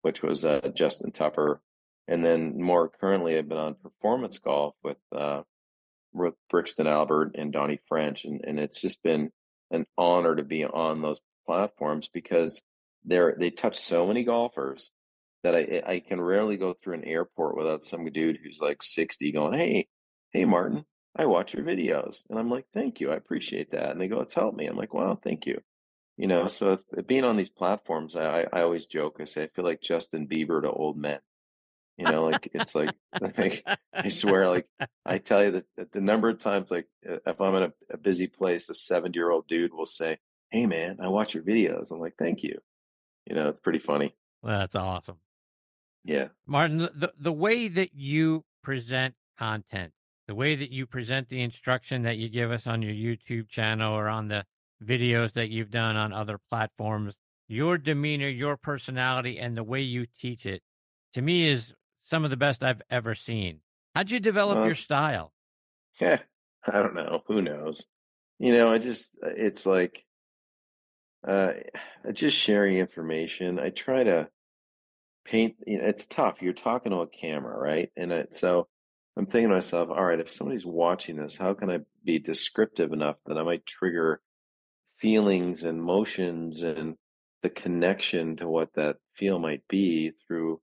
which was Justin Tupper. And then more currently, I've been on Performance Golf with Brixton Albert and Donnie French. And it's just been an honor to be on those platforms because they touch so many golfers that I can rarely go through an airport without some dude who's like 60 going, hey Martin, I watch your videos. And I'm like, thank you, I appreciate that. And they go, it's helped me. I'm like, wow, thank you. You know, so it's, being on these platforms, I always joke, I say, I feel like Justin Bieber to old men. You know, like, it's like, I swear, like, I tell you that the number of times, like, if I'm in a busy place, a 70-year-old dude will say, hey, man, I watch your videos. I'm like, thank you. You know, it's pretty funny. Well, that's awesome. Yeah. Martin, the way that you present content, the way that you present the instruction that you give us on your YouTube channel or on the videos that you've done on other platforms, your demeanor, your personality, and the way you teach it, to me, is some of the best I've ever seen. How'd you develop your style? Yeah, I don't know. Who knows? You know, it's like, just sharing information. I try to paint, you know, it's tough. You're talking to a camera, right? And so I'm thinking to myself, all right, if somebody's watching this, how can I be descriptive enough that I might trigger feelings and emotions and the connection to what that feel might be through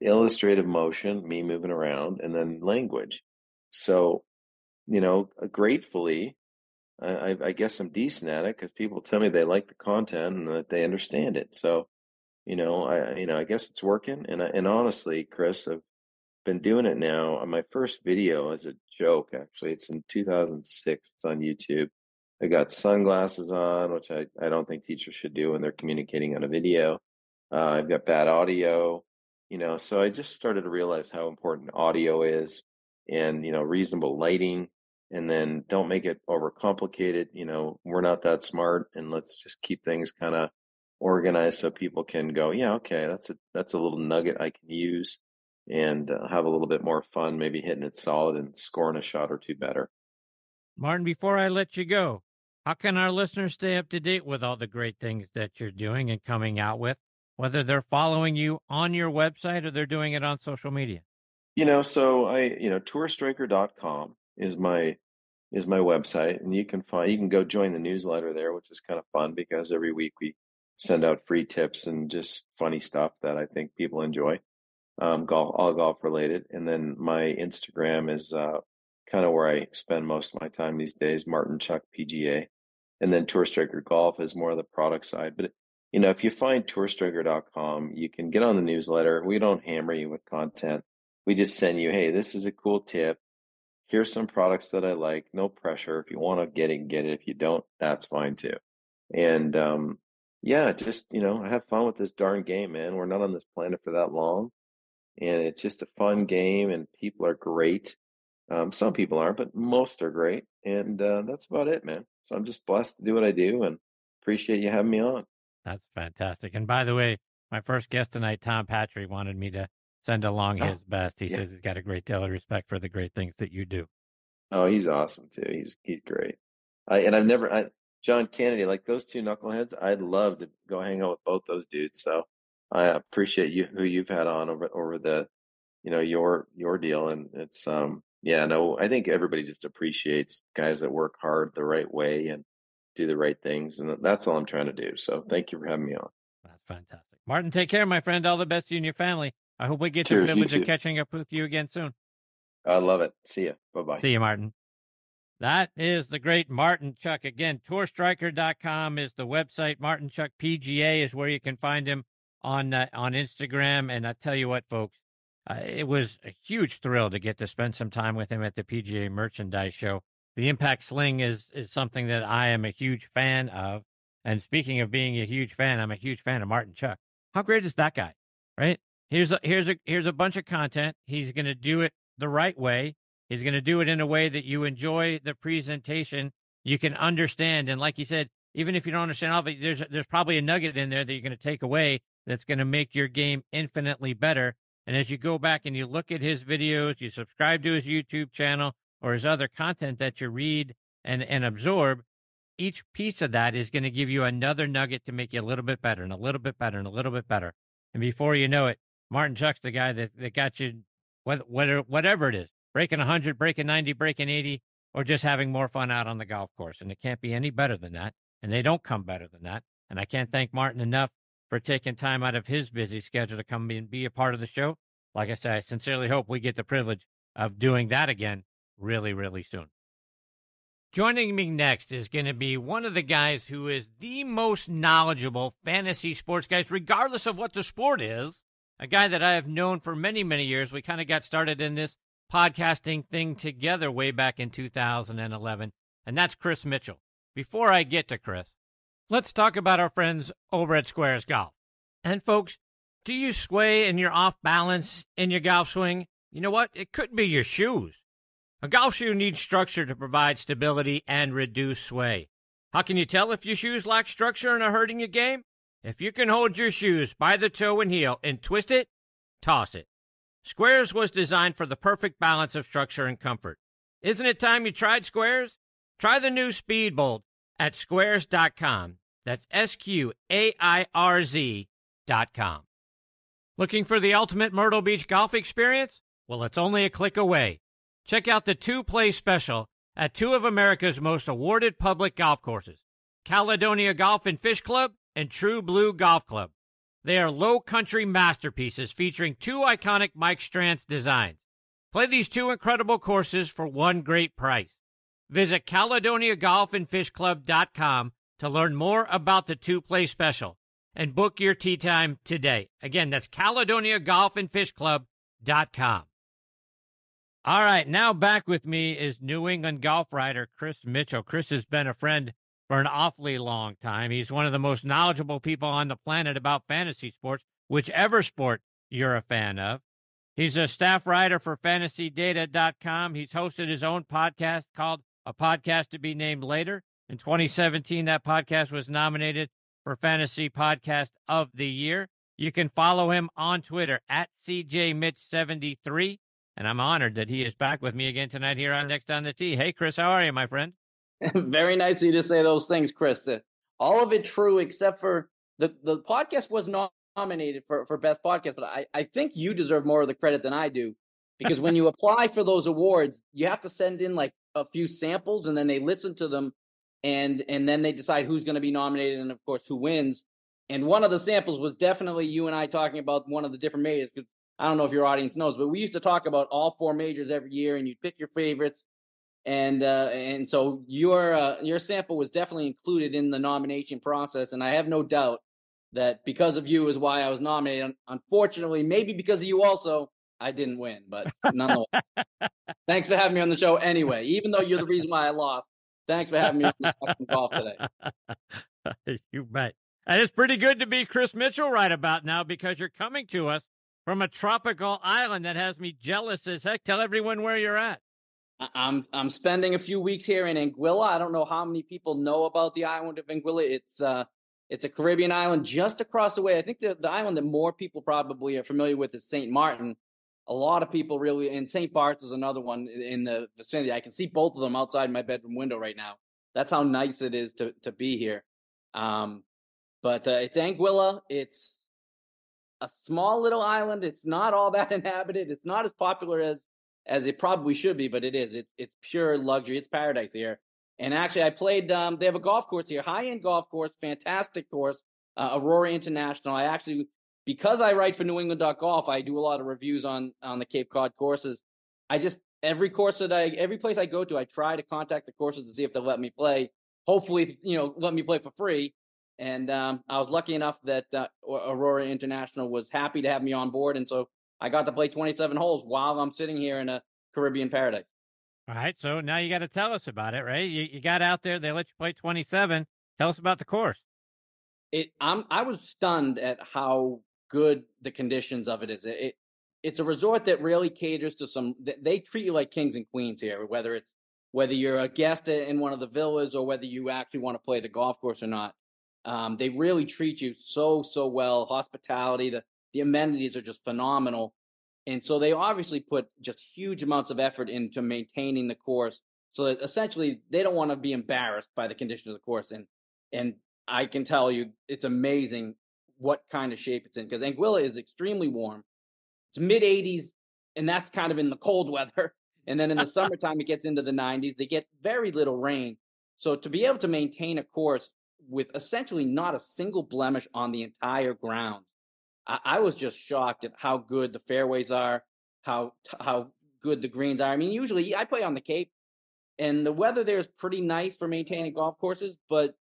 illustrative motion, me moving around, and then language. So, you know, gratefully, I guess I'm decent at it because people tell me they like the content and that they understand it. So, you know, I guess it's working. And honestly, Chris, I've been doing it now. My first video is a joke, actually. It's in 2006. It's on YouTube. I got sunglasses on, which I don't think teachers should do when they're communicating on a video. I've got bad audio. You know, so I just started to realize how important audio is and, you know, reasonable lighting, and then don't make it overcomplicated. You know, we're not that smart, and let's just keep things kind of organized so people can go, yeah, okay, that's a little nugget I can use and have a little bit more fun, maybe hitting it solid and scoring a shot or two better. Martin, before I let you go, how can our listeners stay up to date with all the great things that you're doing and coming out with, whether they're following you on your website or they're doing it on social media? You know, so tourstriker.com is my website, and you can go join the newsletter there, which is kind of fun because every week we send out free tips and just funny stuff that I think people enjoy, all golf related. And then my Instagram is kind of where I spend most of my time these days, Martin Chuck PGA. And then Tour Striker Golf is more of the product side, but you know, if you find tourstriker.com, you can get on the newsletter. We don't hammer you with content. We just send you, hey, this is a cool tip. Here's some products that I like. No pressure. If you want to get it, get it. If you don't, that's fine too. And yeah, just, you know, have fun with this darn game, man. We're not on this planet for that long. And it's just a fun game, and people are great. Some people aren't, but most are great. And that's about it, man. So I'm just blessed to do what I do and appreciate you having me on. That's fantastic. And by the way, My first guest tonight, Tom Patri, wanted me to send along his best. He says he's got a great deal of respect for the great things that you do. Oh, he's awesome too. He's great. John Kennedy, like those two knuckleheads, I'd love to go hang out with both those dudes. So I appreciate who you've had on over the, your deal. And it's, I think everybody just appreciates guys that work hard the right way and do the right things. And that's all I'm trying to do. So thank you for having me on. That's fantastic. Martin, take care, my friend. All the best to you and your family. I hope we get the privilege of catching up with you again soon. I love it. See you. Bye-bye. See you, Martin. That is the great Martin Chuck. Again, tourstriker.com is the website. Martin Chuck PGA is where you can find him on Instagram. And I tell you what, folks, it was a huge thrill to get to spend some time with him at the PGA Merchandise Show. The Impact Sling is something that I am a huge fan of. And speaking of being a huge fan, I'm a huge fan of Martin Chuck. How great is that guy, right? Here's a bunch of content. He's going to do it the right way. He's going to do it in a way that you enjoy the presentation, you can understand. And like you said, even if you don't understand all of it, there's probably a nugget in there that you're going to take away that's going to make your game infinitely better. And as you go back and you look at his videos, you subscribe to his YouTube channel or his other content that you read and absorb, each piece of that is going to give you another nugget to make you a little bit better and a little bit better and a little bit better. And before you know it, Martin Chuck's the guy that got you whatever it is. Breaking 100, breaking 90, breaking 80, or just having more fun out on the golf course. And it can't be any better than that. And they don't come better than that. And I can't thank Martin enough for taking time out of his busy schedule to come and be a part of the show. Like I said, I sincerely hope we get the privilege of doing that again really, really soon. Joining me next is going to be one of the guys who is the most knowledgeable fantasy sports guys, regardless of what the sport is. A guy that I have known for many, many years. We kind of got started in this podcasting thing together way back in 2011, and that's Chris Mitchell. Before I get to Chris, let's talk about our friends over at Squares Golf. And folks, do you sway and you're off balance in your golf swing? You know what? It could be your shoes. A golf shoe needs structure to provide stability and reduce sway. How can you tell if your shoes lack structure and are hurting your game? If you can hold your shoes by the toe and heel and twist it, toss it. Squares was designed for the perfect balance of structure and comfort. Isn't it time you tried Squares? Try the new Speedbolt at squares.com. That's SQAIRZ.com. Looking for the ultimate Myrtle Beach golf experience? Well, it's only a click away. Check out the two-play special at two of America's most awarded public golf courses, Caledonia Golf and Fish Club and True Blue Golf Club. They are low country masterpieces featuring two iconic Mike Strand's designs. Play these two incredible courses for one great price. Visit CaledoniaGolfAndFishClub.com to learn more about the two-play special and book your tee time today. Again, that's CaledoniaGolfAndFishClub.com. All right, now back with me is New England golf writer Chris Mitchell. Chris has been a friend for an awfully long time. He's one of the most knowledgeable people on the planet about fantasy sports, whichever sport you're a fan of. He's a staff writer for fantasydata.com. He's hosted his own podcast called A Podcast to Be Named Later. In 2017, that podcast was nominated for Fantasy Podcast of the Year. You can follow him on Twitter at CJMitch73. And I'm honored that he is back with me again tonight here on Next on the Tee. Hey, Chris, how are you, my friend? Very nice of you to say those things, Chris. All of it true, except for the podcast was not nominated for Best Podcast, but I think you deserve more of the credit than I do, because when you apply for those awards, you have to send in like a few samples, and then they listen to them, and then they decide who's going to be nominated and, of course, who wins. And one of the samples was definitely you and I talking about one of the different majors, because I don't know if your audience knows, but we used to talk about all four majors every year, and you'd pick your favorites. And so your sample was definitely included in the nomination process. And I have no doubt that because of you is why I was nominated. Unfortunately, maybe because of you also, I didn't win, but nonetheless. Thanks for having me on the show anyway, even though you're the reason why I lost. Thanks for having me on golf today. You bet. And it's pretty good to be Chris Mitchell right about now, because you're coming to us from a tropical island that has me jealous as heck. Tell everyone where you're at. I'm spending a few weeks here in Anguilla. I don't know how many people know about the island of Anguilla. It's It's a Caribbean island just across the way. I think the island that more people probably are familiar with is St. Martin. A lot of people really, and St. Bart's is another one in the vicinity. I can see both of them outside my bedroom window right now. That's how nice it is to be here. But it's Anguilla. It's a small little island. It's not all that inhabited. It's not as popular as it probably should be, but it is. It's pure luxury. It's paradise here. And actually, I played, they have a golf course here, high-end golf course, fantastic course, Aurora International. I actually, because I write for New England.golf, I do a lot of reviews on the Cape Cod courses. I just, every place I go to, I try to contact the courses to see if they'll let me play. Hopefully, let me play for free. And I was lucky enough that Aurora International was happy to have me on board. And so I got to play 27 holes while I'm sitting here in a Caribbean paradise. All right, so now you got to tell us about it, right? You got out there; they let you play 27. Tell us about the course. I was stunned at how good the conditions of it is. It's a resort that really caters to some. They treat you like kings and queens here, whether you're a guest in one of the villas or whether you actually want to play the golf course or not. They really treat you so well. Hospitality, the amenities are just phenomenal. And so they obviously put just huge amounts of effort into maintaining the course so that essentially they don't want to be embarrassed by the condition of the course. And I can tell you, it's amazing what kind of shape it's in, because Anguilla is extremely warm. It's mid-80s, and that's kind of in the cold weather. And then in the summertime, it gets into the 90s. They get very little rain. So to be able to maintain a course with essentially not a single blemish on the entire ground, I was just shocked at how good the fairways are, how good the greens are. I mean, usually I play on the Cape, and the weather there is pretty nice for maintaining golf courses. But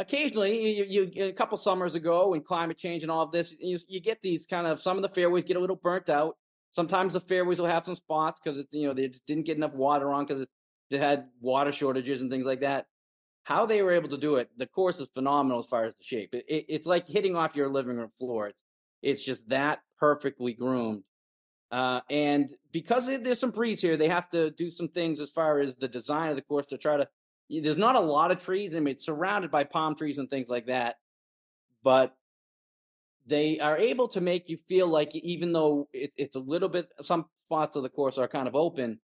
occasionally, a couple summers ago, and climate change and all of this, you get these kind of, some of the fairways get a little burnt out. Sometimes the fairways will have some spots because it's they just didn't get enough water on because they had water shortages and things like that. How they were able to do it, the course is phenomenal as far as the shape. It's like hitting off your living room floor. It's just that perfectly groomed. And because there's some breeze here, they have to do some things as far as the design of the course to try to – there's not a lot of trees. I mean, it's surrounded by palm trees and things like that. But they are able to make you feel like, even though it's a little bit – some spots of the course are kind of open,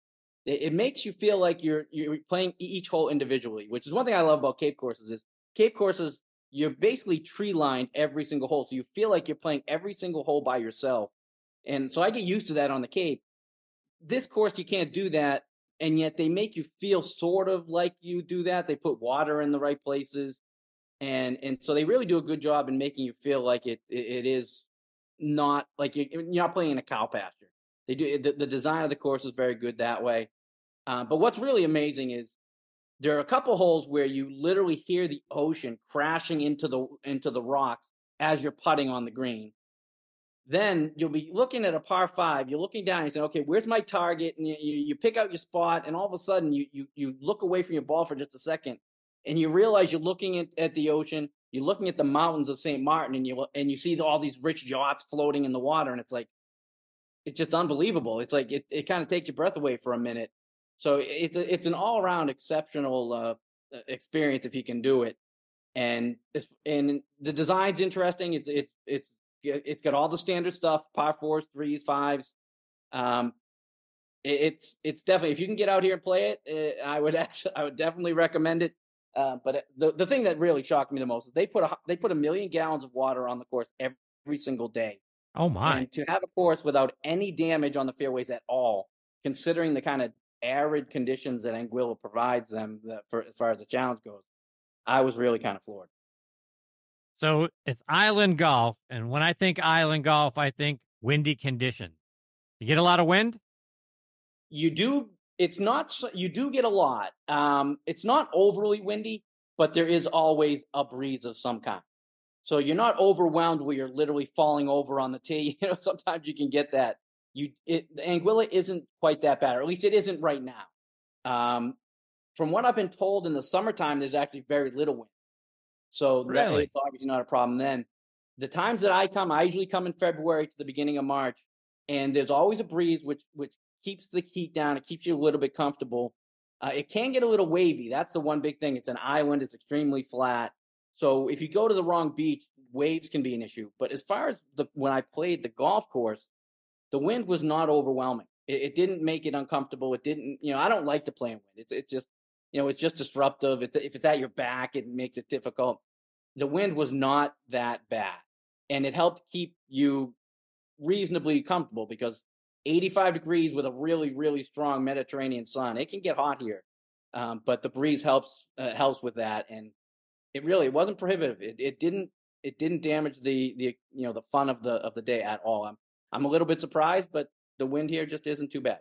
it makes you feel like you're playing each hole individually, which is one thing I love about Cape courses is Cape courses – you're basically tree-lined every single hole. So you feel like you're playing every single hole by yourself. And so I get used to that on the Cape. This course, you can't do that, and yet they make you feel sort of like you do that. They put water in the right places. And so they really do a good job in making you feel like it is not like you're not playing in a cow pasture. They do the design of the course is very good that way. But what's really amazing is, there are a couple holes where you literally hear the ocean crashing into the rocks as you're putting on the green. Then you'll be looking at a par five. You're looking down and you say, okay, where's my target? And you pick out your spot, and all of a sudden you look away from your ball for just a second, and you realize you're looking at the ocean. You're looking at the mountains of St. Martin, and you see all these rich yachts floating in the water, and it's just unbelievable. It's like it kind of takes your breath away for a minute. So it's an all-around exceptional experience if you can do it, and the design's interesting. It's got all the standard stuff: par fours, threes, fives. It's definitely, if you can get out here and play it, I would definitely recommend it. But the thing that really shocked me the most is they put a 1 million gallons of water on the course every single day. Oh my! And to have a course without any damage on the fairways at all, considering the kind of arid conditions that Anguilla provides them for as far as the challenge goes, I was really kind of floored. So it's island golf, and when I think island golf, I think windy conditions. You get a lot of wind? You do. It's not. You do get a lot. It's not overly windy, but there is always a breeze of some kind. So you're not overwhelmed where you're literally falling over on the tee. Sometimes you can get that. Anguilla isn't quite that bad, or at least it isn't right now. From what I've been told, in the summertime, there's actually very little wind. So really? That is obviously not a problem then. The times that I usually come in February to the beginning of March, and there's always a breeze, which keeps the heat down. It keeps you a little bit comfortable. It can get a little wavy. That's the one big thing. It's an island. It's extremely flat. So if you go to the wrong beach, waves can be an issue. But as far as when I played the golf course, the wind was not overwhelming. It didn't make it uncomfortable. It didn't, I don't like to play in wind. It's just disruptive. If it's at your back, it makes it difficult. The wind was not that bad. And it helped keep you reasonably comfortable because 85 degrees with a really, really strong Mediterranean sun, it can get hot here. But the breeze helps with that. And it wasn't prohibitive. It didn't damage the fun of the day at all. I'm a little bit surprised, but the wind here just isn't too bad.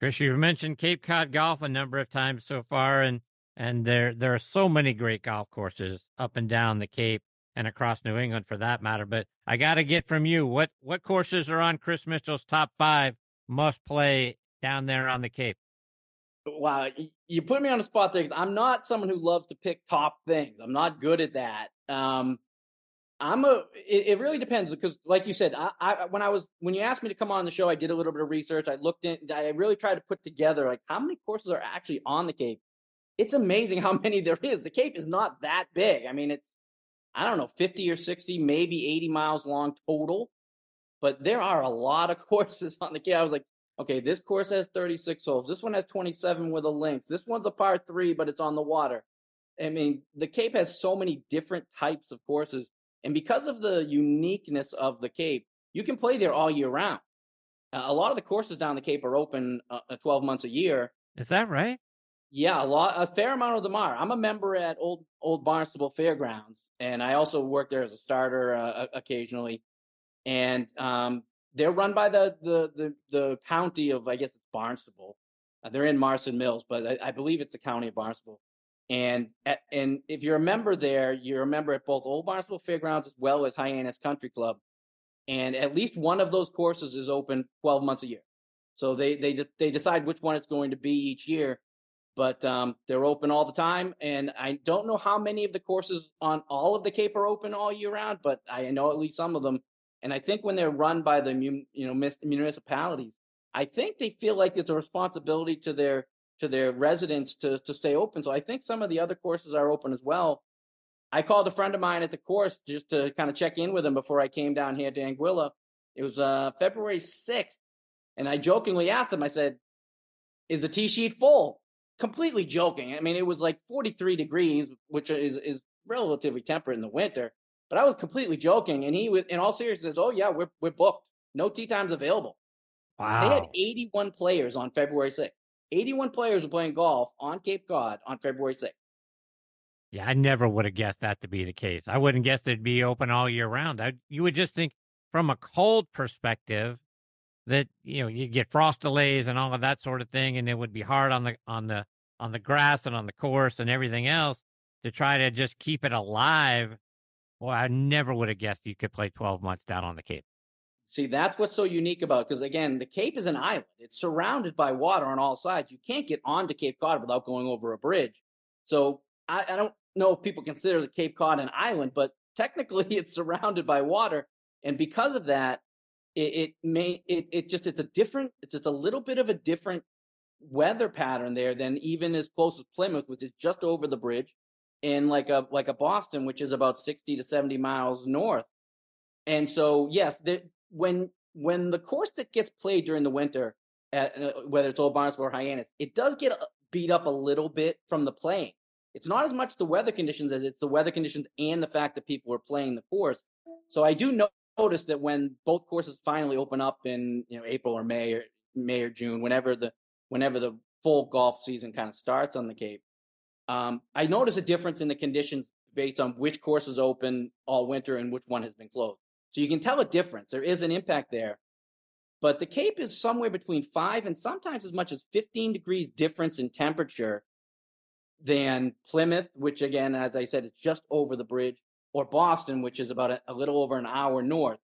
Chris, you've mentioned Cape Cod Golf a number of times so far, and there are so many great golf courses up and down the Cape and across New England for that matter. But I got to get from you, what courses are on Chris Mitchell's top 5 must play down there on the Cape? Wow, you put me on the spot there. I'm not someone who loves to pick top things. I'm not good at that. It really depends because, like you said, when you asked me to come on the show, I did a little bit of research. I really tried to put together like how many courses are actually on the Cape. It's amazing how many there is. The Cape is not that big. I mean, it's 50 or 60, maybe 80 miles long total, but there are a lot of courses on the Cape. I was like, okay, this course has 36 holes. This one has 27 with a links. This one's a par 3, but it's on the water. I mean, the Cape has so many different types of courses. And because of the uniqueness of the Cape, you can play there all year round. A lot of the courses down the Cape are open 12 months a year. Is that right? Yeah, a fair amount of them are. I'm a member at Old Barnstable Fairgrounds, and I also work there as a starter occasionally. And they're run by the county of, I guess it's Barnstable. They're in Marston Mills, but I believe it's the county of Barnstable. And if you're a member there, you're a member at both Old Barnstable Fairgrounds as well as Hyannis Country Club. And at least one of those courses is open 12 months a year. So they decide which one it's going to be each year. But they're open all the time. And I don't know how many of the courses on all of the Cape are open all year round, but I know at least some of them. And I think when they're run by the municipalities, I think they feel like it's a responsibility to their residents to stay open. So I think some of the other courses are open as well. I called a friend of mine at the course just to kind of check in with him before I came down here to Anguilla. It was February 6th. And I jokingly asked him, I said, is the tee sheet full? Completely joking. I mean, it was like 43 degrees, which is relatively temperate in the winter. But I was completely joking. And he was, in all seriousness, oh, yeah, we're booked. No tee times available. Wow. They had 81 players on February 6th. 81 players were playing golf on Cape Cod on February 6th. Yeah, I never would have guessed that to be the case. I wouldn't guess it'd be open all year round. You would just think from a cold perspective that, you get frost delays and all of that sort of thing, and it would be hard on the grass and on the course and everything else to try to just keep it alive. Well, I never would have guessed you could play 12 months down on the Cape. See, that's what's so unique about it, because, again, the Cape is an island. It's surrounded by water on all sides. You can't get onto Cape Cod without going over a bridge. So I don't know if people consider the Cape Cod an island, but technically it's surrounded by water. And because of that, it's just a little bit of a different weather pattern there than even as close as Plymouth, which is just over the bridge, and like a Boston, which is about 60 to 70 miles north. And so, yes, when the course that gets played during the winter, whether it's Old Barnstable or Hyannis, it does get beat up a little bit from the playing. It's not as much the weather conditions as it's the weather conditions and the fact that people are playing the course. So I do notice that when both courses finally open up in April or May or June, whenever the full golf season kind of starts on the Cape, I notice a difference in the conditions based on which course is open all winter and which one has been closed. So you can tell a difference. There is an impact there. But the Cape is somewhere between 5 and sometimes as much as 15 degrees difference in temperature than Plymouth, which, again, as I said, it's just over the bridge, or Boston, which is about a little over an hour north.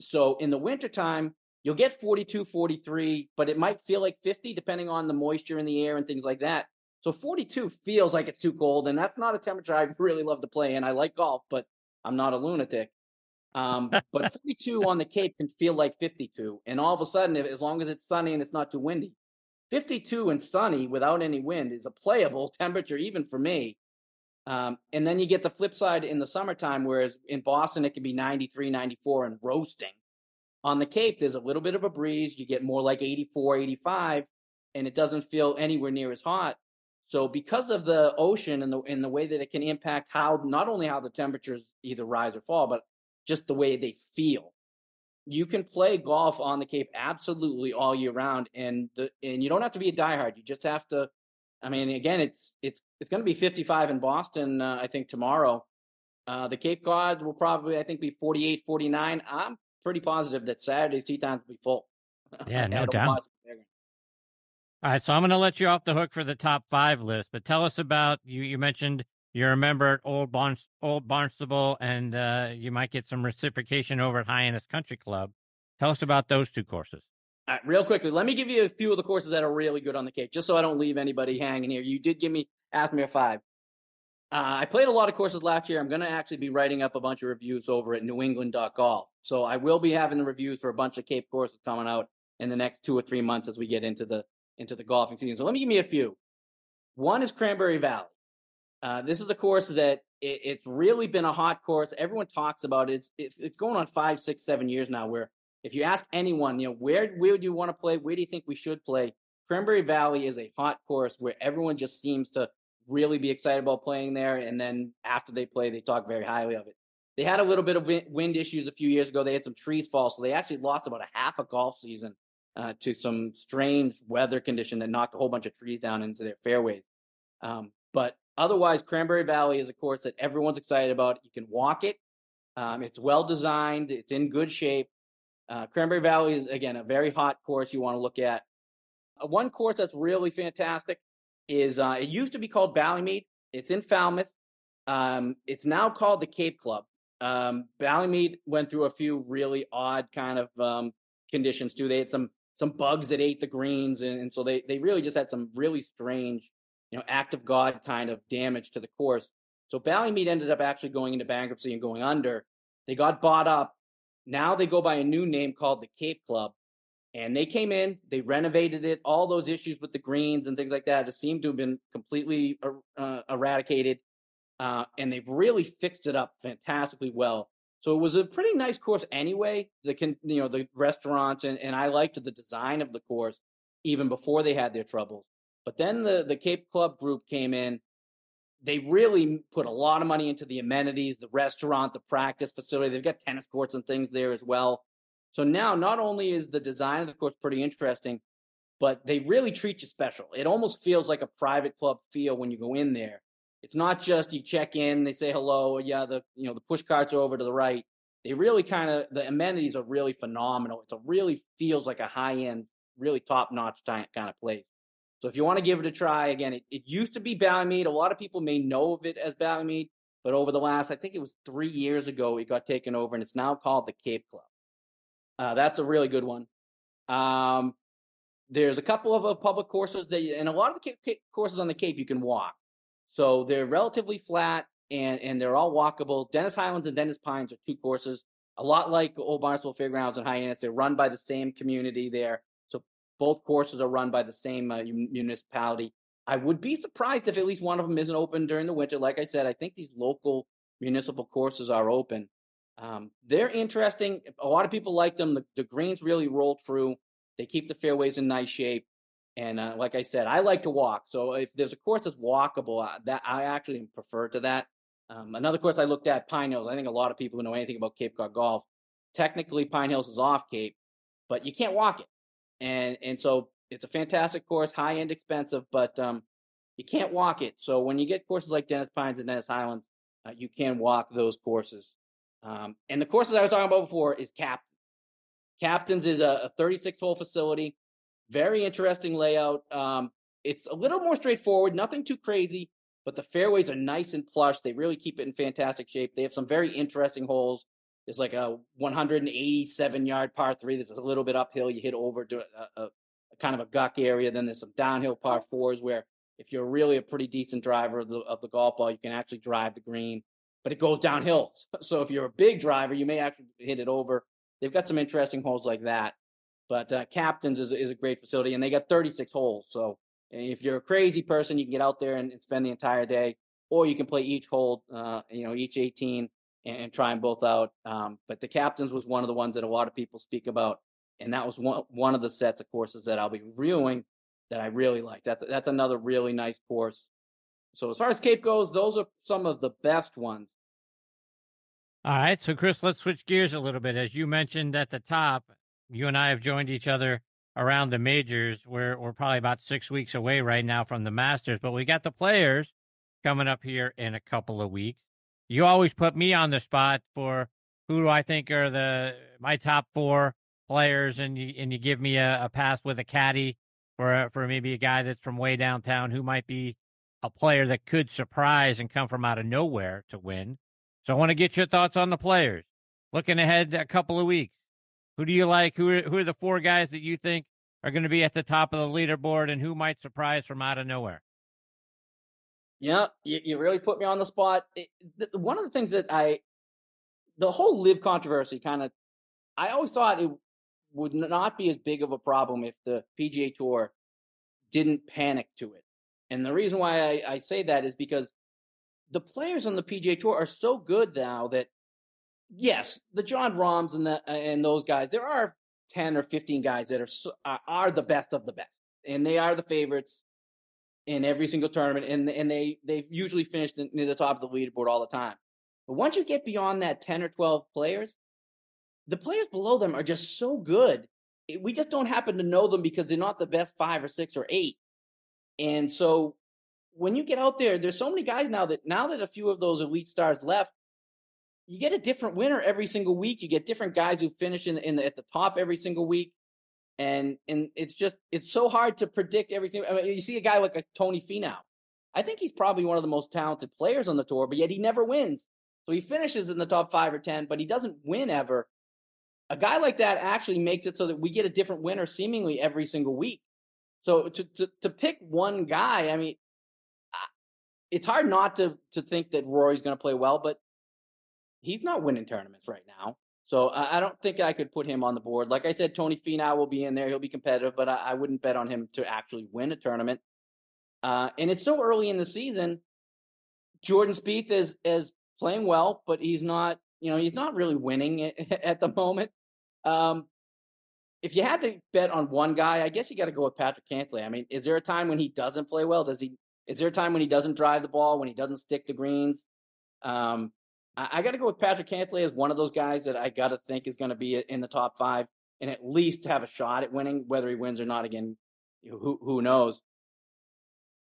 So in the wintertime, you'll get 42, 43, but it might feel like 50 depending on the moisture in the air and things like that. So 42 feels like it's too cold, and that's not a temperature I really love to play in. I like golf, but I'm not a lunatic. But 42 on the Cape can feel like 52. And all of a sudden, as long as it's sunny and it's not too windy, 52 and sunny without any wind is a playable temperature, even for me. And then you get the flip side in the summertime, whereas in Boston, it can be 93, 94 and roasting. On the Cape, there's a little bit of a breeze. You get more like 84, 85, and it doesn't feel anywhere near as hot. So because of the ocean and the way that it can impact how, not only how the temperatures either rise or fall, but just the way they feel. You can play golf on the Cape absolutely all year round, and you don't have to be a diehard. You just have to. I mean, again, it's going to be 55 in Boston, I think, tomorrow. The Cape Cod will probably, I think, be 48, 49. I'm pretty positive that Saturday's tee times will be full. Yeah, no doubt. All right, so I'm going to let you off the hook for the top five list, but tell us about, you mentioned you're a member at Old Barnstable, and you might get some reciprocation over at Hyannis Country Club. Tell us about those two courses. All right, real quickly, let me give you a few of the courses that are really good on the Cape, just so I don't leave anybody hanging here. You did give me Athmere 5. I played a lot of courses last year. I'm going to actually be writing up a bunch of reviews over at newengland.golf. So I will be having the reviews for a bunch of Cape courses coming out in the next 2 or 3 months as we get into the golfing season. So let me give you a few. One is Cranberry Valley. This is a course that it's really been a hot course. Everyone talks about it. It's going on 5, 6, 7 years now, where if you ask anyone, where do you want to play? Where do you think we should play? Cranberry Valley is a hot course where everyone just seems to really be excited about playing there. And then after they play, they talk very highly of it. They had a little bit of wind issues a few years ago. They had some trees fall. So they actually lost about a half a golf season to some strange weather condition that knocked a whole bunch of trees down into their fairways. But otherwise, Cranberry Valley is a course that everyone's excited about. You can walk it. It's well designed. It's in good shape. Cranberry Valley is, again, a very hot course you want to look at. One course that's really fantastic is it used to be called Ballymead. It's in Falmouth. It's now called the Cape Club. Ballymead went through a few really odd kind of conditions too. They had some bugs that ate the greens, and so they really just had some really strange, act of God kind of damage to the course. So Ballymead ended up actually going into bankruptcy and going under. They got bought up. Now they go by a new name called the Cape Club, and they came in, they renovated it. All those issues with the greens and things like that, it seemed to have been completely eradicated, and they've really fixed it up fantastically well. So it was a pretty nice course anyway. The restaurants, and I liked the design of the course even before they had their troubles. But then the Cape Club group came in. They really put a lot of money into the amenities, the restaurant, the practice facility. They've got tennis courts and things there as well. So now not only is the design of the course pretty interesting, but they really treat you special. It almost feels like a private club feel when you go in there. It's not just you check in, they say hello, the push carts are over to the right. They really the amenities are really phenomenal. It really feels like a high-end, really top-notch kind of place. So if you want to give it a try, again, it used to be Ballymead. A lot of people may know of it as Ballymead, but over the last, I think it was 3 years ago, it got taken over, and it's now called the Cape Club. That's a really good one. There's a couple of public courses, and a lot of the courses on the Cape you can walk. So they're relatively flat, and they're all walkable. Dennis Highlands and Dennis Pines are two courses, a lot like Old Barnstable Fairgrounds and Hyannis. They're run by the same community there. Both courses are run by the same municipality. I would be surprised if at least one of them isn't open during the winter. Like I said, I think these local municipal courses are open. They're interesting. A lot of people like them. The greens really roll through. They keep the fairways in nice shape. And like I said, I like to walk. So if there's a course that's walkable, I actually prefer to that. Another course I looked at, Pine Hills. I think a lot of people who know anything about Cape Cod golf, technically Pine Hills is off Cape, but you can't walk it. And so it's a fantastic course, high-end expensive, but you can't walk it. So when you get courses like Dennis Pines and Dennis Highlands, you can walk those courses. And the courses I was talking about before is Captains. Captains is a 36-hole facility, very interesting layout. It's a little more straightforward, nothing too crazy, but the fairways are nice and plush. They really keep it in fantastic shape. They have some very interesting holes. There's like a 187-yard par 3 that's a little bit uphill. You hit over to a kind of a guck area. Then there's some downhill par 4s where if you're really a pretty decent driver of the golf ball, you can actually drive the green. But it goes downhill. So if you're a big driver, you may actually hit it over. They've got some interesting holes like that. But Captains is a great facility, and they got 36 holes. So if you're a crazy person, you can get out there and spend the entire day. or you can play each hole, each 18 and try them both out. But the Captains was one of the ones that a lot of people speak about. And that was one of the sets of courses that I'll be reviewing that I really like. That's another really nice course. So as far as Cape goes, those are some of the best ones. All right. So, Chris, let's switch gears a little bit. As you mentioned at the top, you and I have joined each other around the majors. We're probably about 6 weeks away right now from the Masters, but we got the Players coming up here in a couple of weeks. You always put me on the spot for who do I think are my top four players, and you give me a pass with a caddy for maybe a guy that's from way downtown who might be a player that could surprise and come from out of nowhere to win. So I want to get your thoughts on the Players. Looking ahead a couple of weeks, who do you like? Who are the four guys that you think are going to be at the top of the leaderboard, and who might surprise from out of nowhere? Yeah, you really put me on the spot. One of the things that the whole LIV controversy I always thought it would not be as big of a problem if the PGA Tour didn't panic to it. And the reason why I say that is because the players on the PGA Tour are so good now that, yes, the John Rahms and those guys, there are 10 or 15 guys that are the best of the best, and they are the favorites in every single tournament, and they've usually finished near the top of the leaderboard all the time. But once you get beyond that 10 or 12 players, the players below them are just so good. We just don't happen to know them because they're not the best 5 or 6 or 8. And so when you get out there, there's so many guys now that a few of those elite stars left, you get a different winner every single week. You get different guys who finish at the top every single week. And it's so hard to predict everything. I mean, you see a guy like a Tony Finau. I think he's probably one of the most talented players on the tour, but yet he never wins. So he finishes in the top 5 or 10, but he doesn't win ever. A guy like that actually makes it so that we get a different winner seemingly every single week. So to pick one guy, I mean, it's hard not to think that Rory's going to play well, but he's not winning tournaments right now. So I don't think I could put him on the board. Like I said, Tony Finau will be in there. He'll be competitive, but I wouldn't bet on him to actually win a tournament. And it's so early in the season. Jordan Spieth is playing well, but he's not really winning at the moment. If you had to bet on one guy, I guess you got to go with Patrick Cantlay. I mean, is there a time when he doesn't play well? Is there a time when he doesn't drive the ball, when he doesn't stick to greens? I got to go with Patrick Cantlay as one of those guys that I got to think is going to be in the top 5 and at least have a shot at winning, whether he wins or not. Again, who knows?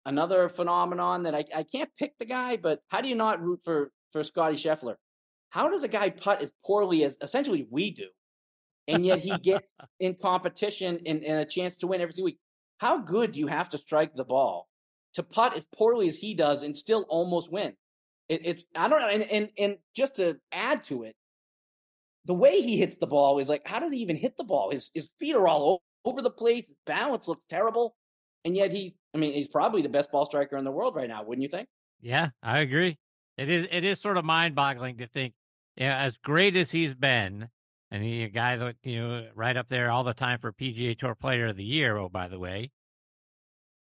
Another phenomenon that I can't pick the guy, but how do you not root for Scottie Scheffler? How does a guy putt as poorly as essentially we do? And yet he gets in competition and a chance to win every week. How good do you have to strike the ball to putt as poorly as he does and still almost win? It's I don't know. And just to add to it, the way he hits the ball is like, how does he even hit the ball? His feet are all over the place. His balance looks terrible. And yet he's probably the best ball striker in the world right now, wouldn't you think? Yeah, I agree. It is sort of mind boggling to think, as great as he's been. And he, a guy that, right up there all the time for PGA Tour Player of the Year, oh, by the way,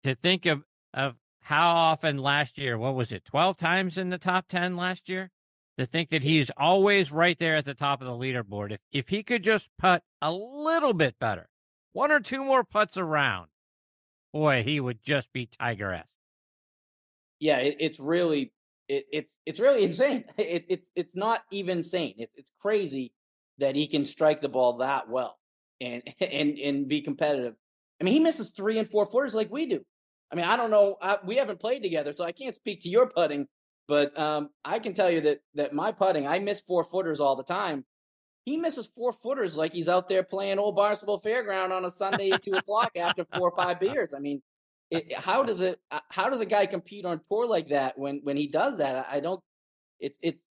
to think of how often last year, what was it, 12 times in the top 10 last year? To think that he's always right there at the top of the leaderboard. If he could just putt a little bit better, one or two more putts around, boy, he would just be Tiger-esque. Yeah, it's really insane. It's not even sane. It's crazy that he can strike the ball that well and be competitive. I mean, he misses 3 and 4 footers like we do. I mean, I don't know. We haven't played together, so I can't speak to your putting, but I can tell you that my putting, I miss 4 footers all the time. He misses 4 footers like he's out there playing Old Barnstable Fairground on a Sunday at 2 o'clock after 4 or 5 beers. I mean, how does a guy compete on tour like that when he does that?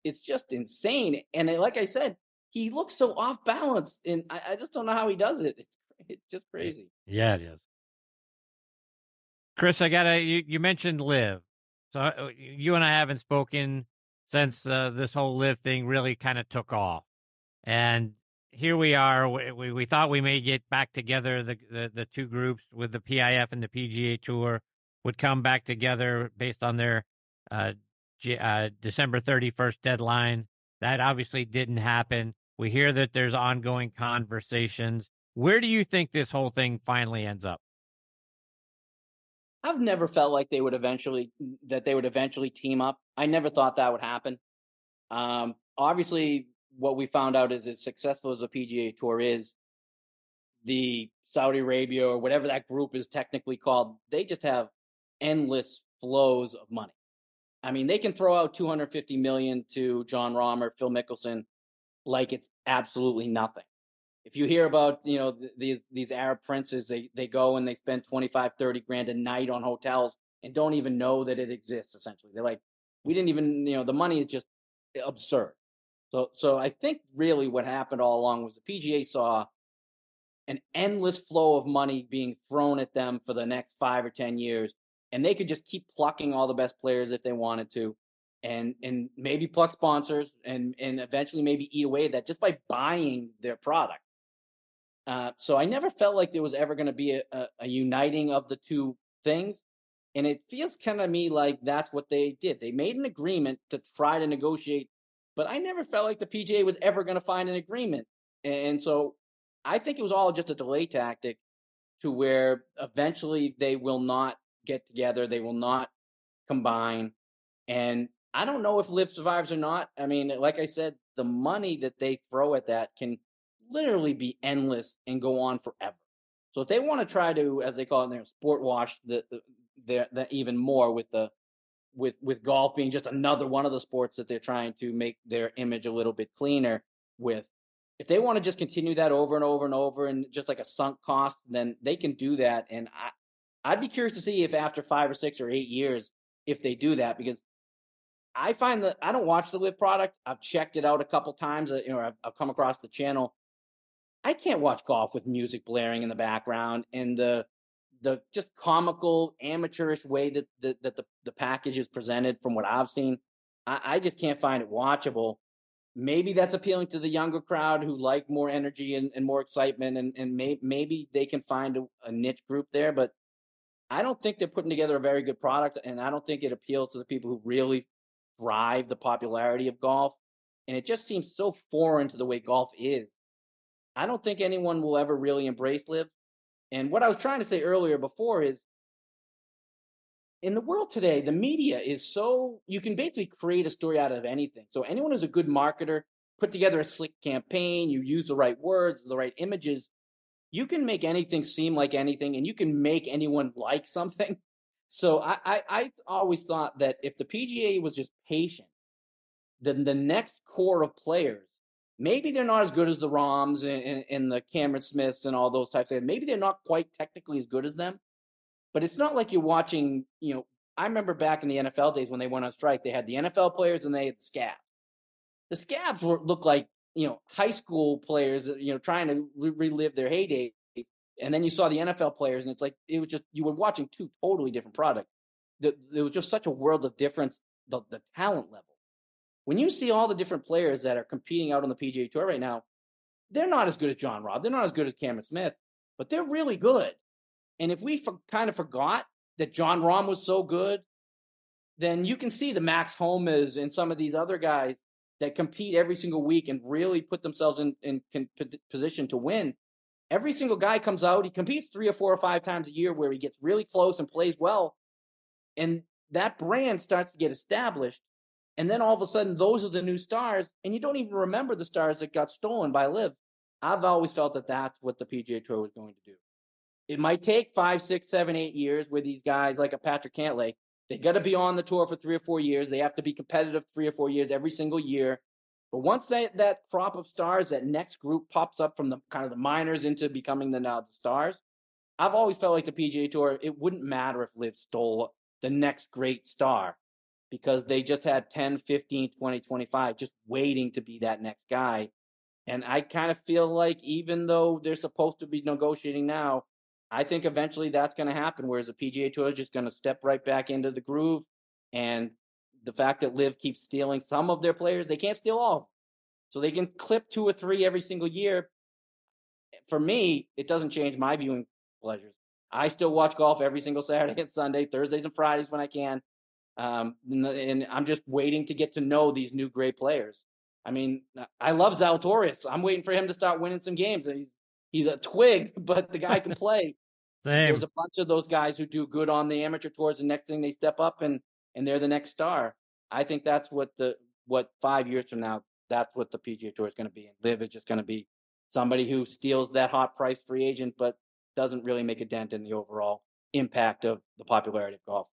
It's just insane. And like I said, he looks so off balance, and I just don't know how he does it. It's just crazy. Yeah, it is. Chris, you mentioned LIV. So you and I haven't spoken since this whole LIV thing really kind of took off. And here we are. We thought we may get back together, the two groups with the PIF and the PGA Tour would come back together based on their December 31st deadline. That obviously didn't happen. We hear that there's ongoing conversations. Where do you think this whole thing finally ends up? I've never felt like they would eventually team up. I never thought that would happen. Obviously, what we found out is as successful as the PGA Tour is, the Saudi Arabia or whatever that group is technically called, they just have endless flows of money. I mean, they can throw out $250 million to John Rahm or Phil Mickelson like it's absolutely nothing. If you hear about, you know, these Arab princes, they go and they spend $25-30 grand a night on hotels and don't even know that it exists, essentially. They're like, we didn't even, you know, the money is just absurd. So I think really what happened all along was the PGA saw an endless flow of money being thrown at them for the next 5 or 10 years, and they could just keep plucking all the best players if they wanted to, and maybe pluck sponsors and eventually maybe eat away at that just by buying their product. So I never felt like there was ever going to be a uniting of the two things. And it feels kind of me like that's what they did. They made an agreement to try to negotiate, but I never felt like the PGA was ever going to find an agreement. And so I think it was all just a delay tactic to where eventually they will not get together. They will not combine. And I don't know if LIV survives or not. I mean, like I said, the money that they throw at that can literally be endless and go on forever. So if they want to try to, as they call it in their sport wash, the even more with golf being just another one of the sports that they're trying to make their image a little bit cleaner with. If they want to just continue that over and over and over and just like a sunk cost, then they can do that. And I'd be curious to see if after 5 or 6 or 8 years, if they do that, because I find that I don't watch the LIV product. I've checked it out a couple times. You know, I've come across the channel. I can't watch golf with music blaring in the background and the just comical, amateurish way that the package is presented from what I've seen. I just can't find it watchable. Maybe that's appealing to the younger crowd who like more energy and more excitement, and maybe they can find a niche group there. But I don't think they're putting together a very good product, and I don't think it appeals to the people who really thrive the popularity of golf. And it just seems so foreign to the way golf is. I don't think anyone will ever really embrace LIV. And what I was trying to say earlier before is, in the world today, the media is so, you can basically create a story out of anything. So anyone who's a good marketer, put together a slick campaign, you use the right words, the right images, you can make anything seem like anything, and you can make anyone like something. So I always thought that if the PGA was just patient, then the next core of players, maybe they're not as good as the Rahms and the Cameron Smiths and all those types of. Maybe they're not quite technically as good as them, but it's not like you're watching. You know, I remember back in the NFL days when they went on strike, they had the NFL players and they had the scabs. The scabs looked like, you know, high school players, you know, trying to relive their heyday, and then you saw the NFL players, and it's like it was just you were watching two totally different products. There was just such a world of difference, the talent level. When you see all the different players that are competing out on the PGA Tour right now, they're not as good as John Rahm. They're not as good as Cameron Smith, but they're really good. And if we kind of forgot that John Rahm was so good, then you can see the Max Homers and some of these other guys that compete every single week and really put themselves in position to win. Every single guy comes out, he competes 3 or 4 or 5 times a year where he gets really close and plays well. And that brand starts to get established. And then all of a sudden, those are the new stars, and you don't even remember the stars that got stolen by LIV. I've always felt that that's what the PGA Tour was going to do. It might take 5, 6, 7, 8 years with these guys like a Patrick Cantlay. They got to be on the tour for 3 or 4 years. They have to be competitive 3 or 4 years every single year. But once that crop of stars, that next group pops up from the kind of the minors into becoming the stars, I've always felt like the PGA Tour, it wouldn't matter if LIV stole the next great star, because they just had 10, 15, 20, 25 just waiting to be that next guy. And I kind of feel like even though they're supposed to be negotiating now, I think eventually that's going to happen, whereas the PGA Tour is just going to step right back into the groove. And the fact that LIV keeps stealing some of their players, they can't steal all of them. So they can clip 2 or 3 every single year. For me, it doesn't change my viewing pleasures. I still watch golf every single Saturday and Sunday, Thursdays and Fridays when I can. And I'm just waiting to get to know these new great players. I mean, I love Zalatoris. I'm waiting for him to start winning some games. He's a twig, but the guy can play. Same. There's a bunch of those guys who do good on the amateur tours, and next thing they step up and they're the next star. I think that's what 5 years from now, that's what the PGA Tour is going to be. And LIV is just going to be somebody who steals that hot price free agent, but doesn't really make a dent in the overall impact of the popularity of golf.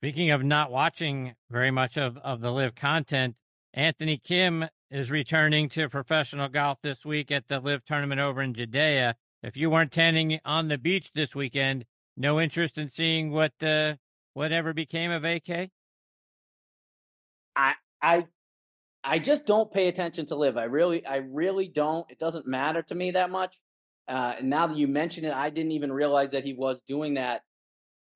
Speaking of not watching very much of the LIV content, Anthony Kim is returning to professional golf this week at the LIV tournament over in Judea. If you weren't tanning on the beach this weekend, no interest in seeing whatever became of AK? I just don't pay attention to LIV. I really don't. It doesn't matter to me that much. And now that you mention it, I didn't even realize that he was doing that.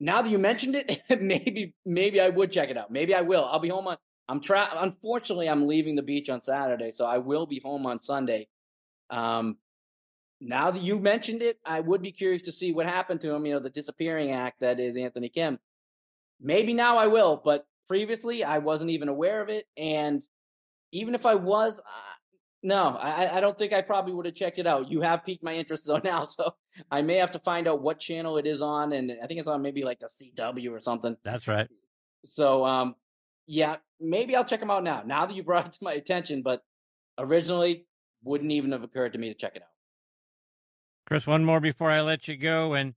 Now that you mentioned it, maybe I would check it out. Maybe I will. I'll be home on. Unfortunately, I'm leaving the beach on Saturday, so I will be home on Sunday. Now that you mentioned it, I would be curious to see what happened to him. You know, the disappearing act that is Anthony Kim. Maybe now I will, but previously I wasn't even aware of it, and even if I was, I don't think I probably would have checked it out. You have piqued my interest though now, so I may have to find out what channel it is on, and I think it's on maybe like the CW or something. That's right. So, yeah, maybe I'll check him out now that you brought it to my attention, but originally wouldn't even have occurred to me to check it out. Chris, one more before I let you go, and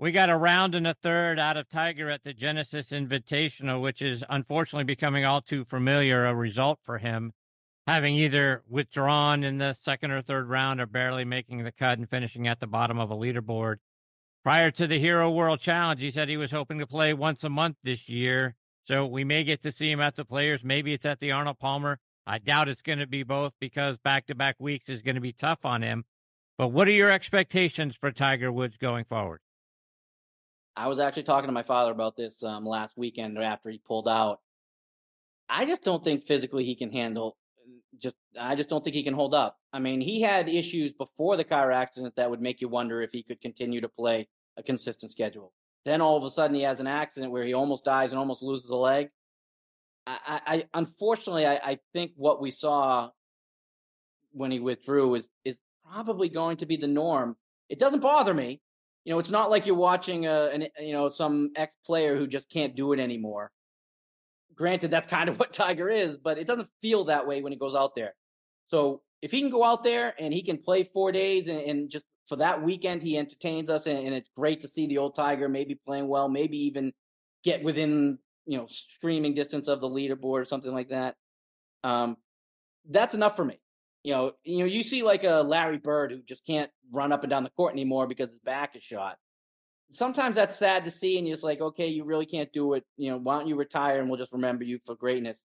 we got a round and a third out of Tiger at the Genesis Invitational, which is unfortunately becoming all too familiar a result for him, having either withdrawn in the second or third round or barely making the cut and finishing at the bottom of a leaderboard. Prior to the Hero World Challenge, he said he was hoping to play once a month this year. So we may get to see him at the Players. Maybe it's at the Arnold Palmer. I doubt it's going to be both because back-to-back weeks is going to be tough on him. But what are your expectations for Tiger Woods going forward? I was actually talking to my father about this last weekend after he pulled out. I just don't think physically he can handle. I just don't think he can hold up. I mean, he had issues before the car accident that would make you wonder if he could continue to play a consistent schedule. Then all of a sudden he has an accident where he almost dies and almost loses a leg. Unfortunately, I think what we saw when he withdrew is probably going to be the norm. It doesn't bother me. You know, it's not like you're watching some ex-player who just can't do it anymore. Granted, that's kind of what Tiger is, but it doesn't feel that way when he goes out there. So if he can go out there and he can play 4 days and just for that weekend, he entertains us, and it's great to see the old Tiger maybe playing well, maybe even get within, streaming distance of the leaderboard or something like that. That's enough for me. You see like a Larry Bird who just can't run up and down the court anymore because his back is shot. Sometimes that's sad to see, and you're just like, okay, you really can't do it. Why don't you retire, and we'll just remember you for greatness.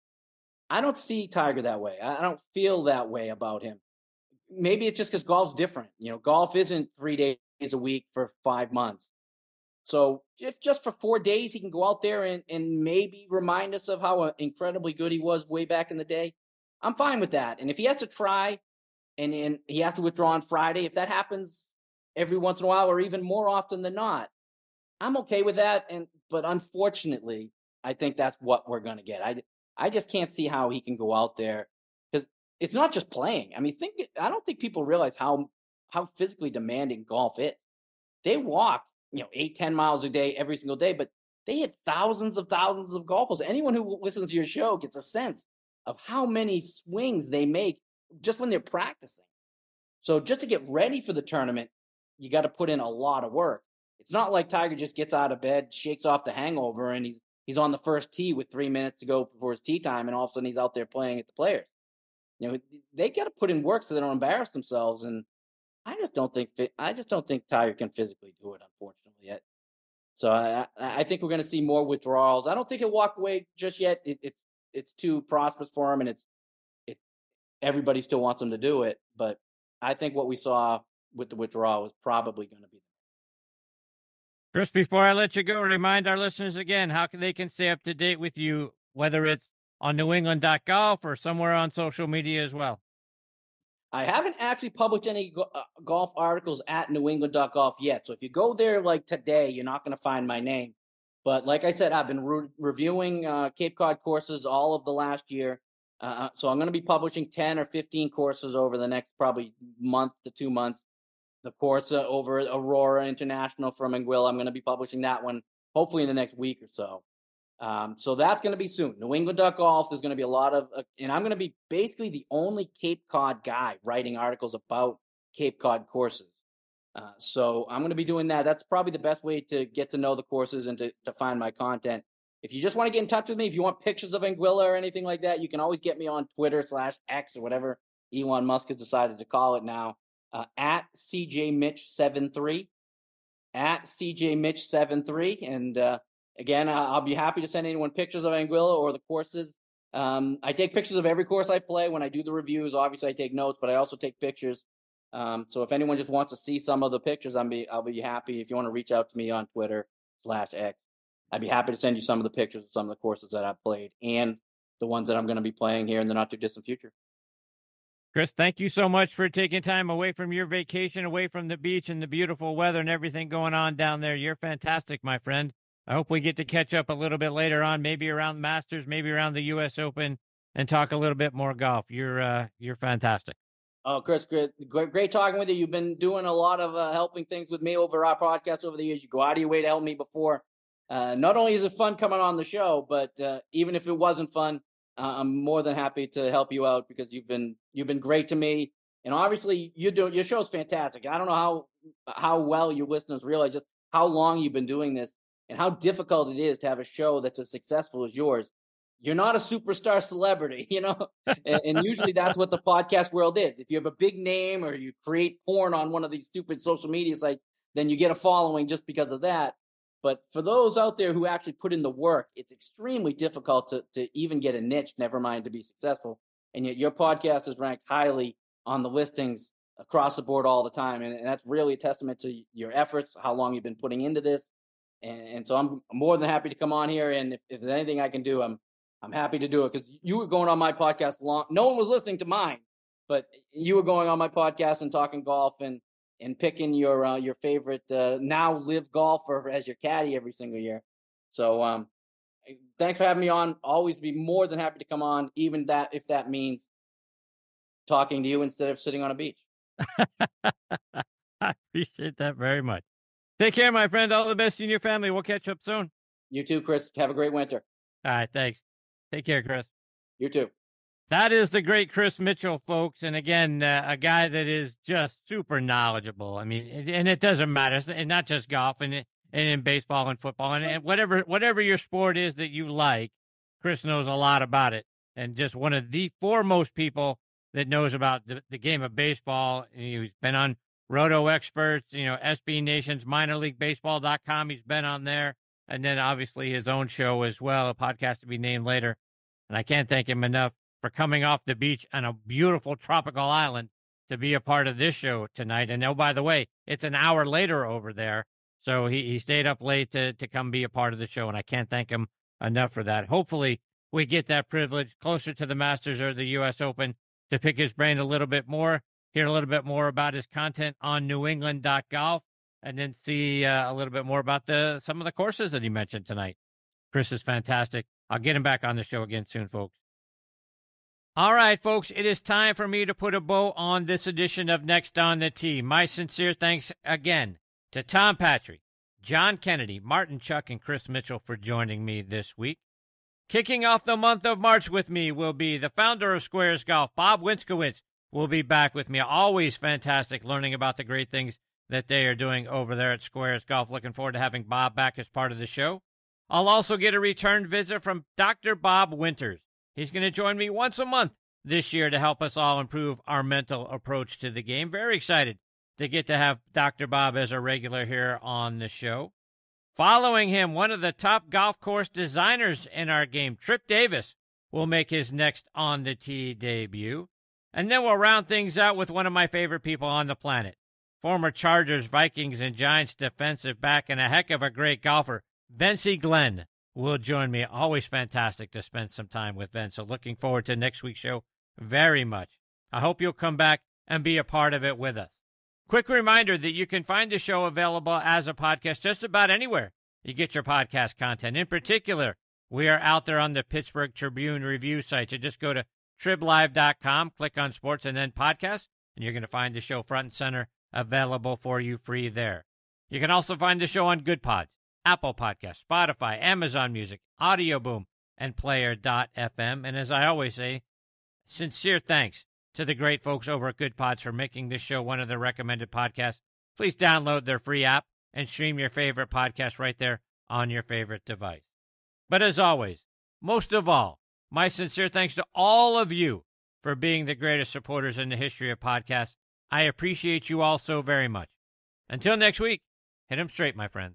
I don't see Tiger that way. I don't feel that way about him. Maybe it's just because golf's different. Golf isn't 3 days a week for 5 months. So if just for 4 days he can go out there and maybe remind us of how incredibly good he was way back in the day, I'm fine with that. And if he has to try and he has to withdraw on Friday, if that happens every once in a while or even more often than not, I'm okay with that. But unfortunately, I think that's what we're going to get. I just can't see how he can go out there. It's not just playing. I mean, I don't think people realize how physically demanding golf is. They walk, 8-10 miles a day every single day, but they hit thousands of golf balls. Anyone who listens to your show gets a sense of how many swings they make just when they're practicing. So just to get ready for the tournament, you got to put in a lot of work. It's not like Tiger just gets out of bed, shakes off the hangover, and he's on the first tee with 3 minutes to go before his tee time, and all of a sudden he's out there playing at the Players. They got to put in work so they don't embarrass themselves, and I just don't think Tiger can physically do it, unfortunately, yet. So I think we're going to see more withdrawals. I don't think he'll walk away just yet. It's too prosperous for him, and it's everybody still wants him to do it. But I think what we saw with the withdrawal is probably going to be. Chris, before I let you go, remind our listeners again how they can stay up to date with you, whether it's on newengland.golf or somewhere on social media as well. I haven't actually published any golf articles at newengland.golf yet. So if you go there like today, you're not going to find my name. But like I said, I've been reviewing Cape Cod courses all of the last year. So I'm going to be publishing 10 or 15 courses over the next probably month to 2 months. The course over Aurora International from Anguilla, I'm going to be publishing that one hopefully in the next week or so. So that's going to be soon. New England Duck Golf, there's going to be a lot of, and I'm going to be basically the only Cape Cod guy writing articles about Cape Cod courses. So I'm going to be doing that. That's probably the best way to get to know the courses and to find my content. If you just want to get in touch with me, if you want pictures of Anguilla or anything like that, you can always get me on Twitter/X or whatever Elon Musk has decided to call it now, at CJMitch73, at CJMitch73. And again, I'll be happy to send anyone pictures of Anguilla or the courses. I take pictures of every course I play. When I do the reviews, obviously I take notes, but I also take pictures. So if anyone just wants to see some of the pictures, I'll be happy. If you want to reach out to me on Twitter/X, I'd be happy to send you some of the pictures of some of the courses that I've played and the ones that I'm going to be playing here in the not too distant future. Chris, thank you so much for taking time away from your vacation, away from the beach and the beautiful weather and everything going on down there. You're fantastic, my friend. I hope we get to catch up a little bit later on, maybe around Masters, maybe around the U.S. Open, and talk a little bit more golf. You're fantastic. Oh, Chris, great talking with you. You've been doing a lot of helping things with me over our podcast over the years. You go out of your way to help me before. Not only is it fun coming on the show, but even if it wasn't fun, I'm more than happy to help you out because you've been great to me, and obviously your show's fantastic. I don't know how well your listeners realize just how long you've been doing this and how difficult it is to have a show that's as successful as yours. You're not a superstar celebrity, you know, and usually that's what the podcast world is. If you have a big name or you create porn on one of these stupid social media sites, then you get a following just because of that. But for those out there who actually put in the work, it's extremely difficult to even get a niche, never mind to be successful. And yet your podcast is ranked highly on the listings across the board all the time. And that's really a testament to your efforts, how long you've been putting into this. And so I'm more than happy to come on here. And if there's anything I can do, I'm happy to do it. Because you were going on my podcast long. No one was listening to mine, but you were going on my podcast and talking golf and picking your favorite now live golfer as your caddy every single year. So thanks for having me on. Always be more than happy to come on, even that if that means talking to you instead of sitting on a beach. I appreciate that very much. Take care, my friend. All the best to you and your family. We'll catch up soon. You too, Chris. Have a great winter. All right, thanks. Take care, Chris. You too. That is the great Chris Mitchell, folks. And again, a guy that is just super knowledgeable. I mean, and it doesn't matter. And not just golf and in baseball and football and whatever your sport is that you like, Chris knows a lot about it. And just one of the foremost people that knows about the game of baseball. And he's been on Roto Experts, you know, SB Nation's minorleaguebaseball.com. He's been on there. And then obviously his own show as well, a podcast to be named later. And I can't thank him enough for coming off the beach on a beautiful tropical island to be a part of this show tonight. And oh, by the way, it's an hour later over there. So he stayed up late to come be a part of the show. And I can't thank him enough for that. Hopefully we get that privilege closer to the Masters or the U.S. Open to pick his brain a little bit more, hear a little bit more about his content on newengland.golf, and then see a little bit more about some of the courses that he mentioned tonight. Chris is fantastic. I'll get him back on the show again soon, folks. All right, folks, it is time for me to put a bow on this edition of Next on the Tee. My sincere thanks again to Tom Patri, John Kennedy, Martin Chuck, and Chris Mitchell for joining me this week. Kicking off the month of March with me will be the founder of Squares Golf, Bob Winskowitz, will be back with me. Always fantastic learning about the great things that they are doing over there at Squares Golf. Looking forward to having Bob back as part of the show. I'll also get a return visit from Dr. Bob Winters. He's going to join me once a month this year to help us all improve our mental approach to the game. Very excited to get to have Dr. Bob as a regular here on the show. Following him, one of the top golf course designers in our game, Trip Davis, will make his Next on the Tee debut. And then we'll round things out with one of my favorite people on the planet, former Chargers, Vikings, and Giants defensive back and a heck of a great golfer, Vincy Glenn, will join me. Always fantastic to spend some time with Ben. So looking forward to next week's show very much. I hope you'll come back and be a part of it with us. Quick reminder that you can find the show available as a podcast just about anywhere you get your podcast content. In particular, we are out there on the Pittsburgh Tribune review site. So just go to triblive.com, click on sports and then podcast, and you're going to find the show front and center available for you free there. You can also find the show on Good Pods, Apple Podcasts, Spotify, Amazon Music, Audio Boom, and Player.fm. And as I always say, sincere thanks to the great folks over at Good Pods for making this show one of their recommended podcasts. Please download their free app and stream your favorite podcast right there on your favorite device. But as always, most of all, my sincere thanks to all of you for being the greatest supporters in the history of podcasts. I appreciate you all so very much. Until next week, hit 'em straight, my friends.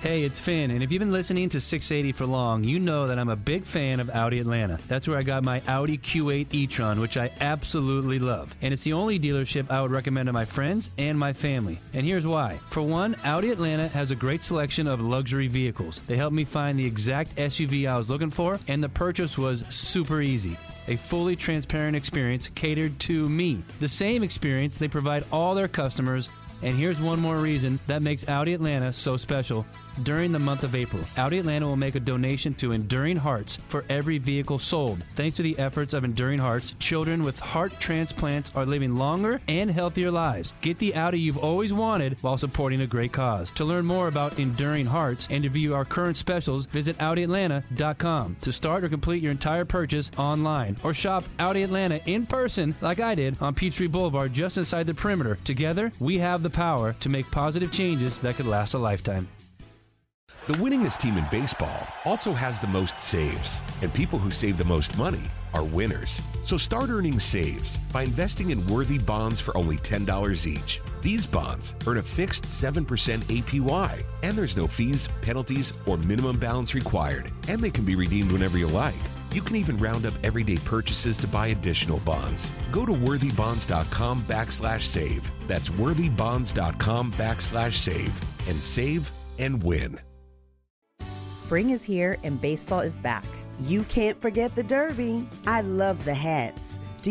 Hey, it's Finn, and if you've been listening to 680 for long, you know that I'm a big fan of Audi Atlanta. That's where I got my Audi Q8 e-tron, which I absolutely love. And it's the only dealership I would recommend to my friends and my family. And here's why. For one, Audi Atlanta has a great selection of luxury vehicles. They helped me find the exact SUV I was looking for, and the purchase was super easy. A fully transparent experience catered to me. The same experience they provide all their customers. And here's one more reason that makes Audi Atlanta so special. During the month of April, Audi Atlanta will make a donation to Enduring Hearts for every vehicle sold. Thanks to the efforts of Enduring Hearts, children with heart transplants are living longer and healthier lives. Get the Audi you've always wanted while supporting a great cause. To learn more about Enduring Hearts and to view our current specials, visit AudiAtlanta.com. To start or complete your entire purchase online or shop Audi Atlanta in person like I did on Peachtree Boulevard just inside the perimeter. Together, we have the power to make positive changes that could last a lifetime. The winningest team in baseball also has the most saves, and people who save the most money are winners. So start earning saves by investing in worthy bonds for only $10 each. These bonds earn a fixed 7% APY, and there's no fees, penalties, or minimum balance required, and they can be redeemed whenever you like. You can even round up everyday purchases to buy additional bonds. Go to worthybonds.com/save. That's worthybonds.com/save and save and win. Spring is here and baseball is back. You can't forget the Derby. I love the hats. Do